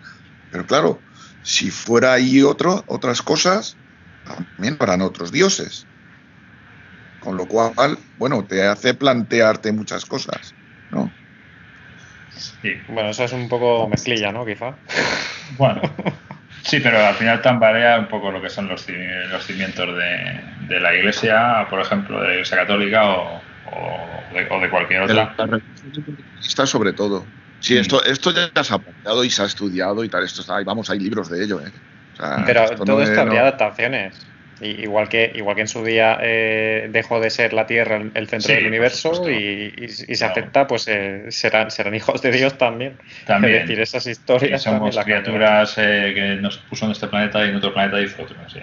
pero claro, si fuera ahí otras cosas, también habrán otros dioses, con lo cual, bueno, te hace plantearte muchas cosas, ¿no? Sí. Bueno, eso es un poco mezclilla, ¿no? Quizá. Bueno, sí, pero al final tambalea un poco lo que son los cimientos de la Iglesia, por ejemplo, de la Iglesia Católica o de cualquier otra. La religión está sobre todo. Sí, esto ya se ha planteado y se ha estudiado y tal. Esto está, vamos, hay libros de ello, ¿eh? O sea, pero esto todo esto habría adaptaciones. Igual que en su día dejó de ser la Tierra el centro del universo y se acepta, pues serán hijos de Dios también. Es decir, esas historias. Somos criaturas que nos puso en este planeta y en otro planeta hizo otro. Sí,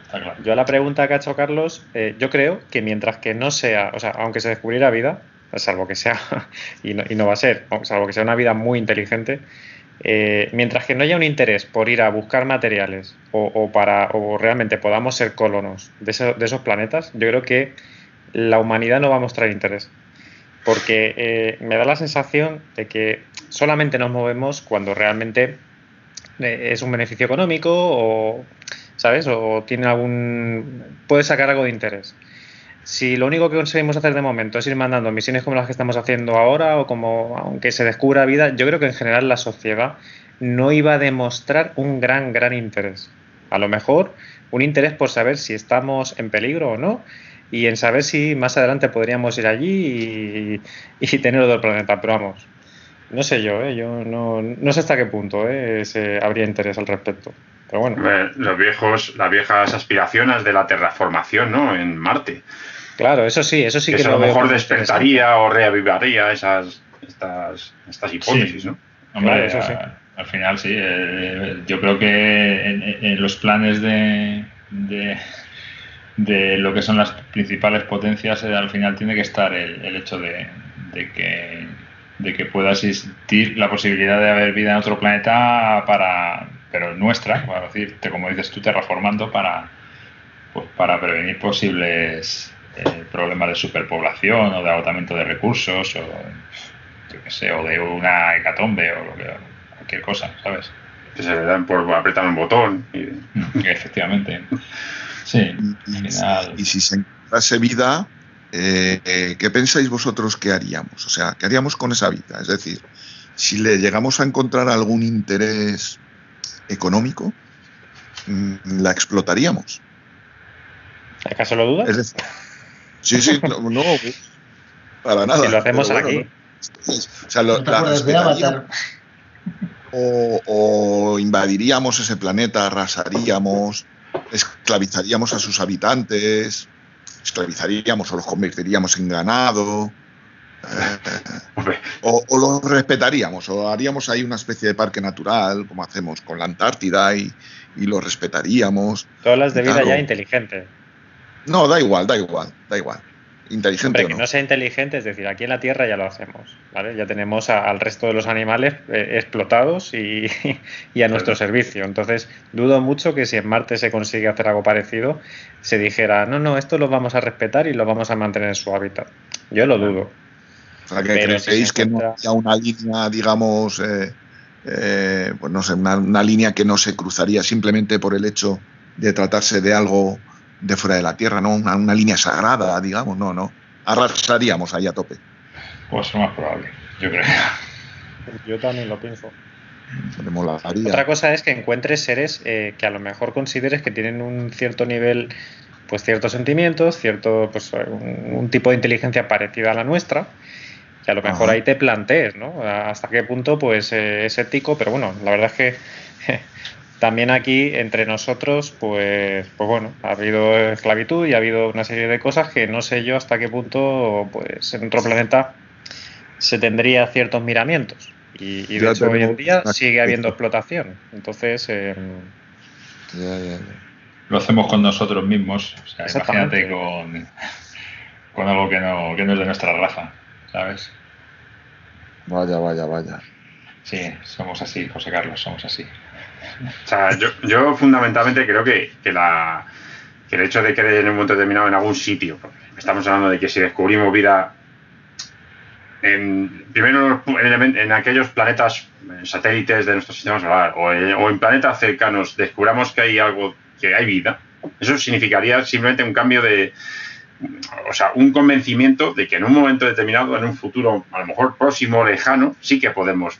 está claro. Yo a la pregunta que ha hecho Carlos, yo creo que mientras que no sea, o sea, aunque se descubriera vida, salvo que sea, y no va a ser, salvo que sea una vida muy inteligente, mientras que no haya un interés por ir a buscar materiales o realmente podamos ser colonos de esos planetas, yo creo que la humanidad no va a mostrar interés. Porque me da la sensación de que solamente nos movemos cuando realmente es un beneficio económico o, ¿sabes? O tiene puede sacar algo de interés. Si lo único que conseguimos hacer de momento es ir mandando misiones como las que estamos haciendo ahora o como aunque se descubra vida, yo creo que en general la sociedad no iba a demostrar un gran interés. A lo mejor un interés por saber si estamos en peligro o no y en saber si más adelante podríamos ir allí y tener otro planeta. Pero vamos, no sé yo, yo no sé hasta qué punto habría interés al respecto. Pero bueno. Las viejas aspiraciones de la terraformación, ¿no? En Marte. Claro, eso sí que a lo mejor despertaría o reavivaría estas hipótesis, sí. ¿No? Hombre, claro, eso sí. Al final sí. Yo creo que en los planes de lo que son las principales potencias, al final tiene que estar el hecho de que pueda existir la posibilidad de haber vida en otro planeta pero nuestra, para decirte, como dices tú, terraformando para prevenir posibles problemas de superpoblación o de agotamiento de recursos o yo qué sé, o de una hecatombe o cualquier cosa, ¿sabes? Que se le dan por apretar un botón. Efectivamente. Sí. Y si se encontrase vida, ¿qué pensáis vosotros que haríamos? O sea, ¿qué haríamos con esa vida? Es decir, si le llegamos a encontrar algún interés económico, la explotaríamos. ¿Acaso lo dudas? Es decir, sí, no, para nada. Si lo hacemos aquí. Bueno, o sea, o invadiríamos ese planeta, arrasaríamos, esclavizaríamos a sus habitantes, esclavizaríamos o los convertiríamos en ganado. O lo respetaríamos, o haríamos ahí una especie de parque natural, como hacemos con la Antártida, y lo respetaríamos. Todas las de vida ya inteligente. No, da igual. inteligente. Hombre, que no sea inteligente, es decir, aquí en la Tierra ya lo hacemos, ¿vale? Ya tenemos al resto de los animales explotados y a nuestro servicio. Entonces, dudo mucho que si en Marte se consigue hacer algo parecido, se dijera, no, esto lo vamos a respetar y lo vamos a mantener en su hábitat. Yo lo dudo. O sea, que creéis que no haya una línea, digamos, pues no sé, una línea que no se cruzaría simplemente por el hecho de tratarse de algo de fuera de la Tierra, ¿no? Una línea sagrada, digamos, no. Arrasaríamos ahí a tope. Pues lo más probable, yo creo. Yo también lo pienso. Otra cosa es que encuentres seres que a lo mejor consideres que tienen un cierto nivel, pues ciertos sentimientos, un tipo de inteligencia parecida a la nuestra, que a lo mejor ahí te plantees, ¿no? Hasta qué punto pues es ético, pero bueno, la verdad es que... También aquí, entre nosotros, pues bueno, ha habido esclavitud y ha habido una serie de cosas que no sé yo hasta qué punto, pues en otro planeta se tendría ciertos miramientos. Y de hecho, hoy en día sigue habiendo explotación. Entonces, lo hacemos con nosotros mismos. O sea, imagínate con algo que no es de nuestra raza, ¿sabes? Vaya. Sí, somos así, José Carlos, somos así. O sea, yo fundamentalmente creo que el hecho de que en un momento determinado en algún sitio, estamos hablando de que si descubrimos vida, primero en aquellos planetas satélites de nuestro sistema solar o en planetas cercanos descubramos que hay algo, que hay vida, eso significaría simplemente un cambio de... O sea, un convencimiento de que en un momento determinado, en un futuro a lo mejor próximo, lejano, sí que podemos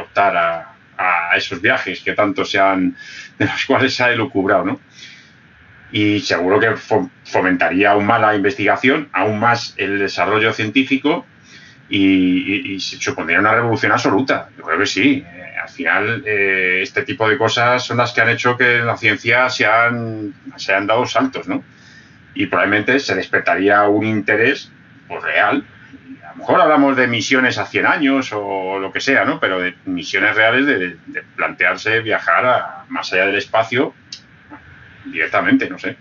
optar a esos viajes que tanto de los cuales se ha elucubrado, ¿no? Y seguro que fomentaría aún más la investigación, aún más el desarrollo científico y supondría una revolución absoluta. Yo creo que sí. Al final, este tipo de cosas son las que han hecho que en la ciencia se han dado saltos, ¿no? Y probablemente se despertaría un interés pues real. A lo mejor hablamos de misiones a 100 años o lo que sea, ¿no? Pero de misiones reales de plantearse viajar más allá del espacio directamente, no sé.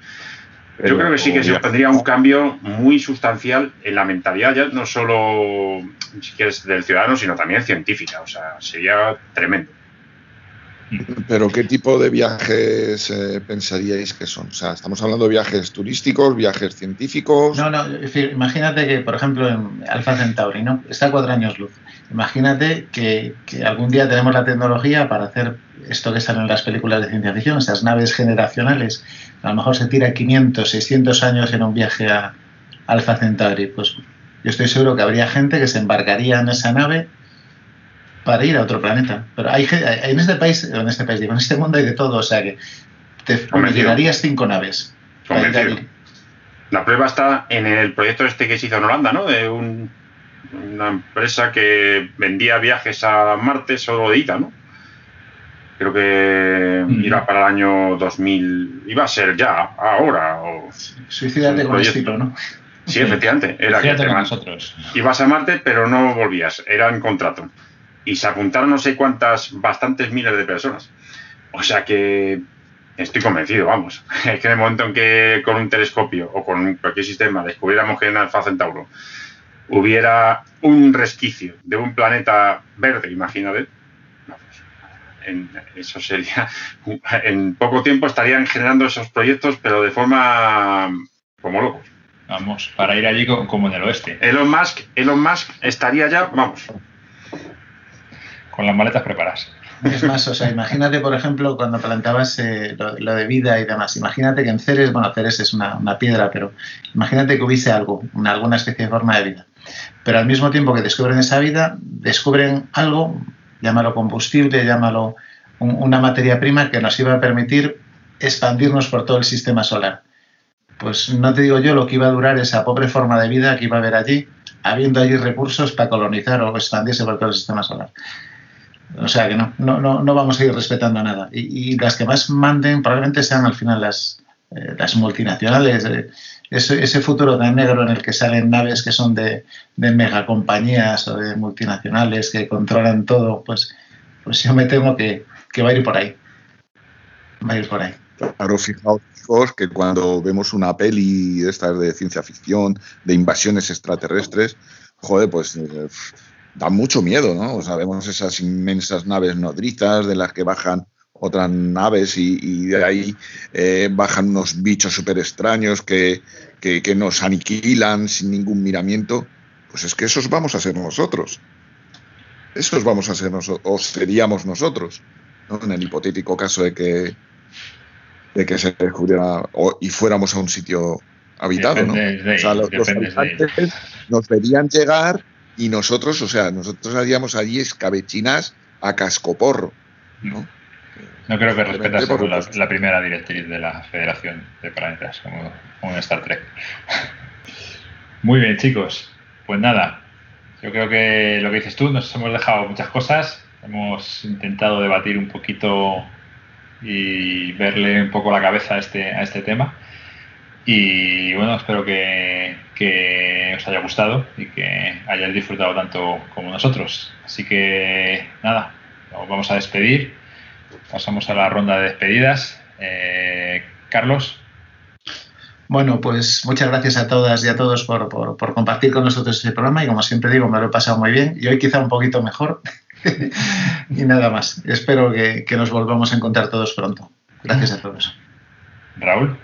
Yo creo que sí que se obtendría un cambio muy sustancial en la mentalidad, ya no solo si quieres, del ciudadano, sino también científica. O sea, sería tremendo. ¿Pero qué tipo de viajes pensaríais que son? O sea, ¿estamos hablando de viajes turísticos, viajes científicos? No, es decir, imagínate que, por ejemplo, en Alpha Centauri, ¿no? Está a 4 años luz. Imagínate que algún día tenemos la tecnología para hacer esto que sale en las películas de ciencia ficción, esas naves generacionales. A lo mejor se tira 500, 600 años en un viaje a Alpha Centauri. Pues yo estoy seguro que habría gente que se embarcaría en esa nave para ir a otro planeta. Pero en este mundo hay de todo, o sea que te llevarías 5 naves. La prueba está en el proyecto este que se hizo en Holanda, ¿no? De una empresa que vendía viajes a Marte solo de ida, ¿no? Creo que iba para el año 2000, iba a ser ya, ahora. Suicídate con el estilo, ¿no? Sí, efectivamente. Era que nosotros. Ibas a Marte, pero no volvías, era en contrato. Y se apuntaron no sé cuántas, bastantes miles de personas. O sea que estoy convencido, vamos. Es que en el momento en que con un telescopio o con cualquier sistema descubriéramos que en Alpha Centauro hubiera un resquicio de un planeta verde, imagínate, eso sería... En poco tiempo estarían generando esos proyectos, pero de forma como locos. Vamos, para ir allí como en el oeste. Elon Musk estaría ya, vamos... Con las maletas preparadas. Es más, o sea, imagínate, por ejemplo, cuando planteabas lo de vida y demás, imagínate que en Ceres, Ceres es una piedra, pero imagínate que hubiese algo, alguna especie de forma de vida. Pero al mismo tiempo que descubren esa vida, descubren algo, llámalo combustible, llámalo una materia prima que nos iba a permitir expandirnos por todo el sistema solar. Pues no te digo yo lo que iba a durar esa pobre forma de vida que iba a haber allí, habiendo allí recursos para colonizar o expandirse por todo el sistema solar. O sea que no vamos a ir respetando nada. Y las que más manden probablemente sean al final las multinacionales. Ese futuro tan negro en el que salen naves que son de megacompañías o de multinacionales que controlan todo, pues yo me temo que va a ir por ahí. Claro, fijaos que cuando vemos una peli de estas de ciencia ficción, de invasiones extraterrestres, joder, pues da mucho miedo, ¿no? O sea, vemos esas inmensas naves nodrizas de las que bajan otras naves y de ahí bajan unos bichos súper extraños que nos aniquilan sin ningún miramiento. Pues es que esos vamos a ser nosotros. Esos vamos a ser nosotros, o seríamos nosotros, ¿no? En el hipotético caso de que se descubriera y fuéramos a un sitio habitado, depende, ¿no? O sea, los habitantes nos verían llegar y nosotros, o sea, nosotros haríamos allí escabechinas a cascoporro, ¿no? No creo que respetas la primera directriz de la Federación de Planetas, como en Star Trek. Muy bien, chicos. Pues nada, yo creo que lo que dices tú, nos hemos dejado muchas cosas, hemos intentado debatir un poquito y verle un poco la cabeza a este tema. Y bueno, espero que os haya gustado y que hayáis disfrutado tanto como nosotros. Así que nada, nos vamos a despedir. Pasamos a la ronda de despedidas. Carlos. Bueno, pues muchas gracias a todas y a todos por compartir con nosotros este programa. Y como siempre digo, me lo he pasado muy bien y hoy quizá un poquito mejor. Y nada más. Espero que nos volvamos a encontrar todos pronto. Gracias a todos. Raúl.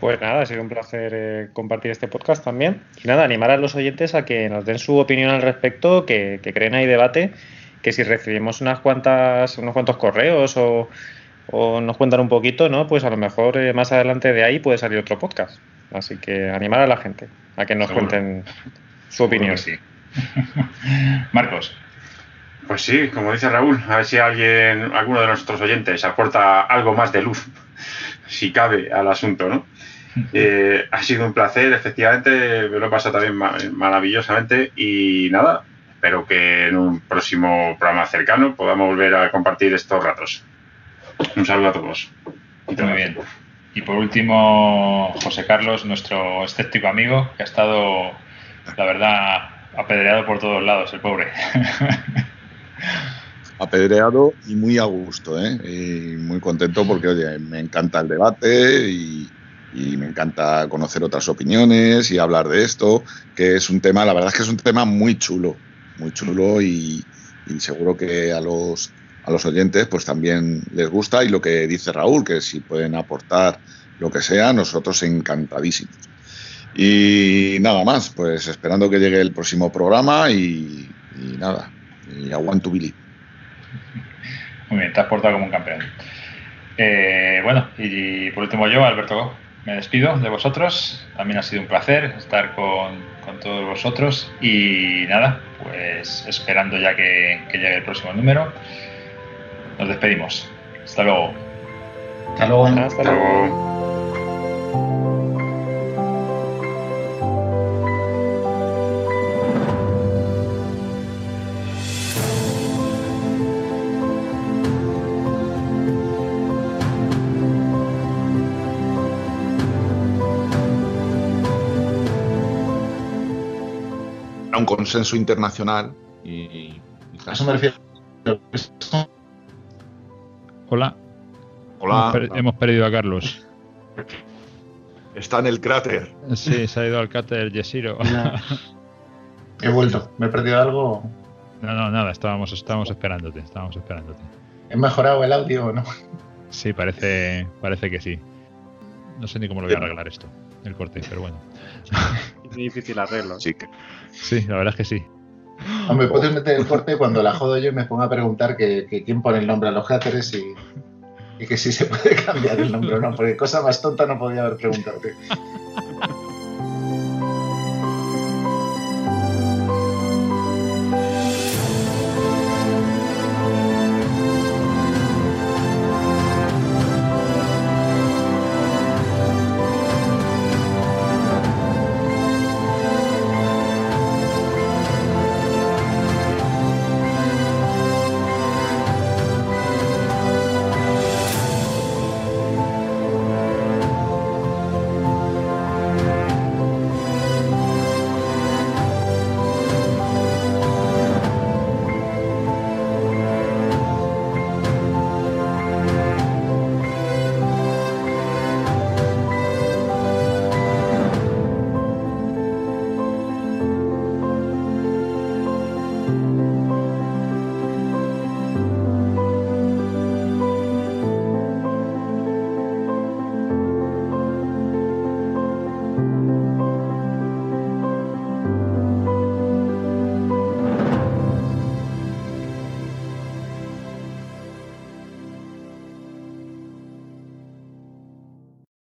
Pues nada, ha sido un placer compartir este podcast también. Y nada, animar a los oyentes a que nos den su opinión al respecto, que creen ahí debate, que si recibimos unos cuantos correos o nos cuentan un poquito, ¿no? Pues a lo mejor más adelante de ahí puede salir otro podcast. Así que animar a la gente a que nos cuenten su opinión. Sí. Marcos. Pues sí, como dice Raúl, a ver si alguno de nuestros oyentes aporta algo más de luz, si cabe, al asunto, ¿no? Ha sido un placer, efectivamente, me lo he pasado también maravillosamente y nada, espero que en un próximo programa cercano podamos volver a compartir estos ratos. Un saludo a todos. Muy bien. Y por último, José Carlos, nuestro escéptico amigo, que ha estado, la verdad, apedreado por todos lados, el pobre. Apedreado y muy a gusto, ¿eh? Y muy contento porque, oye, me encanta el debate y me encanta conocer otras opiniones y hablar de esto, que es un tema, la verdad es que es un tema muy chulo y seguro que a los oyentes pues también les gusta. Y lo que dice Raúl, que si pueden aportar lo que sea, nosotros encantadísimos. Y nada más, pues esperando que llegue el próximo programa y nada, y aguanto Billy. Muy bien, te has portado como un campeón. Bueno, y por último yo, Alberto, me despido de vosotros. También ha sido un placer estar con todos vosotros y nada, pues esperando ya que llegue el próximo número. Nos despedimos. Hasta luego. Hasta luego. Hasta luego. Un consenso internacional y a eso me refiero. Hola. Hola. Hemos perdido a Carlos. Está en el cráter. Sí, se ha ido al cráter Yesiro. No. He vuelto. ¿Me he perdido algo? No, nada. Estábamos esperándote. ¿He mejorado el audio o no? Sí, parece que sí. No sé ni cómo lo voy a arreglar esto, el corte, pero bueno. Es muy difícil arreglo. Sí, la verdad es que sí. Hombre, puedes meter el corte cuando la jodo yo y me pongo a preguntar que quién pone el nombre a los cráteres y que si se puede cambiar el nombre o no, porque cosa más tonta no podía haber preguntado.